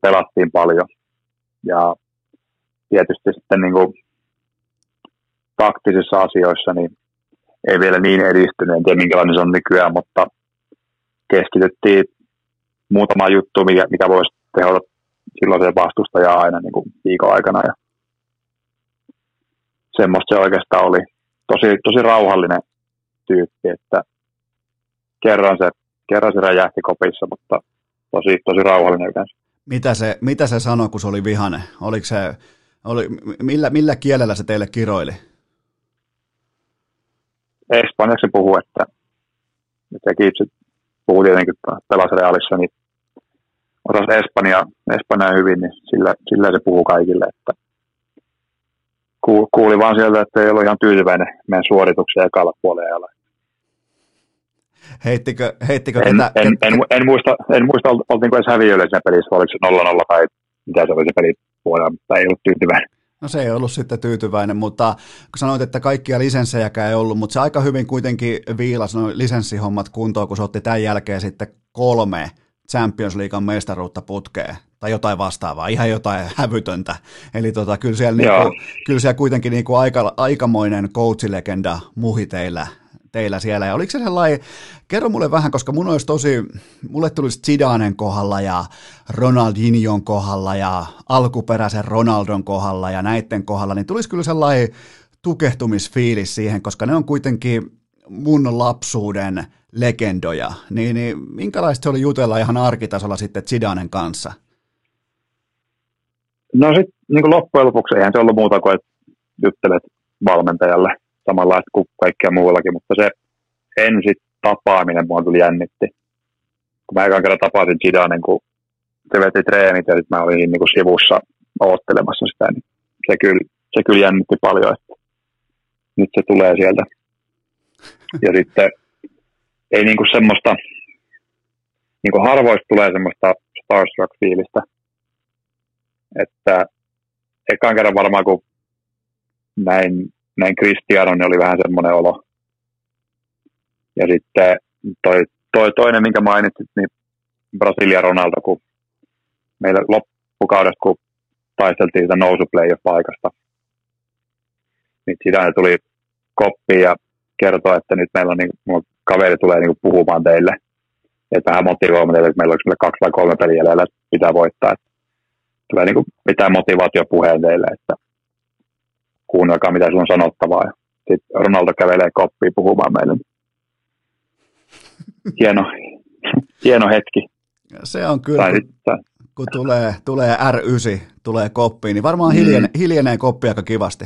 pelattiin paljon ja tietysti sitten niin kuin taktisissa asioissa niin ei vielä niin edistynyt, en tiedä minkälainen se on nykyään, mutta keskityttiin muutama juttu, mikä, mikä voisi tehdä silloiseen vastustajaan aina niin kuin viikon aikana. Ja semmoista se oikeastaan oli. Tosi, tosi rauhallinen tyyppi, että kerran se, kerran se räjähti kopissa, mutta tosi, tosi rauhallinen yleensä. Mitä se, mitä se sanoi, kun se oli vihainen? Oliko se, oli, millä, millä kielellä se teille kiroili? Espanjaksi puhui, että sekin itse puhui tietenkin pelasreaalissa, niin osasi Espanjaa, Espanjaa hyvin, niin sillä, sillä se puhuu kaikille, että kuuli vaan sieltä, että ei ollut ihan tyytyväinen meidän suorituksia ekalla puolella. Heittikö, heittikö en, ketä? En, en, en muista, en muista oltiinko edes häviöllä siinä pelissä, vai oliko se nolla nolla tai mitä se oli se peli puolella, mutta ei ollut tyytyväinen. No se ei ollut sitten tyytyväinen, mutta kun sanoit, että kaikkia lisenssejäkään ei ollut, mutta se aika hyvin kuitenkin viilasi nuo lisenssihommat kuntoon, kun se otti tämän jälkeen sitten kolme Champions Leaguean mestaruutta putkeen tai jotain vastaavaa, ihan jotain hävytöntä. Eli tota, kyllä, siellä niinku, kyllä siellä kuitenkin niinku aika, aikamoinen coachilegenda muhi teillä, teillä siellä. Ja oliko se sellainen, kerro mulle vähän, koska mun olisi tosi, mulle tulisi Zidanen kohdalla ja Ronaldinhon kohdalla ja alkuperäisen Ronaldon kohdalla ja näiden kohdalla, niin tulisi kyllä sellainen tukehtumisfiilis siihen, koska ne on kuitenkin mun lapsuuden legendoja, niin, niin minkälaista se oli jutella ihan arkitasolla sitten Zidanen kanssa? No sitten niin loppujen lopuksi eihän se ollut muuta kuin, että juttelet valmentajalle samanlaista kuin kaikkea muuallakin, mutta se ensi tapaaminen mua tuli jännitti. Kun mä ekan kerran tapasin Zidanen, kun se veti treenit ja sitten mä olin niin kuin sivussa odottelemassa sitä, niin se kyllä, se kyllä jännitti paljon, että nyt se tulee sieltä. Ja sitten ei niinku semmoista, niinku harvoista tulee semmoista starstruck-fiilistä, että ekaan kerran varmaan kun näin, näin Cristiano, niin oli vähän semmoinen olo. Ja sitten toi, toi toinen, minkä mainitsit, niin Brasilia Ronaldo, kun meillä loppukaudesta, kun taisteltiin sitä nousuplayoff-paikasta, niin sitä tuli koppi ja kertoo, että nyt meillä on niin, mun kaveri tulee niin kuin puhumaan teille, että vähän motivoimaan teille, että meillä on kaksi tai kolme peliä jäljellä, että pitää voittaa. Että tulee niin kuin pitää motivaatiopuheen teille, että kuunnelkaa mitä sinulla on sanottavaa. sitten Ronaldo kävelee koppiin puhumaan meille. Hieno, hieno hetki. Se on kyllä, kun, kun tulee, tulee är yhdeksän, tulee koppiin, niin varmaan hiljene, mm. hiljenee koppi aika kivasti.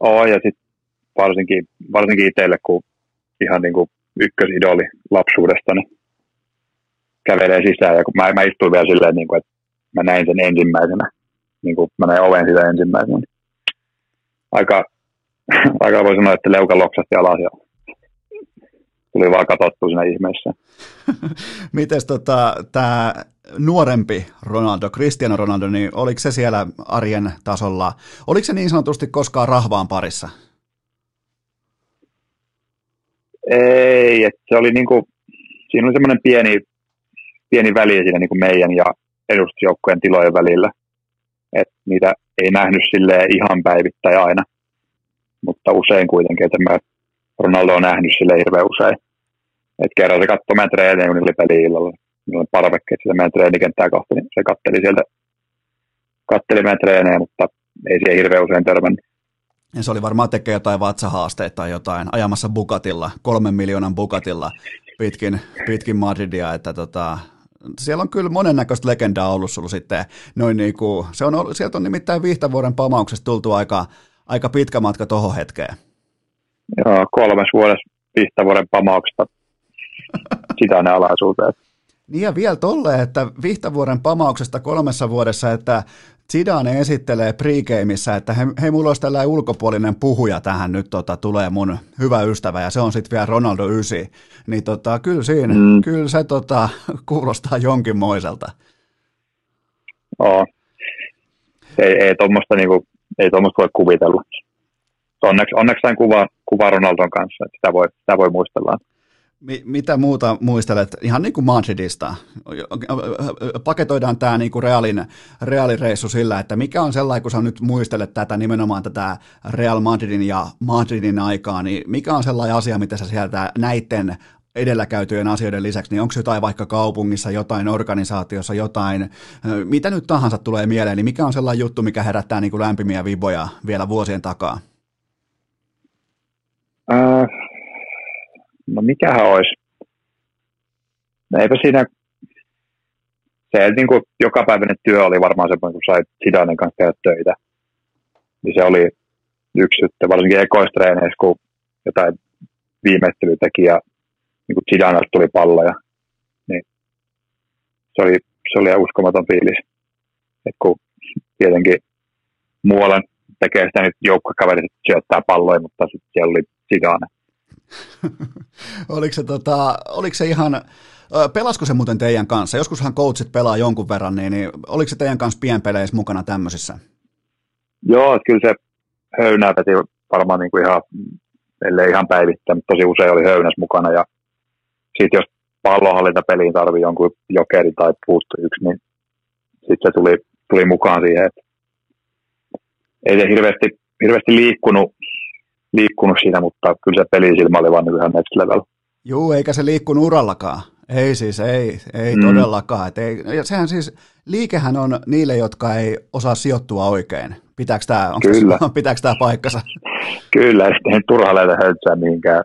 Oo, ja sitten varsinkin, varsinkin itselle, kun ihan niin kuin ykkösidoli lapsuudesta, niin kävelee sisään. Ja kun mä, mä istuin vielä silleen, niin kuin, että mä näin sen ensimmäisenä, niin kuin mä näin oven sitä ensimmäisenä. Aika, aika voi sanoa, että leuka loksahti alas ja tuli vaan katsottua siinä ihmeessä. Mites tota, tämä nuorempi Ronaldo, Cristiano Ronaldo, niin oliko se siellä arjen tasolla, oliko se niin sanotusti koskaan rahvaan parissa? Ei, että se oli niinku, siinä oli semmoinen pieni, pieni väli siinä niinku meidän ja edustusjoukkojen tilojen välillä, että niitä ei nähnyt silleen ihan päivittäin aina, mutta usein kuitenkin, että mä Ronaldo on nähnyt silleen hirveän usein, että kerran se katsoi meidän treeniä, kun niillä oli peli illalla, niillä oli parvekkeet sitä meidän treenikenttää kohti, niin se katteli sieltä, katteli meidän treenejä, mutta ei siihen hirveän usein törmännyt. Ja se oli varmaan tekee jotain vatsahaasteita tai jotain, ajamassa Bugatti, kolmen miljoonan Bugatilla pitkin, pitkin Madridia, että tota, siellä on kyllä monennäköistä legendaa ollut sulla sitten, noin niin kuin, se on, sieltä on nimittäin Vihtavuoren Pamauksesta tultu aika, aika pitkä matka tohon hetkeen. Joo, kolmes vuodessa Vihtavuoren Pamauksesta sitä ne alaisuuteen. Niin ja vielä tolleen, että Vihtavuoren Pamauksesta kolmessa vuodessa, että Zidane esittelee pregameissa, että hei, hei mulla olisi tällainen ulkopuolinen puhuja tähän nyt, tota, tulee mun hyvä ystävä, ja se on sitten vielä Ronaldo yhdeksän. Niin tota, kyllä siinä, mm. kyllä se tota, kuulostaa jonkinmoiselta. Joo, ei, ei tuommoista niinku, voi kuvitella. Onneksi, onneksi sain kuva, kuva Ronaldon kanssa, että sitä voi, sitä voi muistella. Mitä muuta muistelet? Ihan niin kuin Madridista. Paketoidaan tämä niin kuin Realin, Realin reissu sillä, että mikä on sellainen, kun sä nyt muistelet tätä nimenomaan tätä Real Madridin ja Madridin aikaa, niin mikä on sellainen asia, mitä sä sieltä näiden edellä käytyjen asioiden lisäksi, niin onko jotain vaikka kaupungissa, jotain organisaatiossa, jotain, mitä nyt tahansa tulee mieleen, niin mikä on sellainen juttu, mikä herättää niin kuin lämpimiä viboja vielä vuosien takaa? Äh. No mikähän olisi? Eipä siinä, se niin kuin jokapäiväinen työ oli varmaan semmoinen, kun sai Zidanen kanssa tehdä töitä. Niin se oli yksi, varsinkin ekoistreeneissä, kun jotain viimeistelyä teki ja niin kuin Zidanelta tuli palloja. Niin se oli, se oli uskomaton fiilis. Et kun tietenkin muualla tekee sitä nyt joukkokaverit, että syöttää palloja, mutta sitten siellä oli Zidane. Oliko se, tota, oliko se ihan, pelasko se muuten teidän kanssa? Joskushan coachit pelaa jonkun verran, niin, niin oliko se teidän kanssa pienpeleissä mukana tämmöisissä? Joo, kyllä se höynää peti varmaan niin kuin ihan, ellei ihan päivittäin, mutta tosi usein oli höynässä mukana. Ja sitten jos pallonhallintapeliin tarvii jonkun jokeri tai puustu yksi, niin sitten se tuli, tuli mukaan siihen. Että ei se hirveästi, hirveästi liikkunut. liikkunut siinä, mutta kyllä se pelisilmä oli vaan ihan next level. Juu, eikä se liikkunut urallakaan. Ei siis, ei, ei mm. todellakaan. Et ei, sehän siis, liikehän on niille, jotka ei osaa sijoittua oikein. Pitääkö tämä, pitääkö tämä paikkansa? Kyllä, ei turha lähteä höytsää mihinkään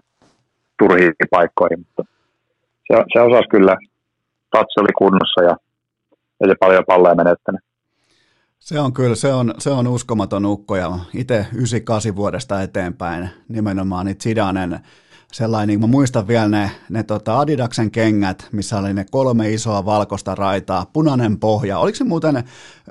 turhiin paikkoihin, mutta se, se osasi kyllä. Tatsi oli kunnossa ja ei se paljon palleja menettänyt. Se on kyllä, se on, se on uskomaton ukko ja itse yhdeksänkymmentäkahdeksan vuodesta eteenpäin nimenomaan niitä Zidanen sellainen, mä muistan vielä ne, ne tota Adidaksen kengät, missä oli ne kolme isoa valkoista raitaa, punainen pohja, oliko se muuten,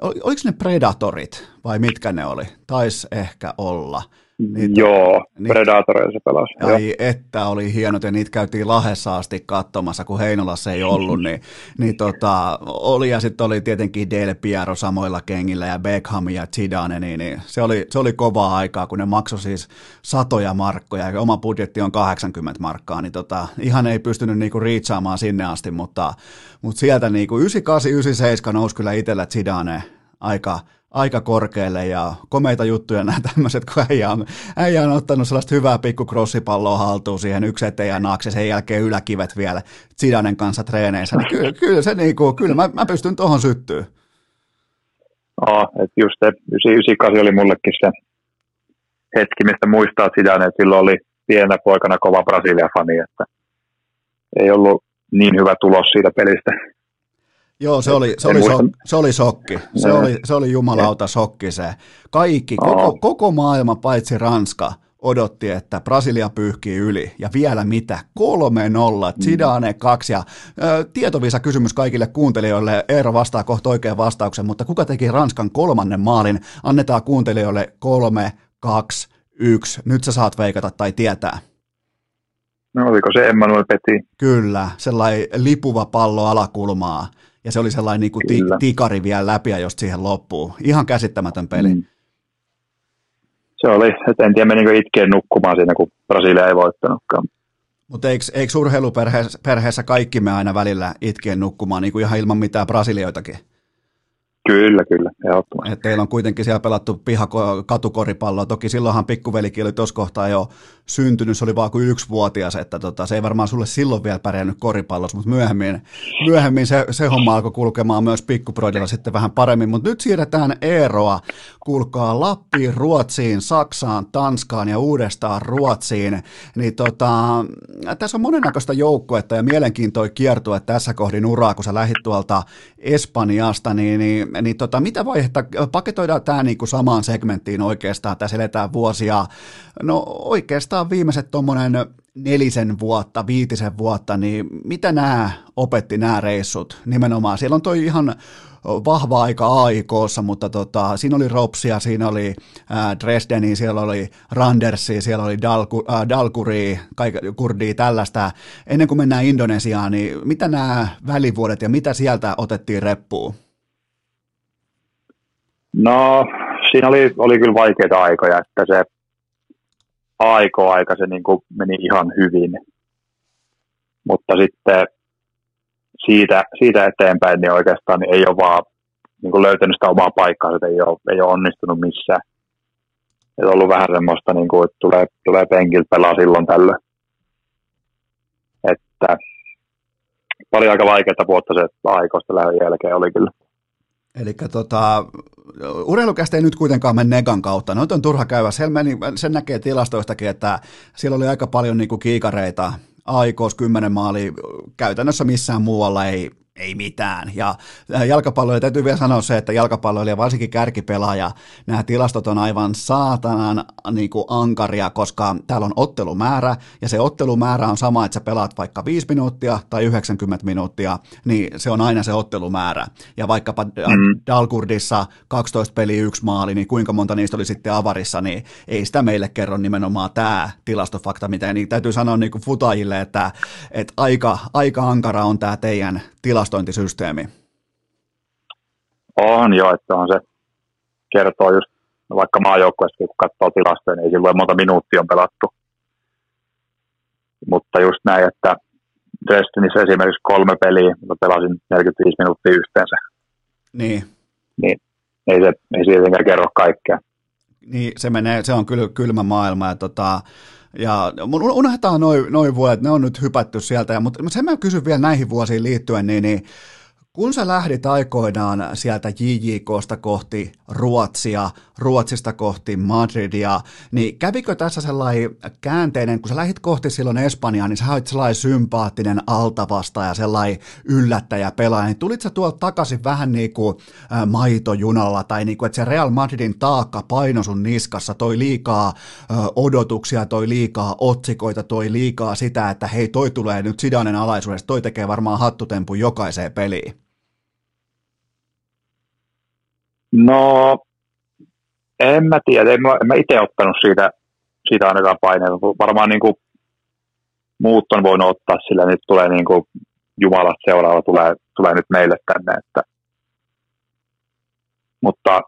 ol, oliko ne Predatorit vai mitkä ne oli, taisi ehkä olla. Niitä, joo, Predatoria se pelasi. Ai jo. Että, oli hienot ja niitä käytiin Lahdessa asti katsomassa, kun Heinolassa ei ollut, niin, niin tota, oli ja sitten oli tietenkin Del Piero samoilla kengillä ja Beckham ja Zidane, niin, niin se, oli, se oli kovaa aikaa, kun ne maksoi siis satoja markkoja ja oma budjetti on kahdeksankymmentä markkaa, niin tota, ihan ei pystynyt niinku riitsaamaan sinne asti, mutta, mutta sieltä niinku yhdeksänkymmentäkahdeksan yhdeksänkymmentäseitsemän nousi kyllä itsellä Zidane aika aika korkealle ja komeita juttuja nämä tämmöiset, kun äijä on, äijä on ottanut sellaista hyvää pikku crossipalloa haltuun siihen yksi eteen ja naksi, sen jälkeen yläkivet vielä Zidanen kanssa treeneissä. Niin kyllä, kyllä se niinku, kyllä mä, mä pystyn tohon syttyä. No, että just se yhdeksänkymmentäkahdeksan oli mullekin se hetki, mistä muistaa Zidane, että silloin oli pienenä poikana kova Brasilia-fani, että ei ollut niin hyvä tulos siitä pelistä. Joo, se oli, se oli, so, se oli sokki. Se oli, se oli jumalauta sokki se. Kaikki, koko, koko maailma paitsi Ranska odotti, että Brasilia pyyhkii yli. Ja vielä mitä? kolme nolla, Zidane kaksi. Ja, ö, tietovisa kysymys kaikille kuuntelijoille. Eero vastaa kohta oikean vastauksen, mutta kuka teki Ranskan kolmannen maalin? Annetaan kuuntelijoille kolme kaksi yksi. Nyt sä saat veikata tai tietää. No, oliko se Emmanuel Petit? Kyllä, sellainen lipuva pallo alakulmaa. Ja se oli sellainen niin kuin ti- tikari vielä läpi ja just siihen loppuun. Ihan käsittämätön peli. Mm. Se oli, että en tiedä menikö itkeen nukkumaan siinä, kun Brasilia ei voittanutkaan. Mutta eikö, eikö urheiluperheessä perheessä kaikki me aina välillä itkeen nukkumaan, niin kuin ihan ilman mitään brasilioitakin? Kyllä, kyllä, ehdottomasti. Et teillä on kuitenkin siellä pelattu pihakatukkoripalloa. Toki silloinhan pikkuvelikin oli tuossa kohtaa jo syntynyt, se oli vaan kuin yksivuotias, että tota, se ei varmaan sulle silloin vielä pärjännyt koripallossa, mutta myöhemmin, myöhemmin se, se homma alkoi kulkemaan myös pikkuproidilla sitten vähän paremmin. Mutta nyt siirretään Eeroa, kuulkaa, Lappiin, Ruotsiin, Saksaan, Tanskaan ja uudestaan Ruotsiin. Niin tota, tässä on monennäköistä joukkuetta ja mielenkiintoa kiertua tässä kohdin uraa, kun sä lähdit tuolta Espanjasta, niin, niin Niin tota, mitä vaihetta, paketoidaan tämä niinku samaan segmenttiin oikeastaan, tässä eletään vuosia, no oikeastaan viimeiset tuommoinen nelisen vuotta, viitisen vuotta, niin mitä nämä opetti nämä reissut nimenomaan? Siellä on toi ihan vahva aika A I K:ssa, mutta tota, siinä oli Ropsia, siinä oli ää, Dresdeni, siellä oli Randersi, siellä oli Dalku, ää, Dalkuri, Kurdi, tällaista. Ennen kuin mennään Indonesiaan, niin mitä nämä välivuodet ja mitä sieltä otettiin reppuun? No, siinä oli, oli kyllä vaikeita aikoja, että se A I K-aika se niin kuin meni ihan hyvin, mutta sitten siitä, siitä eteenpäin niin oikeastaan niin ei ole vaan niin kuin löytänyt sitä omaa paikkaa, että ei ole, ei ole onnistunut missään. Et on ollut vähän semmoista, niin kuin, että tulee, tulee penkiltä pelaa silloin tällöin. Että paljon aika vaikeita vuotta se A I K:sta lähdön jälkeen oli kyllä. Eli tota, urheilukästä ei nyt kuitenkaan mene negan kautta. Noita on turha käydä. Meni, sen näkee tilastoistakin, että siellä oli aika paljon niinku kiikareita. A I K:s kymmenen maalia, käytännössä missään muualla ei, ei mitään. Ja jalkapalloilija, täytyy vielä sanoa se, että jalkapalloilija, varsinkin kärkipelaaja, nämä tilastot on aivan saatanan niinku ankaria, koska täällä on ottelumäärä, ja se ottelumäärä on sama, että sä pelaat vaikka viisi minuuttia tai yhdeksänkymmentä minuuttia, niin se on aina se ottelumäärä. Ja vaikkapa mm. Dalkurdissa kaksitoista peliä yksi maali, niin kuinka monta niistä oli sitten avarissa, niin ei sitä meille kerro nimenomaan tämä tilastofakta, mitä niin täytyy sanoa niinku futajille, että, että aika, aika ankara on tämä teidän tilasto. Tilastointisysteemi? On joo, että on se kertoo just, no vaikka maajoukkueesta, kun katsoo tilastoja, niin ei silloin monta minuuttia on pelattu. Mutta just näin, että Dresdenissä esimerkiksi kolme peliä, mutta pelasin neljäkymmentäviisi minuuttia yhteensä. Niin. Niin, ei se ei siltikään kerro kaikkea. Niin, se menee, se on kyllä kylmä maailma ja tota... Ja unohdetaan noin noi vuodet, ne on nyt hypätty sieltä, mutta sen mä kysyn vielä näihin vuosiin liittyen, niin, niin kun sä lähdit aikoinaan sieltä J J K:sta kohti Ruotsia, Ruotsista kohti Madridia, niin kävikö tässä sellainen käänteinen, kun sä lähdit kohti silloin Espanjaa, niin sä olit sellainen sympaattinen altavastaaja, sellainen yllättäjä pelaaja, niin tulit sä tuolta takaisin vähän niin kuin maitojunalla, tai niin kuin, että se Real Madridin taakka paino sun niskassa, toi liikaa odotuksia, toi liikaa otsikoita, toi liikaa sitä, että hei, toi tulee nyt Zidanen alaisuudessa, toi tekee varmaan hattutempun jokaiseen peliin. No, en mä tiedä. En mä, mä itse ottanut siitä, siitä ainakaan paineita. Varmaan niin kuin muut on voinut ottaa, sillä nyt tulee niin kuin Jumalat seuraava tulee, tulee nyt meille tänne. Että. Mutta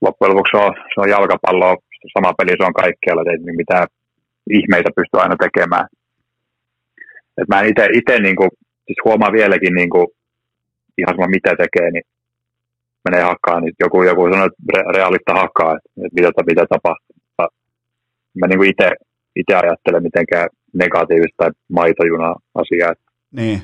loppujen lopuksi se on, se on jalkapalloa, sama peli, se on kaikkialla. Ei niin mitään ihmeitä pysty aina tekemään. Et mä ite, ite niin kuin, siis huomaa vieläkin niin kuin, ihan sama mitä tekee, niin menee Hakaan, niin joku, joku sanoo, että Realista Hakaa, että mitä, mitä tapahtuu. Mä niin kuin itse ajattelen mitenkään negatiivista tai maitojuna-asiaa. Niin,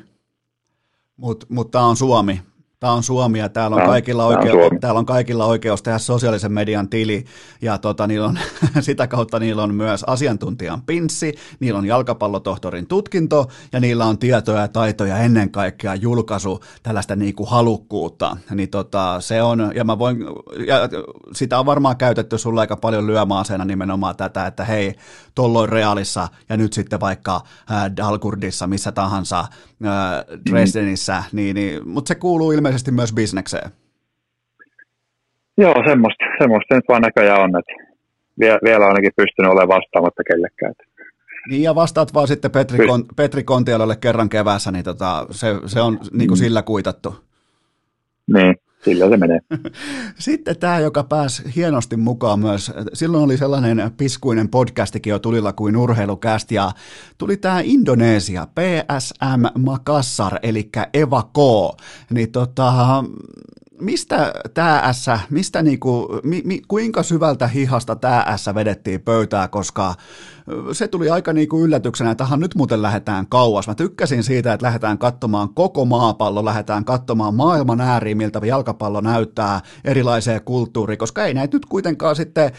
mutta mut tämä on Suomi. Tämä on Suomi ja täällä on, no, kaikilla oikeus, täällä on kaikilla oikeus tehdä sosiaalisen median tili ja tota, niillä on, sitä kautta niillä on myös asiantuntijan pinssi, niillä on jalkapallotohtorin tutkinto ja niillä on tietoja ja taitoja ennen kaikkea julkaisu tällaista niin kuin halukkuutta. Niin tota, se on, ja, mä voin, ja sitä on varmaan käytetty sulla aika paljon lyömäaseena nimenomaan tätä, että hei, tolloin Realissa ja nyt sitten vaikka äh, Dalgurdissa, missä tahansa, äh, Dresdenissä, mm. niin, niin, mutta se kuuluu ilmeisesti myös bisnekseen. Joo, semmoista, semmoista nyt vaan näköjään on, että vie, vielä ainakin pystynyt olemaan vastaamatta kellekään. Niin, ja vastaat vaan sitten Petri, Pyst- Kon, Petri Kontiolalle kerran keväässä, niin tota, se, se on niin kuin sillä kuitattu. Niin, sillä se menee. Sitten tämä, joka pääsi hienosti mukaan myös, silloin oli sellainen piskuinen podcastikin jo tulilla kuin Urheilukästi, ja tuli tämä Indonesia, P S M Makassar, eli Eva K. Niin tota, mistä tämä ässä, mistä niinku, mi, mi, kuinka syvältä hihasta tämä ässä vedettiin pöytää, koska se tuli aika niinku yllätyksenä, että nyt muuten lähdetään kauas. Mä tykkäsin siitä, että lähdetään katsomaan koko maapallo, lähdetään katsomaan maailman ääriä, miltä jalkapallo näyttää, erilaisia kulttuuria, koska ei näitä nyt kuitenkaan sitten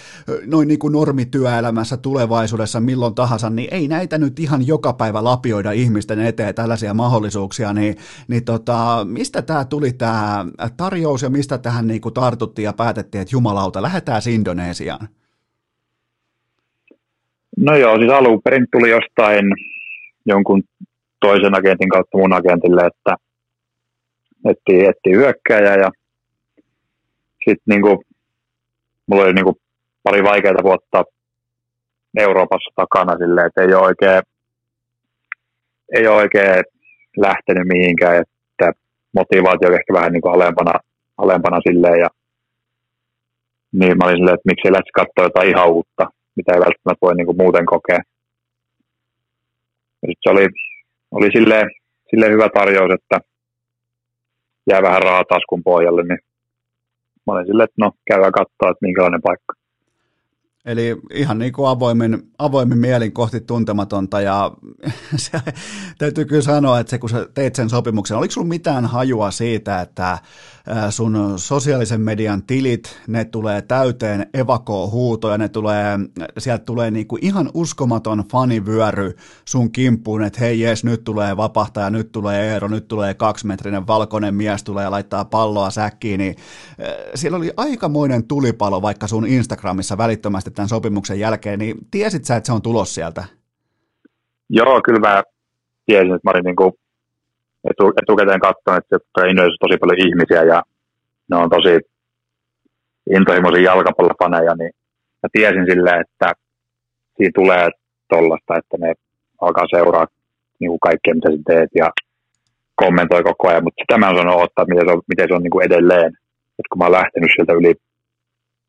noin niinku normityöelämässä tulevaisuudessa milloin tahansa, niin ei näitä nyt ihan joka päivä lapioida ihmisten eteen tällaisia mahdollisuuksia, niin, niin tota, mistä tämä tuli tämä tarjoaja ja mistä tähän niin kuin tartuttiin ja päätettiin, että jumalauta, lähdetään Indonesiaan? No joo, siis alun perin tuli jostain jonkun toisen agentin kautta mun agentille, että ettiin, ettiin hyökkääjä ja sitten niinku, mulla oli niinku pari vaikeaa vuotta Euroopassa takana silleen, että ei ole oikein, ei ole oikein lähtenyt mihinkään, että motivaatio ehkä vähän niinku alempana alempana silleen, ja niin mä olin silleen, että miksei lähtisi katsoa jotain ihan uutta, mitä ei välttämättä voi niinku muuten kokea. Ja sit se oli, oli silleen, silleen hyvä tarjous, että jää vähän rahaa taskun pohjalle, niin mä olin silleen, että no, käydään katsoa, että minkälainen paikka. Eli ihan niin kuin avoimin, avoimin mielin kohti tuntematonta, ja se, täytyy kyllä sanoa, että se, kun sä teit sen sopimuksen, oliko sulla mitään hajua siitä, että sun sosiaalisen median tilit, ne tulee täyteen evakohuutoja, ne tulee, sieltä tulee niin kuin ihan uskomaton fanivyöry sun kimppuun, että hei jes, nyt tulee vapahtaja, nyt tulee Eero, nyt tulee kaksimetrinen valkoinen mies, tulee laittaa palloa säkkiin, niin siellä oli aikamoinen tulipalo vaikka sun Instagramissa välittömästi tämän sopimuksen jälkeen, niin tiesit sä, että se on tulos sieltä? Joo, kyllä mä tiesin, että mä olin niin kuin etu, etukäteen katsonut, että Indonesia on tosi paljon ihmisiä ja ne on tosi intohimoisia jalkapallofaneja, niin mä tiesin silleen, että siinä tulee tollaista, että ne alkaa seuraa niin kuin kaikkea, mitä sä teet ja kommentoi koko ajan, mutta sitä mä en sanonut odottaa, miten se on, miten se on niin kuin edelleen, että kun mä oon lähtenyt sieltä yli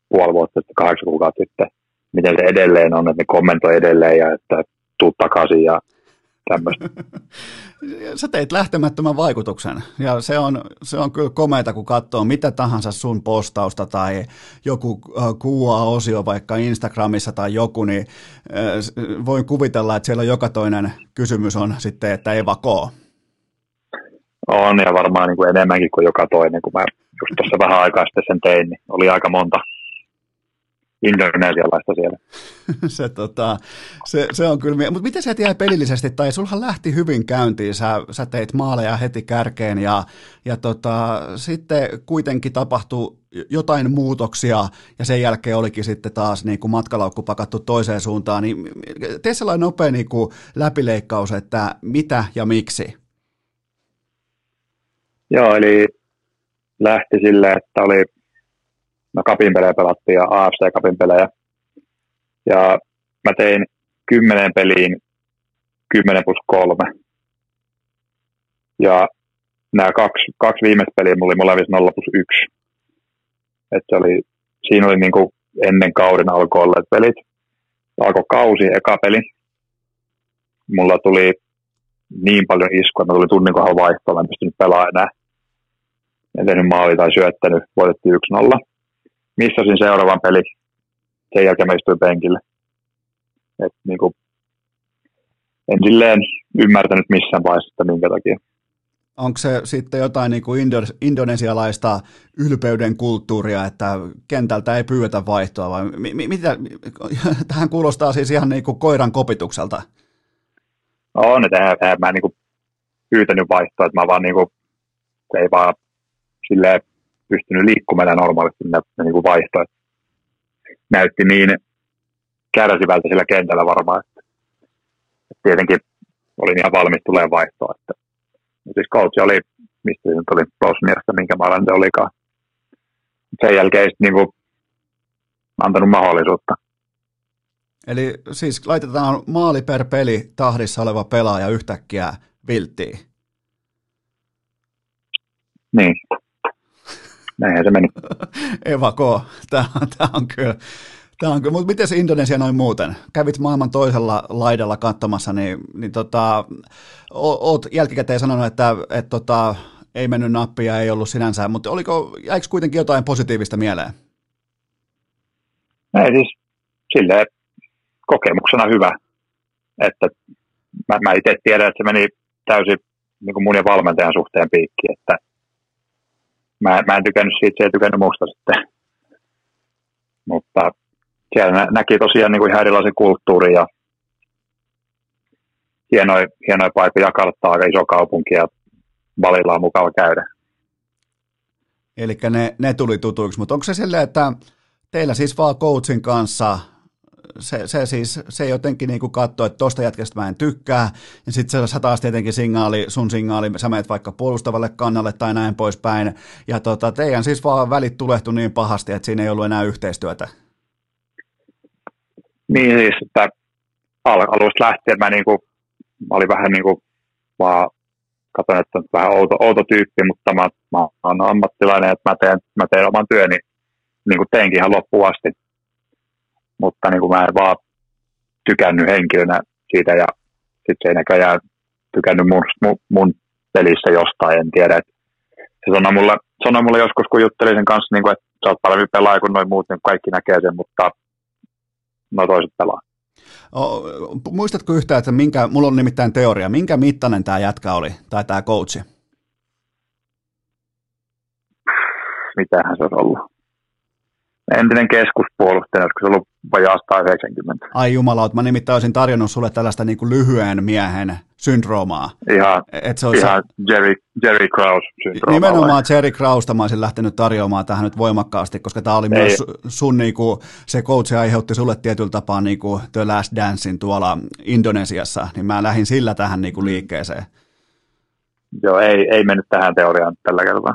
puoli vuotta sitten, kahdeksan kuukautta sitten, miten se edelleen on, että ne kommentoi edelleen ja että tuu takaisin ja tämmöistä. Sä teit lähtemättömän vaikutuksen, ja se on, se on kyllä komeita, kun katsoo mitä tahansa sun postausta tai joku Q A-osio vaikka Instagramissa tai joku, niin voin kuvitella, että siellä joka toinen kysymys on sitten, että ei vakoo. On, ja varmaan niin kuin enemmänkin kuin joka toinen, kun mä just tuossa vähän aikaa sitten sen tein, niin oli aika monta indonesialaista siellä. se, tota, se, se on kyllä, mutta miten se jäi pelillisesti, tai sulhan lähti hyvin käyntiin, sä, sä teit maaleja heti kärkeen, ja, ja tota, sitten kuitenkin tapahtui jotain muutoksia, ja sen jälkeen olikin sitten taas niin kuin matkalaukku pakattu toiseen suuntaan, niin tee sellainen nopea niin kuin läpileikkaus, että mitä ja miksi? Joo, eli lähti sille, että oli no Cupin pelejä pelattiin ja A F C Cupin pelejä. Ja mä tein kymmenen peliin kymmenen plus kolme. Ja nämä kaksi, kaksi viimeistä peliä mulla oli molemmissa nolla plus yksi. Et se oli, siinä oli niinku ennen kauden alkoi olleet pelit. Alkoi kausi, eka peli. Mulla tuli niin paljon iskua, että mä tulin tunnin kohdalla vaihtoon, en pystynyt pelaamaan enää. En tehnyt maali tai syöttänyt, voitettiin yksi nolla. Missasin seuraavan pelin, sen jälkeen mä istuin penkille. Et niinku, en silleen ymmärtänyt missään vaiheessa, minkä takia. Onko se sitten jotain niin kuin indo- indonesialaista ylpeyden kulttuuria, että kentältä ei pyydetä vaihtoa? Vai mi- mi- mitä? Tähän kuulostaa siis ihan niin kuin koiran kopitukselta. On, no, että eihän mä en niin pyytänyt vaihtoa, että mä vaan niin kuin, ei vaan silleen pystynyt liikkumaan normaalisti ne niin vaihtoa. Näytti niin kärsivältä sillä kentällä varmaan, että tietenkin olin ihan valmis tulemaan vaihtoa, että siis coach oli, mistä se nyt oli, Rosmierstä, minkä maailman se olikaan. Sen jälkeen ei sitten niin antanut mahdollisuutta. Eli siis laitetaan maali per peli tahdissa oleva pelaaja yhtäkkiä vilttiin. Niin. Näinhän se meni. Evako, tämä on, tää on kyllä. kyllä. Mutta miten se Indonesia noin muuten? Kävit maailman toisella laidalla katsomassa, niin, niin tota, o, oot jälkikäteen sanonut, että et tota, ei mennyt nappia, ei ollut sinänsä, mutta oliko, jäikö kuitenkin jotain positiivista mieleen? Ei siis silleen kokemuksena hyvä. Että mä, mä itse tiedän, että se meni täysin niin kuin mun ja valmentajan suhteen piikkiin, että Mä, mä en tykännyt siitä, se ei tykännyt musta sitten. Mutta siellä nä, näki tosiaan niin kuin ihan erilaisen kulttuurin ja hienoja, hienoja paikkoja. Jakarta aika iso kaupunki ja Balilla on mukava käydä. Eli ne, ne tuli tutuiksi, mutta onko se silleen, että teillä siis vaan coachin kanssa se, se siis se jotenkin niin kuin katsoo, että tosta jätkästä mä en tykkää, ja sitten se taas tietenkin signaali, sun signaali, sä menet vaikka puolustavalle kannalle tai näin poispäin, ja tota, teidän siis vaan välit tulehtui niin pahasti, että siinä ei ollut enää yhteistyötä. Niin siis, että alusta lähtien mä, niin kuin, mä olin vähän niin kuin vaan, katson, että on vähän outo, outo tyyppi, mutta mä, mä oon ammattilainen, että mä teen, mä teen oman työni, niin kuin teinkin ihan loppuun asti. Mutta niin kuin mä en vaan tykännyt henkilönä siitä ja sitten ei näköjään tykännyt mun, mun, mun pelissä jostain, en tiedä. Et se sanoi mulle, sanoi mulle joskus, kun juttelin sen kanssa, niin kuin, että sä oot parempi pelaaja kuin noi muut, niin kaikki näkee sen, mutta no toiset pelaa. O, muistatko yhtään, että minkä, mulla on nimittäin teoria, minkä mittainen tämä jätkä oli tai tämä coachi? Mitähän se olisi ollut? Entinen keskuspuolustaja, olisiko se ollut vajaa sata yhdeksänkymmentä. Ai jumalaut, mä nimittäin olisin tarjonnut sulle tällaista niin kuin lyhyen miehen syndroomaa. Ihan, se ihan se... Jerry, Jerry Krause-syndroomaa. Nimenomaan vai? Jerry Krausta mä olisin lähtenyt tarjoamaan tähän nyt voimakkaasti, koska tämä oli Ei. myös sun, niin kuin, se coachi aiheutti sulle tietyllä tapaa niin kuin The Last Dancein tuolla Indonesiassa, niin mä lähdin sillä tähän niin kuin liikkeeseen. Joo, ei, ei mennyt tähän teoriaan tällä kertaa.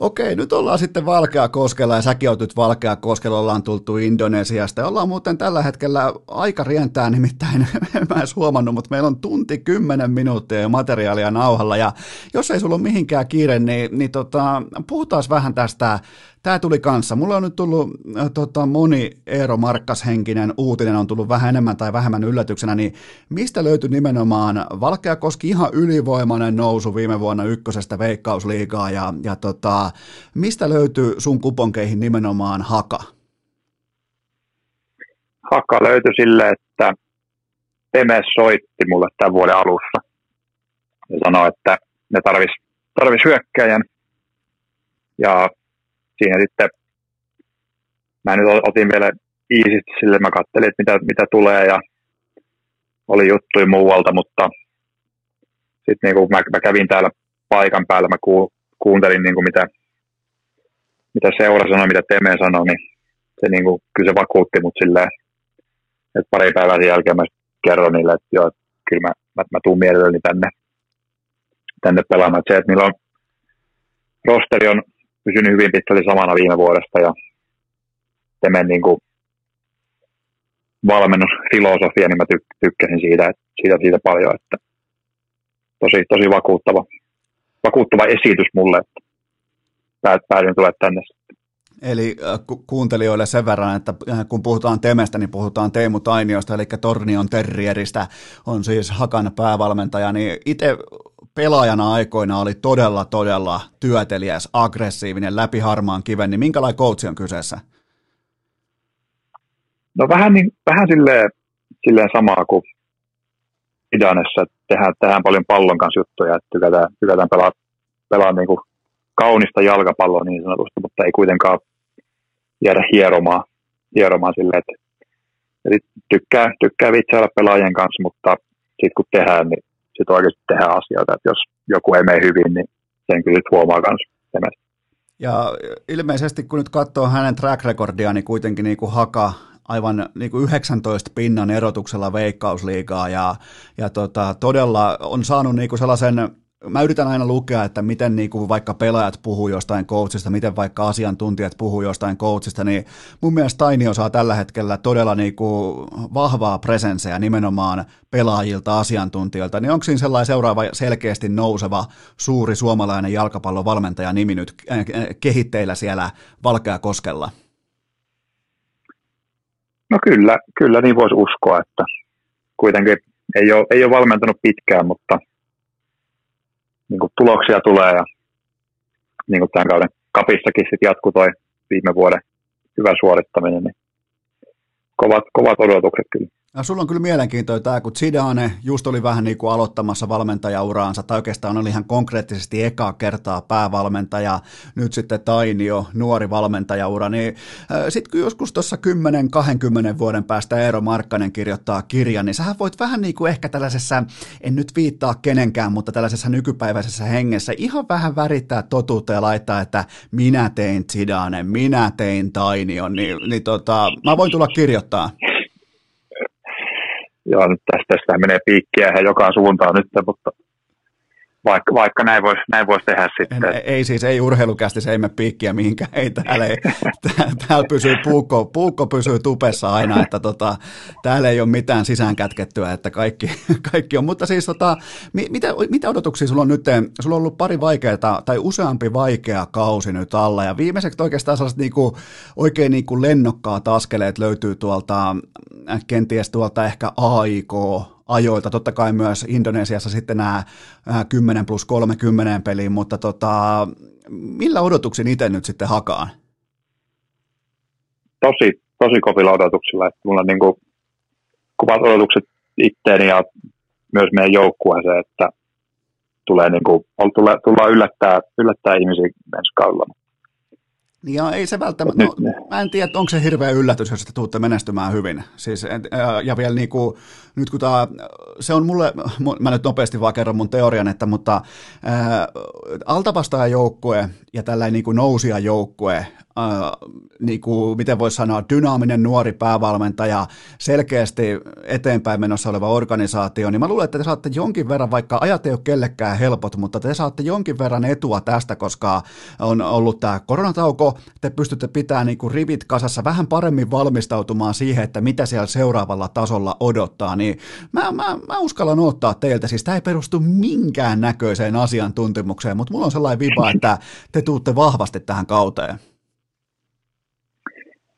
Okei, nyt ollaan sitten Valkeakoskella ja säkin olet nyt Valkeakoskella, ollaan tultu Indonesiasta ja ollaan muuten tällä hetkellä aika rientää nimittäin, en mä edes huomannut, mutta meillä on tunti kymmenen minuuttia jo materiaalia nauhalla ja jos ei sulla ole mihinkään kiire, niin, niin tota, puhutaan vähän tästä. Tämä tuli kanssa. Mulla on nyt tullut äh, tota, moni Eero Markkas-henkinen uutinen, on tullut vähän enemmän tai vähemmän yllätyksenä, niin mistä löytyi nimenomaan Valkeakoski ihan ylivoimainen nousu viime vuonna ykkösestä Veikkausliigaa, ja, ja tota, mistä löytyy sun kuponkeihin nimenomaan Haka? Haka löytyi sille, että Teme soitti mulle tämän vuoden alussa ja sanoi, että ne tarvis, tarvis hyökkäjän ja siinä sitten, mä nyt otin vielä iisisti sille, mä katselin, että mitä, mitä tulee ja oli juttuja muualta, mutta sitten niin mä, mä kävin täällä paikan päällä, mä ku, kuuntelin niin kuin mitä, mitä seura sanoi, mitä Teme sanoi, niin se niin kuin, kyllä se vakuutti mut silleen, että pari päivää sen jälkeen mä kerron niille, että joo, kyllä mä, mä, mä tuun mielelläni tänne, tänne pelaamaan. Et se, että niillä on, rosteri on pysynyt hyvin pitkälti samana viime vuodesta ja Temen niin kuin valmennusfilosofia, niin mä tyk- tykkäsin siitä, että siitä, siitä paljon, että tosi, tosi vakuuttava, vakuuttava esitys mulle, että päätin tulemaan tänne. Eli ku- kuuntelijoille sen verran, että kun puhutaan Temestä, niin puhutaan Teemu Tainiosta, eli Tornion Terrieristä, on siis Hakan päävalmentaja, niin itse pelaajana aikoina oli todella, todella työteliäs, aggressiivinen, läpi harmaan kiven, niin minkälainen coachi on kyseessä? No vähän, niin, vähän silleen, silleen samaa kuin Idanessa, että tehdään, tehdään paljon pallon kanssa juttuja, että tykätään, tykätään pelaa pelaa niin kuin kaunista jalkapalloa niin sanotusti, mutta ei kuitenkaan jäädä hieromaan, hieromaan silleen, että eli tykkää, tykkää vitsailla pelaajien kanssa, mutta sitten kun tehdään, niin sitten oikeasti tehdään asioita, että jos joku ei mene hyvin, niin sen kyllä nyt huomaa myös. Ja ilmeisesti kun nyt katsoo hänen track recordia, niin kuitenkin niin kuin Haka aivan niin kuin yhdeksäntoista pinnan erotuksella Veikkausliigaa ja, ja tota, todella on saanut niin kuin sellaisen, mä yritän aina lukea, että miten niin kuin vaikka pelaajat puhuu jostain coachista, miten vaikka asiantuntijat puhuu jostain coachista, niin mun mielestä Tainio saa tällä hetkellä todella niin kuin vahvaa presenseä nimenomaan pelaajilta, asiantuntijoilta, niin onko siinä sellainen seuraava selkeästi nouseva suuri suomalainen jalkapallovalmentaja nimi nyt kehitteillä siellä Valkeakoskella? No kyllä, kyllä niin voisi uskoa, että kuitenkin ei ole, ei ole valmentanut pitkään, mutta niin kuin tuloksia tulee ja niin kuin tämän kauden kapissakin sitten jatkuu toi viime vuoden hyvä suorittaminen, niin kovat, kovat odotukset kyllä. Ja sulla on kyllä mielenkiintoinen tämä, kun Zidane just oli vähän niin kuin aloittamassa valmentajauransa, tai oikeastaan oli ihan konkreettisesti ekaa kertaa päävalmentaja, nyt sitten Tainio, nuori valmentajaura, niin sitten kun joskus tuossa kymmenen kaksikymmentä vuoden päästä Eero Markkanen kirjoittaa kirjan, niin sähän voit vähän niin kuin ehkä tällaisessa, en nyt viittaa kenenkään, mutta tällaisessa nykypäiväisessä hengessä ihan vähän värittää totuutta ja laittaa, että minä tein Zidane, minä tein Tainio, niin, niin tota, mä voin tulla kirjoittaa. Joo, nyt tästä menee piikkiä ihan joka suuntaan nyt, mutta vaikka, vaikka näin voisi näin vois tehdä sitten. En, ei siis, ei urheilukästi, ei mene piikkiä mihinkään, ei täällä, ei, täällä pysyy puukko, puukko pysyy tupessa aina, että tota, täällä ei ole mitään sisäänkätkettyä, että kaikki, kaikki on. Mutta siis tota, mitä, mitä odotuksia sulla on nyt, sulla on ollut pari vaikeaa tai useampi vaikea kausi nyt alla ja viimeiseksi oikeastaan sellaiset niinku, oikein niinku lennokkaat askeleet löytyy tuolta, kenties tuolta ehkä A I K-ajoilta, totta kai myös Indonesiassa sitten nämä kymmenen plus kolmekymmentä peliin, mutta tota, millä odotuksin itse nyt sitten Hakaan? Tosi, tosi kovilla odotuksilla, että mulla on niin kuin kuvat odotukset itteeni ja myös meidän joukkueeseen, että tulee niin kuin, tullaan yllättää, yllättää ihmisiä ensi kaudella. Ja ei se välttämättä, no, mä en tiedä, onko se hirveä yllätys, jos te tuutte menestymään hyvin. Siis, ja vielä niin kuin, nyt kun tämä, se on mulle, mä nyt nopeasti vaan kerron mun teorian, että mutta ää, altavastaajajoukkue ja tällainen niin kuin nousijajoukkue, ää, niin kuin, miten voisi sanoa, dynaaminen nuori päävalmentaja, selkeästi eteenpäin menossa oleva organisaatio, niin mä luulen, että te saatte jonkin verran, vaikka ajat ei ole kellekään helpot, mutta te saatte jonkin verran etua tästä, koska on ollut tämä koronatauko, te pystytte pitämään niin kuin rivit kasassa vähän paremmin valmistautumaan siihen, että mitä siellä seuraavalla tasolla odottaa, niin mä, mä, mä uskallan ottaa teiltä, siis tämä ei perustu minkään näköiseen asiantuntemukseen, mutta mulla on sellainen viba, että te tuutte vahvasti tähän kauteen.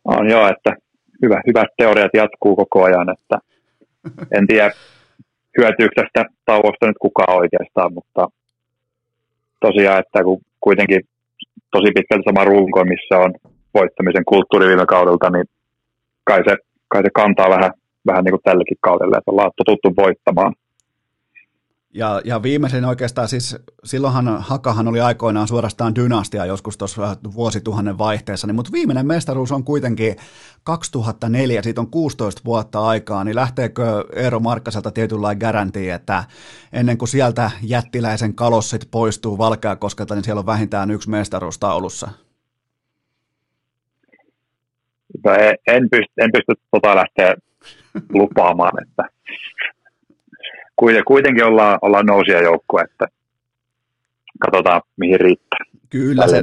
On joo, että hyvä, hyvät teoriat jatkuu koko ajan, että en tiedä hyötyykö tästä tauosta nyt kukaan oikeastaan, mutta tosiaan, että kun kuitenkin tosi pitkälti sama runko, missä on voittamisen kulttuuri viime kaudelta, niin kai se, kai se kantaa vähän, vähän niin kuin tälläkin kaudella, että ollaan totuttu voittamaan. Ja, ja viimeisen oikeastaan siis, silloinhan Hakahan oli aikoinaan suorastaan dynastia joskus tuossa vuosituhannen vaihteessa, niin, mutta viimeinen mestaruus on kuitenkin kaksituhattaneljä, siitä on kuusitoista vuotta aikaa, niin lähteekö Eero Markkaselta tietynlainen garantia, että ennen kuin sieltä jättiläisen kalossit poistuu Valkeakoskelta, niin siellä on vähintään yksi mestaruus taulussa? En pysty, en pysty tota lähteä lupaamaan, että... Kuitenkin ollaan, ollaan nousijajoukkue, että katsotaan mihin riittää. Kyllä se,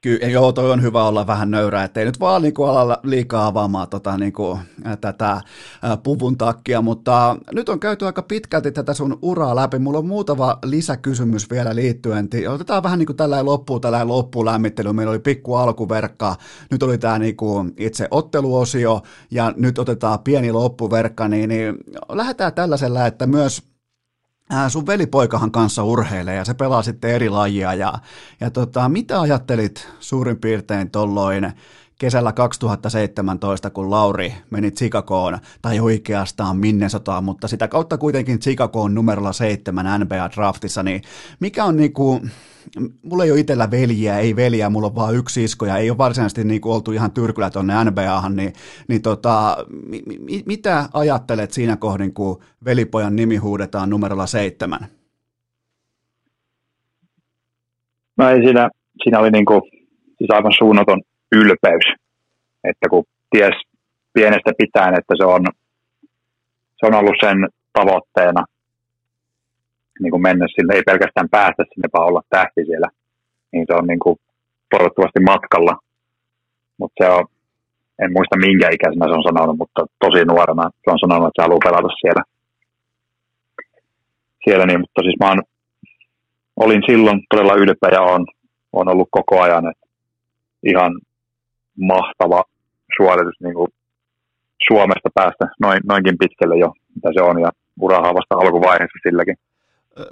ky, joo, toi on hyvä olla vähän nöyrää, ettei nyt vaan niinku ala liikaa avaamaan tota, niinku, tätä puvun takia, mutta nyt on käyty aika pitkälti tätä sun uraa läpi. Mulla on muutama lisäkysymys vielä liittyen. Otetaan vähän niin kuin tällainen loppuun, tällainen loppulämmittely. Meillä oli pikku alkuverkka, nyt oli tämä niinku itse otteluosio ja nyt otetaan pieni loppuverkka, niin, niin lähdetään tällaisella, että myös sun velipoikahan kanssa urheilee ja se pelaa sitten eri lajia ja, ja tota, mitä ajattelit suurin piirtein tolloin kesällä kaksituhattaseitsemäntoista, kun Lauri meni Chicagoon, tai oikeastaan Minnesotaan, mutta sitä kautta kuitenkin Chicagoon numerolla seitsemän N B A-draftissa, niin mikä on niinku, mulla ei ole itsellä veljiä, ei veljiä, mulla on vaan yksi isko, ja ei ole varsinaisesti niinku oltu ihan tyrkyllä tuonne N B A:han, niin, niin tota, mi, mi, mitä ajattelet siinä kohdin, kun velipojan nimi huudetaan numerolla seitsemän? No ei siinä, siinä oli niinku, siis aivan suunnaton ylpeys, että kun ties pienestä pitäen, että se on, se on ollut sen tavoitteena niin kuin mennä sille, ei pelkästään päästä sinne, vaan olla tähti siellä, niin se on niin kuin toivottavasti matkalla, mutta se on, en muista minkä ikäisenä se on sanonut, mutta tosi nuorena se on sanonut, että se haluaa pelata siellä. Siellä niin, mutta siis mä oon, olin silloin todella ylpeä ja on, on ollut koko ajan, että ihan mahtava suoritus niin kuin Suomesta päästä noin, noinkin pitkälle jo, mitä se on, ja uraa vasta alkuvaiheessa silläkin.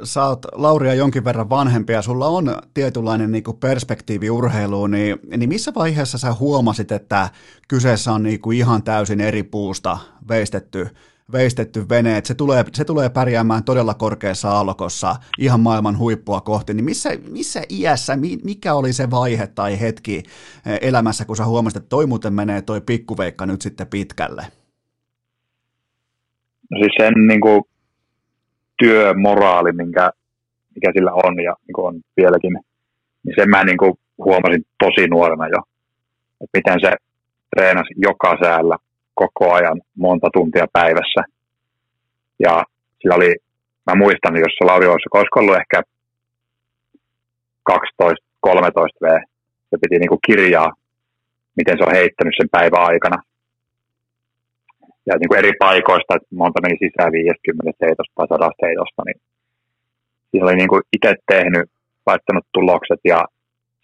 Sä oot Lauria jonkin verran vanhempi ja sulla on tietynlainen niin kuin perspektiivi urheiluun, niin, niin missä vaiheessa sä huomasit, että kyseessä on niin kuin ihan täysin eri puusta veistetty, veistetty vene, että se tulee, se tulee pärjäämään todella korkeassa aallokossa ihan maailman huippua kohti, niin missä, missä iässä, mikä oli se vaihe tai hetki elämässä, kun sä huomasit, että toi muuten menee toi pikkuveikka nyt sitten pitkälle? No siis sen niin kuin työmoraali, minkä, mikä sillä on ja niin kuin on vieläkin, niin sen mä niin kuin huomasin tosi nuorena jo, että miten se treenasi joka säällä koko ajan monta tuntia päivässä. Ja sillä oli, mä muistan, jos se Lauri olisi, olisiko ollut ehkä kaksitoista kolmetoista vuotta, se piti niinku kirjaa, miten se on heittänyt sen päivän aikana. Ja niinku eri paikoista, että monta meni sisään viisikymmentä heitosta tai sata heitosta, niin siinä oli niinku itse tehnyt, laittanut tulokset ja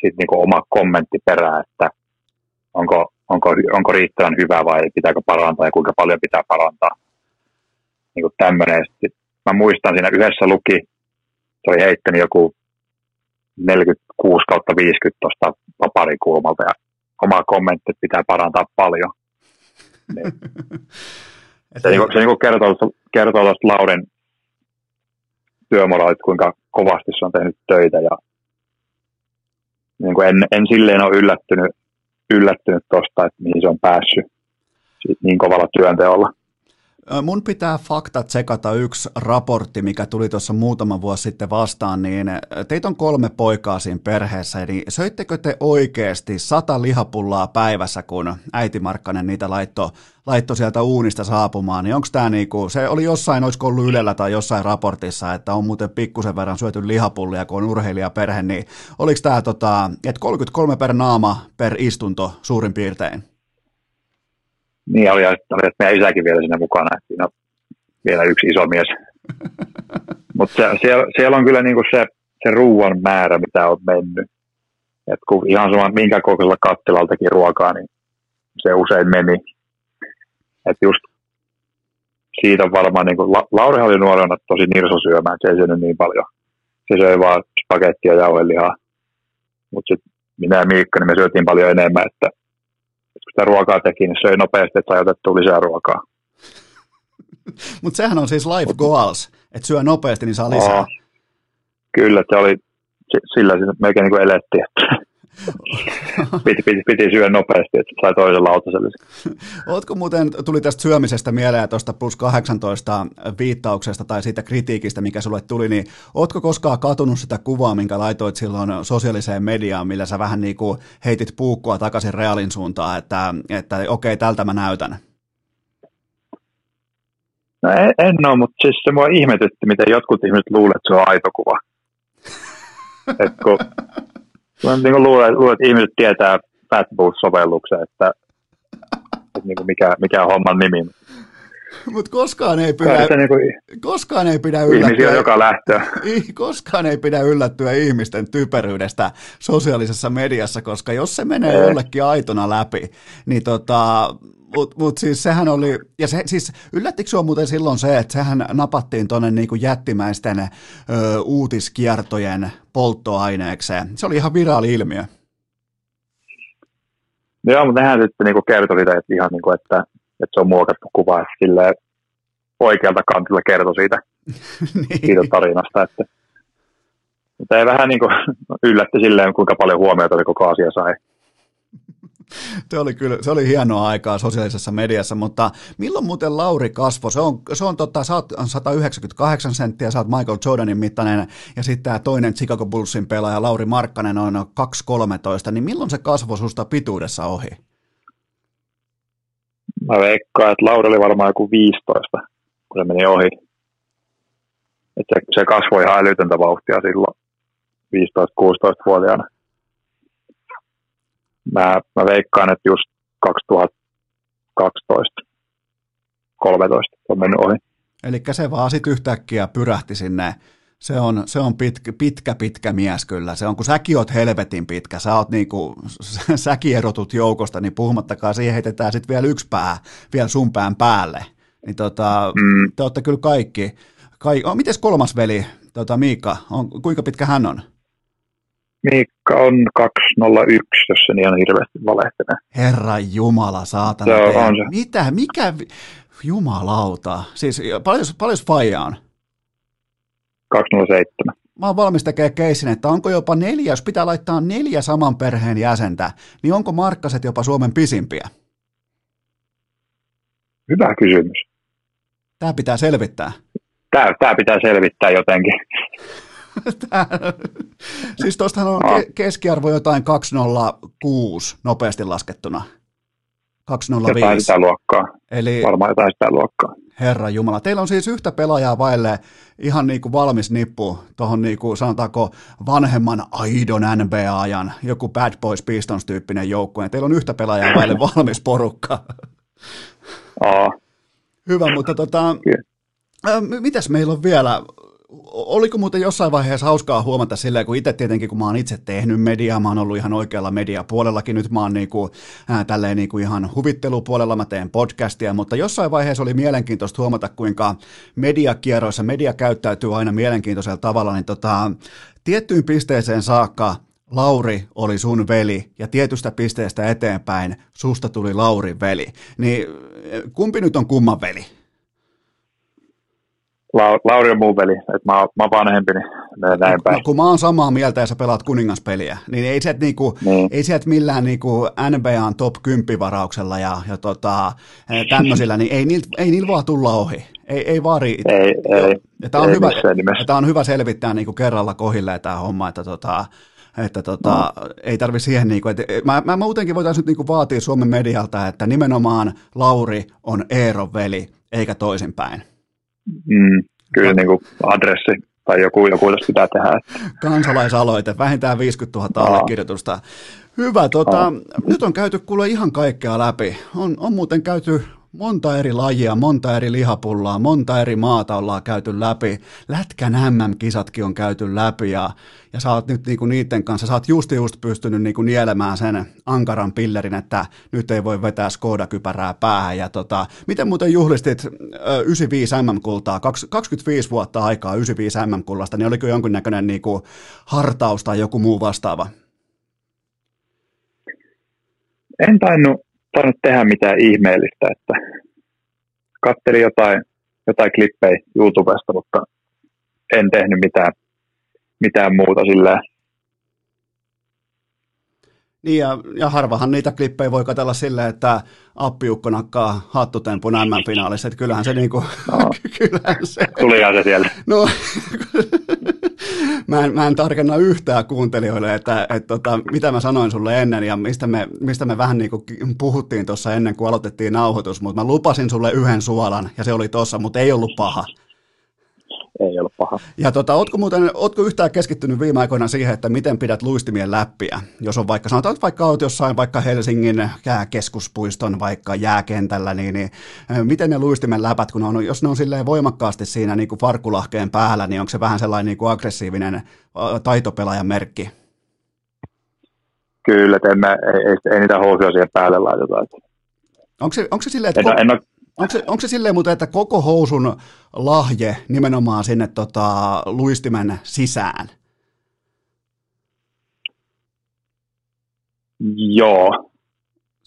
sitten niinku oma kommentti perään, että onko Onko, onko riittävän hyvä vai pitääkö parantaa ja kuinka paljon pitää parantaa. Niin kuin tämmöinen. Mä muistan siinä yhdessä luki, se oli heittänyt joku neljäkymmentäkuusi viisikymmentä tuosta vaparikulmalta ja oma kommentti, että pitää parantaa paljon. Niin. Se, niin kuin, se niin kuin kertoo, kertoo tuosta Laurin työmoraalista, kuinka kovasti se on tehnyt töitä. Ja niin kuin en, en silleen ole yllättynyt, yllättynyt tuosta, että mihin se on päässyt niin kovalla työnteolla. Mun pitää fakta tsekata yksi raportti, mikä tuli tuossa muutama vuosi sitten vastaan, niin teitä on kolme poikaa siinä perheessä, niin söittekö te oikeasti sata lihapullaa päivässä, kun äiti Markkanen niitä laittoi laitto sieltä uunista saapumaan, niin onko tämä niinku, se oli jossain, olisiko ollut Ylellä tai jossain raportissa, että on muuten pikkusen verran syöty lihapullia, kun on urheilijaperhe, niin oliko tämä, tota, että kolmekymmentäkolme per naama per istunto suurin piirtein? Niin, oli, oli meidän isäkin vielä siinä mukana, että siinä on vielä yksi iso mies. Mutta siellä, siellä on kyllä niinku se, se ruuan määrä, mitä on mennyt. Et kun ihan sama, minkä kokoisella kattilaltakin ruokaa, niin se usein meni. Et just siitä on varmaan, niinku, La, Lauri oli nuorena tosi nirso syömään, se ei syönyt niin paljon. Se söi vaan spagettia ja jauhelihaa. Mutta sitten minä ja Miikka, niin me syötiin paljon enemmän, että sitä ruokaa teki, niin söi nopeasti, että sai otettua lisää ruokaa. Mutta sehän on siis life goals, että syö nopeasti, niin saa lisää. Oho. Kyllä, se oli sillä melkein niin kuin elettiin, että piti, piti, piti syödä nopeasti, että sai toisella autosellisen. Ootko muuten, tuli tästä syömisestä mieleen tuosta plus kahdeksantoista viittauksesta tai siitä kritiikistä, mikä sulle tuli, niin ootko koskaan katunut sitä kuvaa, minkä laitoit silloin sosiaaliseen mediaan, millä sä vähän niin kuin heitit puukkoa takaisin Realin suuntaan, että, että okei, okay, tältä mä näytän? No en, en ole, mutta siis se mua ihmetytti, miten jotkut ihmiset luulee, että se on aito kuva. Että kun niin luulen, että ihmiset tietää Fatboost-sovelluksen, että, että niin mikä, mikä on homman nimi. Mutta koskaan, niin koskaan ei pidä yllättyä joka lähtöä. Koskaan ei pidä yllättyä ihmisten typeryydestä sosiaalisessa mediassa, koska jos se menee ei. jollekin aitona läpi, niin tota... Mutta mut siis sehän oli, ja se, siis yllättikö sinua muuten silloin se, että sehän napattiin tuonne niinku jättimäisten ö, uutiskiertojen polttoaineeksi. Se oli ihan viraali ilmiö. Joo, mutta nehän sitten niinku kertoi sitä, että, ihan niinku, että, että se on muokattu kuva, että silleen oikealta kantilta kertoi siitä, niin. siitä tarinasta. Että, mutta ei vähän niinku yllätti silleen, kuinka paljon huomiota oli koko asia sai. Se oli, kyllä, se oli hienoa aikaa sosiaalisessa mediassa, mutta milloin muuten Lauri kasvoi? Se on, se on totta, sä oot sata yhdeksänkymmentäkahdeksan senttiä, sä oot Michael Jordanin mittainen, ja sitten tämä toinen Chicago Bullsin pelaaja Lauri Markkanen on kaksi kolmetoista, niin milloin se kasvoi susta pituudessa ohi? Mä veikkaan, että Lauri oli varmaan joku viisitoista, kun se meni ohi. Et se, se kasvoi ihan älytöntä vauhtia silloin viisitoista-kuusitoista-vuotiaana. Mä, mä veikkaan, että just kaksituhattakaksitoista kolmetoista on mennyt ohi. Eli se vaan sitten yhtäkkiä pyrähti sinne. Se on, se on pitkä, pitkä, pitkä mies kyllä. Se on, kun säkin oot helvetin pitkä. Sä oot niinku, säkin erotut joukosta, niin puhumattakaan siihen heitetään sitten vielä yksi pää, vielä sun pään päälle. Niin tota, mm. te ootte kyllä kaikki. Kaik... Oh, mites kolmas veli, tota Miika, on, kuinka pitkä hän on? Miikka on kaksi nolla yksi, jos sen ihan hirveästi valehtelee. Herra jumala, saatana. Se on, on se. Mitä? Mikä? Jumalauta. Siis paljon, paljon faija on? kaksi nolla seitsemän. Mä oon valmis tekemään keissin, että onko jopa neljä, jos pitää laittaa neljä saman perheen jäsentä, niin onko Markkaset jopa Suomen pisimpiä? Hyvä kysymys. Tää pitää selvittää. Tää, tää pitää selvittää jotenkin. Tää, siis tuostahan on ke- keskiarvo jotain kaksi nolla kuusi nopeasti laskettuna. kaksi nolla viisi. Jotain sitä luokkaa. Eli, varmaan jotain sitä luokkaa. Herra jumala. Teillä on siis yhtä pelaajaa vaille ihan niin kuin valmis nippu tuohon niin kuin sanotaanko vanhemman aidon N B A-ajan, joku Bad Boys Pistons-tyyppinen joukkue. Teillä on yhtä pelaajaa vaille valmis porukka. Aa. Hyvä, mutta tota, mitäs meillä on vielä? Oliko muuten jossain vaiheessa hauskaa huomata silleen, kun itse tietenkin, kun mä oon itse tehnyt mediaa, mä oon ollut ihan oikealla mediapuolellakin, nyt mä oon niinku, äh, tälleen niinku ihan huvittelupuolella, mä teen podcastia, mutta jossain vaiheessa oli mielenkiintoista huomata, kuinka mediakierroissa media käyttäytyy aina mielenkiintoisella tavalla, niin tota, tiettyyn pisteeseen saakka Lauri oli sun veli, ja tietystä pisteestä eteenpäin susta tuli Laurin veli, niin kumpi nyt on kumman veli? Lauri on mun veli, että mä, mä oon vanhempi, niin näin päin. No, kun mä oon samaa mieltä ja sä pelaat kuningaspeliä, niin ei sieltä niinku, niin. ei sieltä millään niinku N B A:n top kymmenen varauksella ja, ja tota, tämmöisillä, niin ei niillä ei niil vaan tulla ohi. Ei, ei vaan riitä. Ei, ei, tämä on, on hyvä selvittää niinku kerralla kohilleen tämä homma, että tota... Että tota, no. ei tarvitse siihen, niinku, että mä, mä muutenkin voitaisiin nyt niinku vaatia Suomen medialta, että nimenomaan Lauri on Eeron veli, eikä toisinpäin. Mm, kyllä niin kuin adressi tai joku, joku jos pitää tehdä. Kansalaisaloite, vähintään viisikymmentätuhatta allekirjoitusta. Hyvä, tota, nyt on käyty kuule ihan kaikkea läpi. On, on muuten käyty monta eri lajia, monta eri lihapullaa, monta eri maata ollaan käyty läpi. Lätkän M M-kisatkin on käyty läpi ja, ja sä oot nyt niinku niiden kanssa, sä oot just just pystynyt niinku nielemään sen ankaran pillerin, että nyt ei voi vetää Skoda-kypärää päähän. Ja tota, miten muuten juhlistit yhdeksänkymmentäviisi M M-kultaa, kaksikymmentäviisi vuotta aikaa yhdeksänkymmentäviisi M M-kullasta, niin oliko jonkinnäköinen niinku hartaus tai joku muu vastaava? En tainnut. Tainnut tehdä mitään ihmeellistä, että katselin jotain, jotain klippejä YouTubesta, mutta en tehnyt mitään, mitään muuta sillä. Niin ja, ja harvahan niitä klippejä voi katsella silleen, että appiukko nakkaa hattutempun M M-finaalissa, että kyllähän se niinku... No. kyllähän se... Tulihan se siellä. No... Mä en, mä en tarkenna yhtään kuuntelijoille, että, että, että mitä mä sanoin sulle ennen ja mistä me, mistä me vähän niin kuin puhuttiin tuossa ennen kuin aloitettiin nauhoitus, mutta mä lupasin sulle yhden suolan ja se oli tuossa, mutta ei ollut paha. Ei ollut paha. Ja tota, ootko, muuten, ootko yhtään keskittynyt viime aikoina siihen, että miten pidät luistimien läppiä? Jos on vaikka, sanotaan, että vaikka oot jossain vaikka Helsingin keskuspuiston vaikka jääkentällä, niin, niin miten ne luistimen läpät, kun on, jos ne on silleen voimakkaasti siinä niin kuin farkulahkeen päällä, niin onko se vähän sellainen niin kuin aggressiivinen taitopelaajan merkki? Kyllä, en mä, ei, ei, ei niitä housuja siihen päälle laiteta. Onko se, onko se silleen, että... En, en ole... Onko se, onko se silleen muuten, että koko housun lahje nimenomaan sinne tota, luistimen sisään? Joo.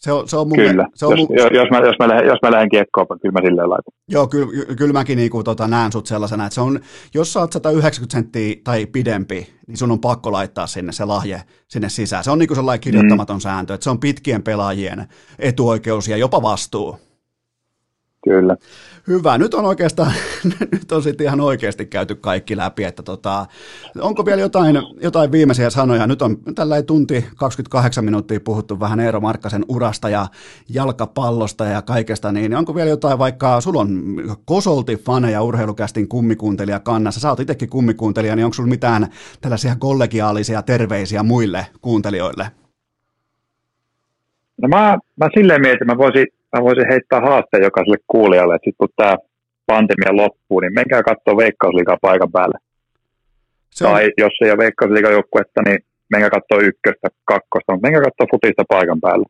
Se on, se on mun kyllä. Se on jos, mun... jos, jos, mä, jos, mä lähden, jos mä lähden kiekkoon, kyllä mä silleen laitan. Joo, kyllä, kyllä mäkin niinku, tota, näen sut sellaisena, että se on, jos sä oot sata yhdeksänkymmentä senttiä tai pidempi, niin sun on pakko laittaa sinne se lahje sinne sisään. Se on niinku sellainen kirjoittamaton mm. sääntö, että se on pitkien pelaajien etuoikeus ja jopa vastuu. Kyllä. Hyvä. Nyt on oikeastaan, nyt on sitten ihan oikeasti käyty kaikki läpi, että tota, onko vielä jotain, jotain viimeisiä sanoja? Nyt on tällä tunti kaksikymmentäkahdeksan minuuttia puhuttu vähän Eero Markkasen urasta ja jalkapallosta ja kaikesta, niin onko vielä jotain, vaikka sulla on Kosolti-faneja Urheilukästin kummikuuntelija kannassa, sä oot itsekin kummikuuntelija, niin onko sulla mitään tällaisia kollegiaalisia terveisiä muille kuuntelijoille? No mä, mä silleen mietin, mä voisin Mä voisin heittää haasteen jokaiselle kuulijalle, että sitten kun tämä pandemia loppuu, niin menkää katsoa Veikkausliigaa paikan päälle. Se on... Tai jos ei ole Veikkausliigajoukkuetta, niin menkää katsoa ykköstä, kakkosta, mutta menkää katsoa futista paikan päälle.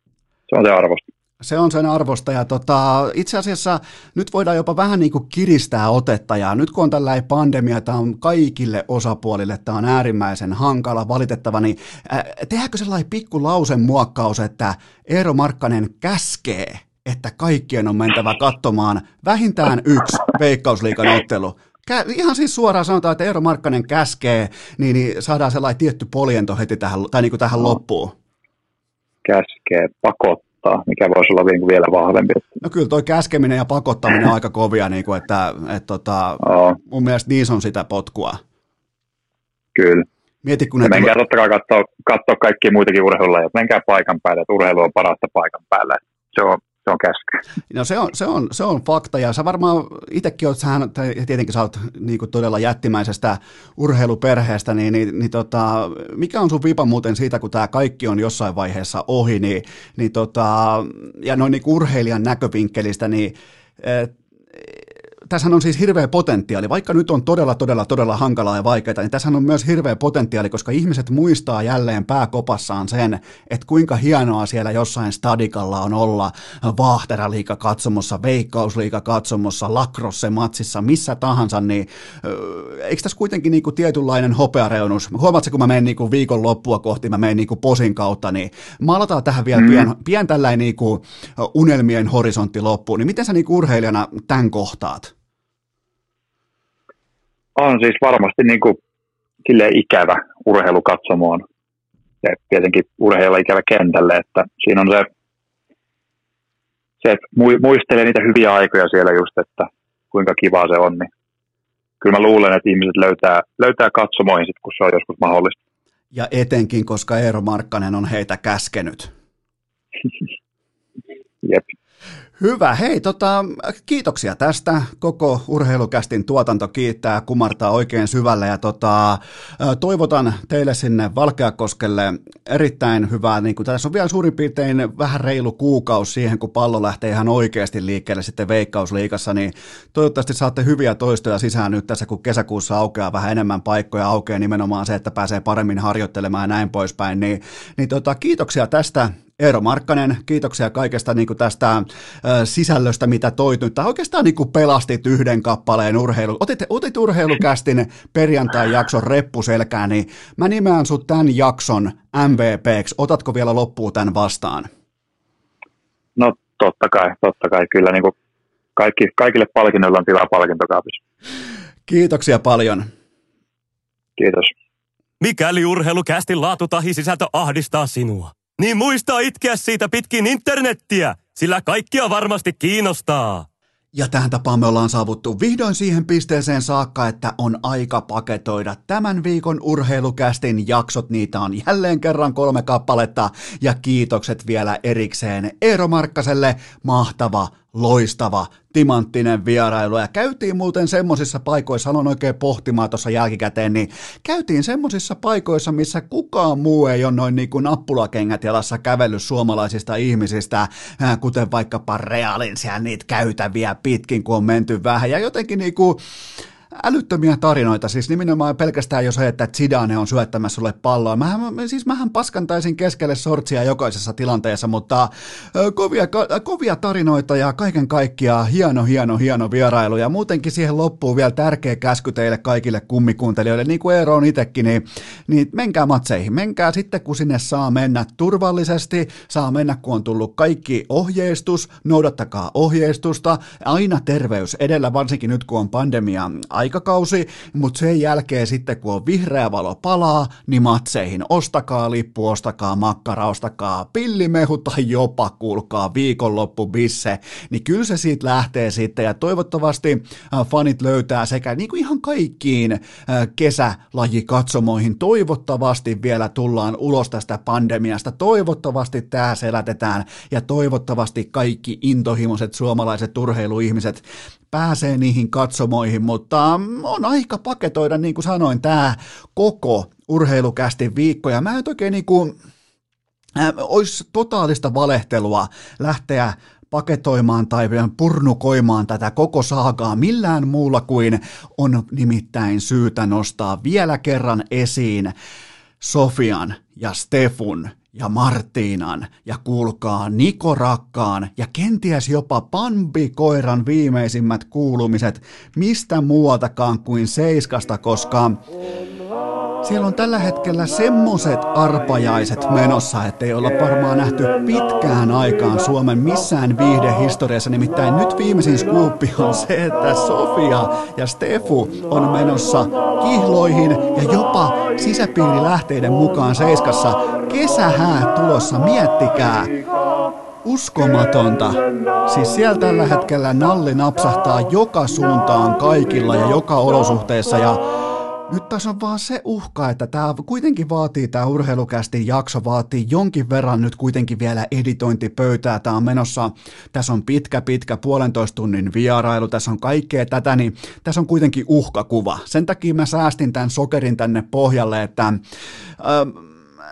Se on se arvosta. Se on sen arvosta ja tota, itse asiassa nyt voidaan jopa vähän niin kuin kiristää otetta ja nyt kun on tällainen pandemia, tämä on kaikille osapuolille, tämä on äärimmäisen hankala, valitettava, niin äh, tehdäänkö sellainen pikku lausemuokkaus, että Eero Markkanen käskee, että kaikkien on mentävä katsomaan vähintään yksi Veikkausliigan ottelu. Kä- ihan siis suoraan sanotaan, että Eero Markkanen käskee, niin, niin saadaan sellainen tietty poljento heti tähän, tai niin kuin tähän loppuun. Käskee, pakottaa, mikä voisi olla niin kuin vielä vahvempi. No kyllä toi käskeminen ja pakottaminen on aika kovia, niin kuin, että et tota, mun mielestä niissä on sitä potkua. Kyllä. Mieti, kun menkää tullut... totta kai katsoa, katsoa kaikkia muitakin urheiluja, että menkää paikan päälle, että urheilu on parasta paikan päälle. Se on Se on käsky. No se on, se on, se on fakta, ja sä varmaan itsekin oot, sähän, tietenkin sä oot niin kuin todella jättimäisestä urheiluperheestä, niin, niin, niin tota, mikä on sun vipa muuten siitä, kun tämä kaikki on jossain vaiheessa ohi, niin, niin tota, ja noin niin urheilijan näkövinkkelistä, niin e, tässähän on siis hirveä potentiaali, vaikka nyt on todella, todella, todella hankalaa ja vaikeaa, niin tässähän on myös hirveä potentiaali, koska ihmiset muistaa jälleen pääkopassaan sen, että kuinka hienoa siellä jossain stadikalla on olla Vaahtera-liiga katsomossa, Veikkausliiga katsomossa, Lacrosse-matsissa, missä tahansa, niin eikö tässä kuitenkin niinku tietynlainen hopeareunus, huomaatko kun mä menen niinku viikon loppua kohti, mä menen niinku posin kautta, niin maalataan tähän vielä mm. pien, pien tällainen niinku unelmien horisontti loppuun, niin miten sä niinku urheilijana tämän kohtaat? On siis varmasti niin kuin silleen ikävä urheilukatsomoon ja tietenkin urheilla ikävä kentälle, että siinä on se, se että muistelee niitä hyviä aikoja siellä just, että kuinka kivaa se on, niin kyllä mä luulen, että ihmiset löytää, löytää katsomoihin sitten, kun se on joskus mahdollista. Ja etenkin, koska Eero Markkanen on heitä käskenyt. Jep. Hyvä. Hei, tota, kiitoksia tästä. Koko Urheilukästin tuotanto kiittää, kumartaa oikein syvälle ja tota, toivotan teille sinne Valkeakoskelle erittäin hyvää. Niin kun tässä on vielä suurin piirtein vähän reilu kuukausi siihen, kun pallo lähtee ihan oikeasti liikkeelle sitten Veikkausliigassa, niin toivottavasti saatte hyviä toistoja sisään nyt tässä, kun kesäkuussa aukeaa vähän enemmän paikkoja, aukeaa nimenomaan se, että pääsee paremmin harjoittelemaan ja näin poispäin. Niin, niin tota, kiitoksia tästä. Eero Markkanen, kiitoksia kaikesta niin kuin tästä sisällöstä, mitä toit nyt. Tai oikeastaan niin kuin pelastit yhden kappaleen urheilu. Otit, otit Urheilukästin perjantai-jakson reppuselkään, niin mä nimeän sut tämän jakson M V P:ksi. Otatko vielä loppuun tämän vastaan? No totta kai, totta kai. Kyllä niin kuin kaikki, kaikille palkinnoilla on tilaa palkintokaapissa. Kiitoksia paljon. Kiitos. Mikäli Urheilukästin laatu tahi sisältö ahdistaa sinua, niin muista itkeä siitä pitkin internettiä, sillä kaikkia varmasti kiinnostaa. Ja tähän tapaan me ollaan saavuttu vihdoin siihen pisteeseen saakka, että on aika paketoida tämän viikon Urheilukästin jaksot. Niitä on jälleen kerran kolme kappaletta ja kiitokset vielä erikseen Eero Markkaselle. Mahtava, loistava, timanttinen vierailu ja käytiin muuten semmoisissa paikoissa, aloin oikein pohtimaan tuossa jälkikäteen, niin käytiin semmoisissa paikoissa, missä kukaan muu ei ole noin niin kuin nappulakengät jalassa kävellyt suomalaisista ihmisistä, kuten vaikkapa Realin siellä niitä käytäviä pitkin, kun on menty vähän ja jotenkin niin kuin älyttömiä tarinoita, siis nimenomaan pelkästään jos ajattelee, että Zidane on syöttämässä sulle palloa. Mähän, siis mähän paskantaisin keskelle sortsia jokaisessa tilanteessa, mutta kovia, kovia tarinoita ja kaiken kaikkiaan hieno, hieno, hieno vierailu. Ja muutenkin siihen loppuu vielä tärkeä käsky teille kaikille kummikuuntelijoille, niin kuin Eero on itsekin, niin, niin menkää matseihin. Menkää sitten, kun sinne saa mennä turvallisesti, saa mennä, kun on tullut kaikki ohjeistus, noudattakaa ohjeistusta, aina terveys edellä, varsinkin nyt, kun on pandemian aikakausi, mutta sen jälkeen sitten, kun on vihreä valo palaa, niin matseihin ostakaa lippu, ostakaa makkara, ostakaa pillimehu tai jopa, kuulkaa, viikonloppubisse, niin kyllä se siitä lähtee sitten, ja toivottavasti fanit löytää sekä niin kuin ihan kaikkiin kesälajikatsomoihin, toivottavasti vielä tullaan ulos tästä pandemiasta, toivottavasti tämä selätetään, ja toivottavasti kaikki intohimoiset suomalaiset urheiluihmiset pääsee niihin katsomoihin, mutta on aika paketoida, niin kuin sanoin, tämä koko urheilukästi viikko, ja mä en oikein niin kuin, äh, olisi totaalista valehtelua lähteä paketoimaan tai purnukoimaan tätä koko saagaa millään muulla kuin on nimittäin syytä nostaa vielä kerran esiin Sofian ja Stefun ja Martiinan ja kuulkaa Niko Rakkaan ja kenties jopa Pambi-koiran viimeisimmät kuulumiset mistä muualtakaan kuin Seiskasta, koska siellä on tällä hetkellä semmoset arpajaiset menossa, ettei olla varmaan nähty pitkään aikaan Suomen missään viihdehistoriassa. Nimittäin nyt viimeisin skuuppi on se, että Sofia ja Stefu on menossa kihloihin ja jopa sisäpiirilähteiden mukaan Seiskassa. Kesähää tulossa, miettikää. Uskomatonta. Siis siellä tällä hetkellä nalli napsahtaa joka suuntaan kaikilla ja joka olosuhteessa ja nyt tässä on vaan se uhka, että tämä kuitenkin vaatii, tämä urheilukästin jakso vaatii jonkin verran nyt kuitenkin vielä editointipöytää. Tämä on menossa, tässä on pitkä, pitkä puolentoista tunnin vierailu, tässä on kaikkea tätä, niin tässä on kuitenkin uhkakuva. Sen takia mä säästin tämän sokerin tänne pohjalle, että Ähm,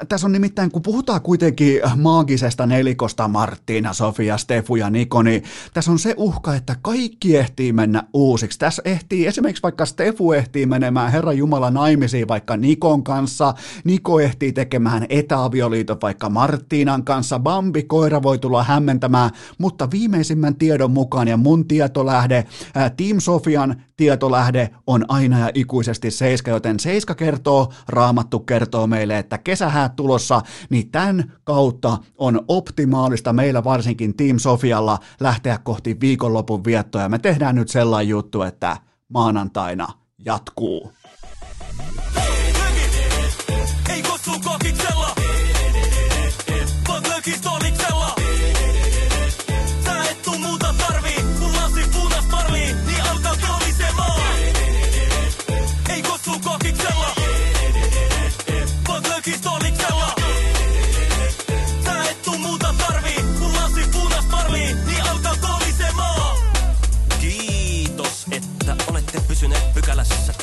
tässä on nimittäin, kun puhutaan kuitenkin maagisesta nelikosta Martina, Sofia, Stefu ja Niko, niin tässä on se uhka, että kaikki ehtii mennä uusiksi. Tässä ehtii, esimerkiksi vaikka Stefu ehtii menemään Herran Jumala naimisiin vaikka Nikon kanssa, Niko ehtii tekemään etäavioliiton vaikka Martinan kanssa, Bambi koira voi tulla hämmentämään, mutta viimeisimmän tiedon mukaan ja mun tietolähde, ää, Team Sofian tietolähde on aina ja ikuisesti Seiska, joten Seiska kertoo, Raamattu kertoo meille, että kesähää tulossa, niin tämän kautta on optimaalista meillä varsinkin Team Sofialla lähteä kohti viikonlopun viettoja. Me tehdään nyt sellainen juttu, että maanantaina jatkuu.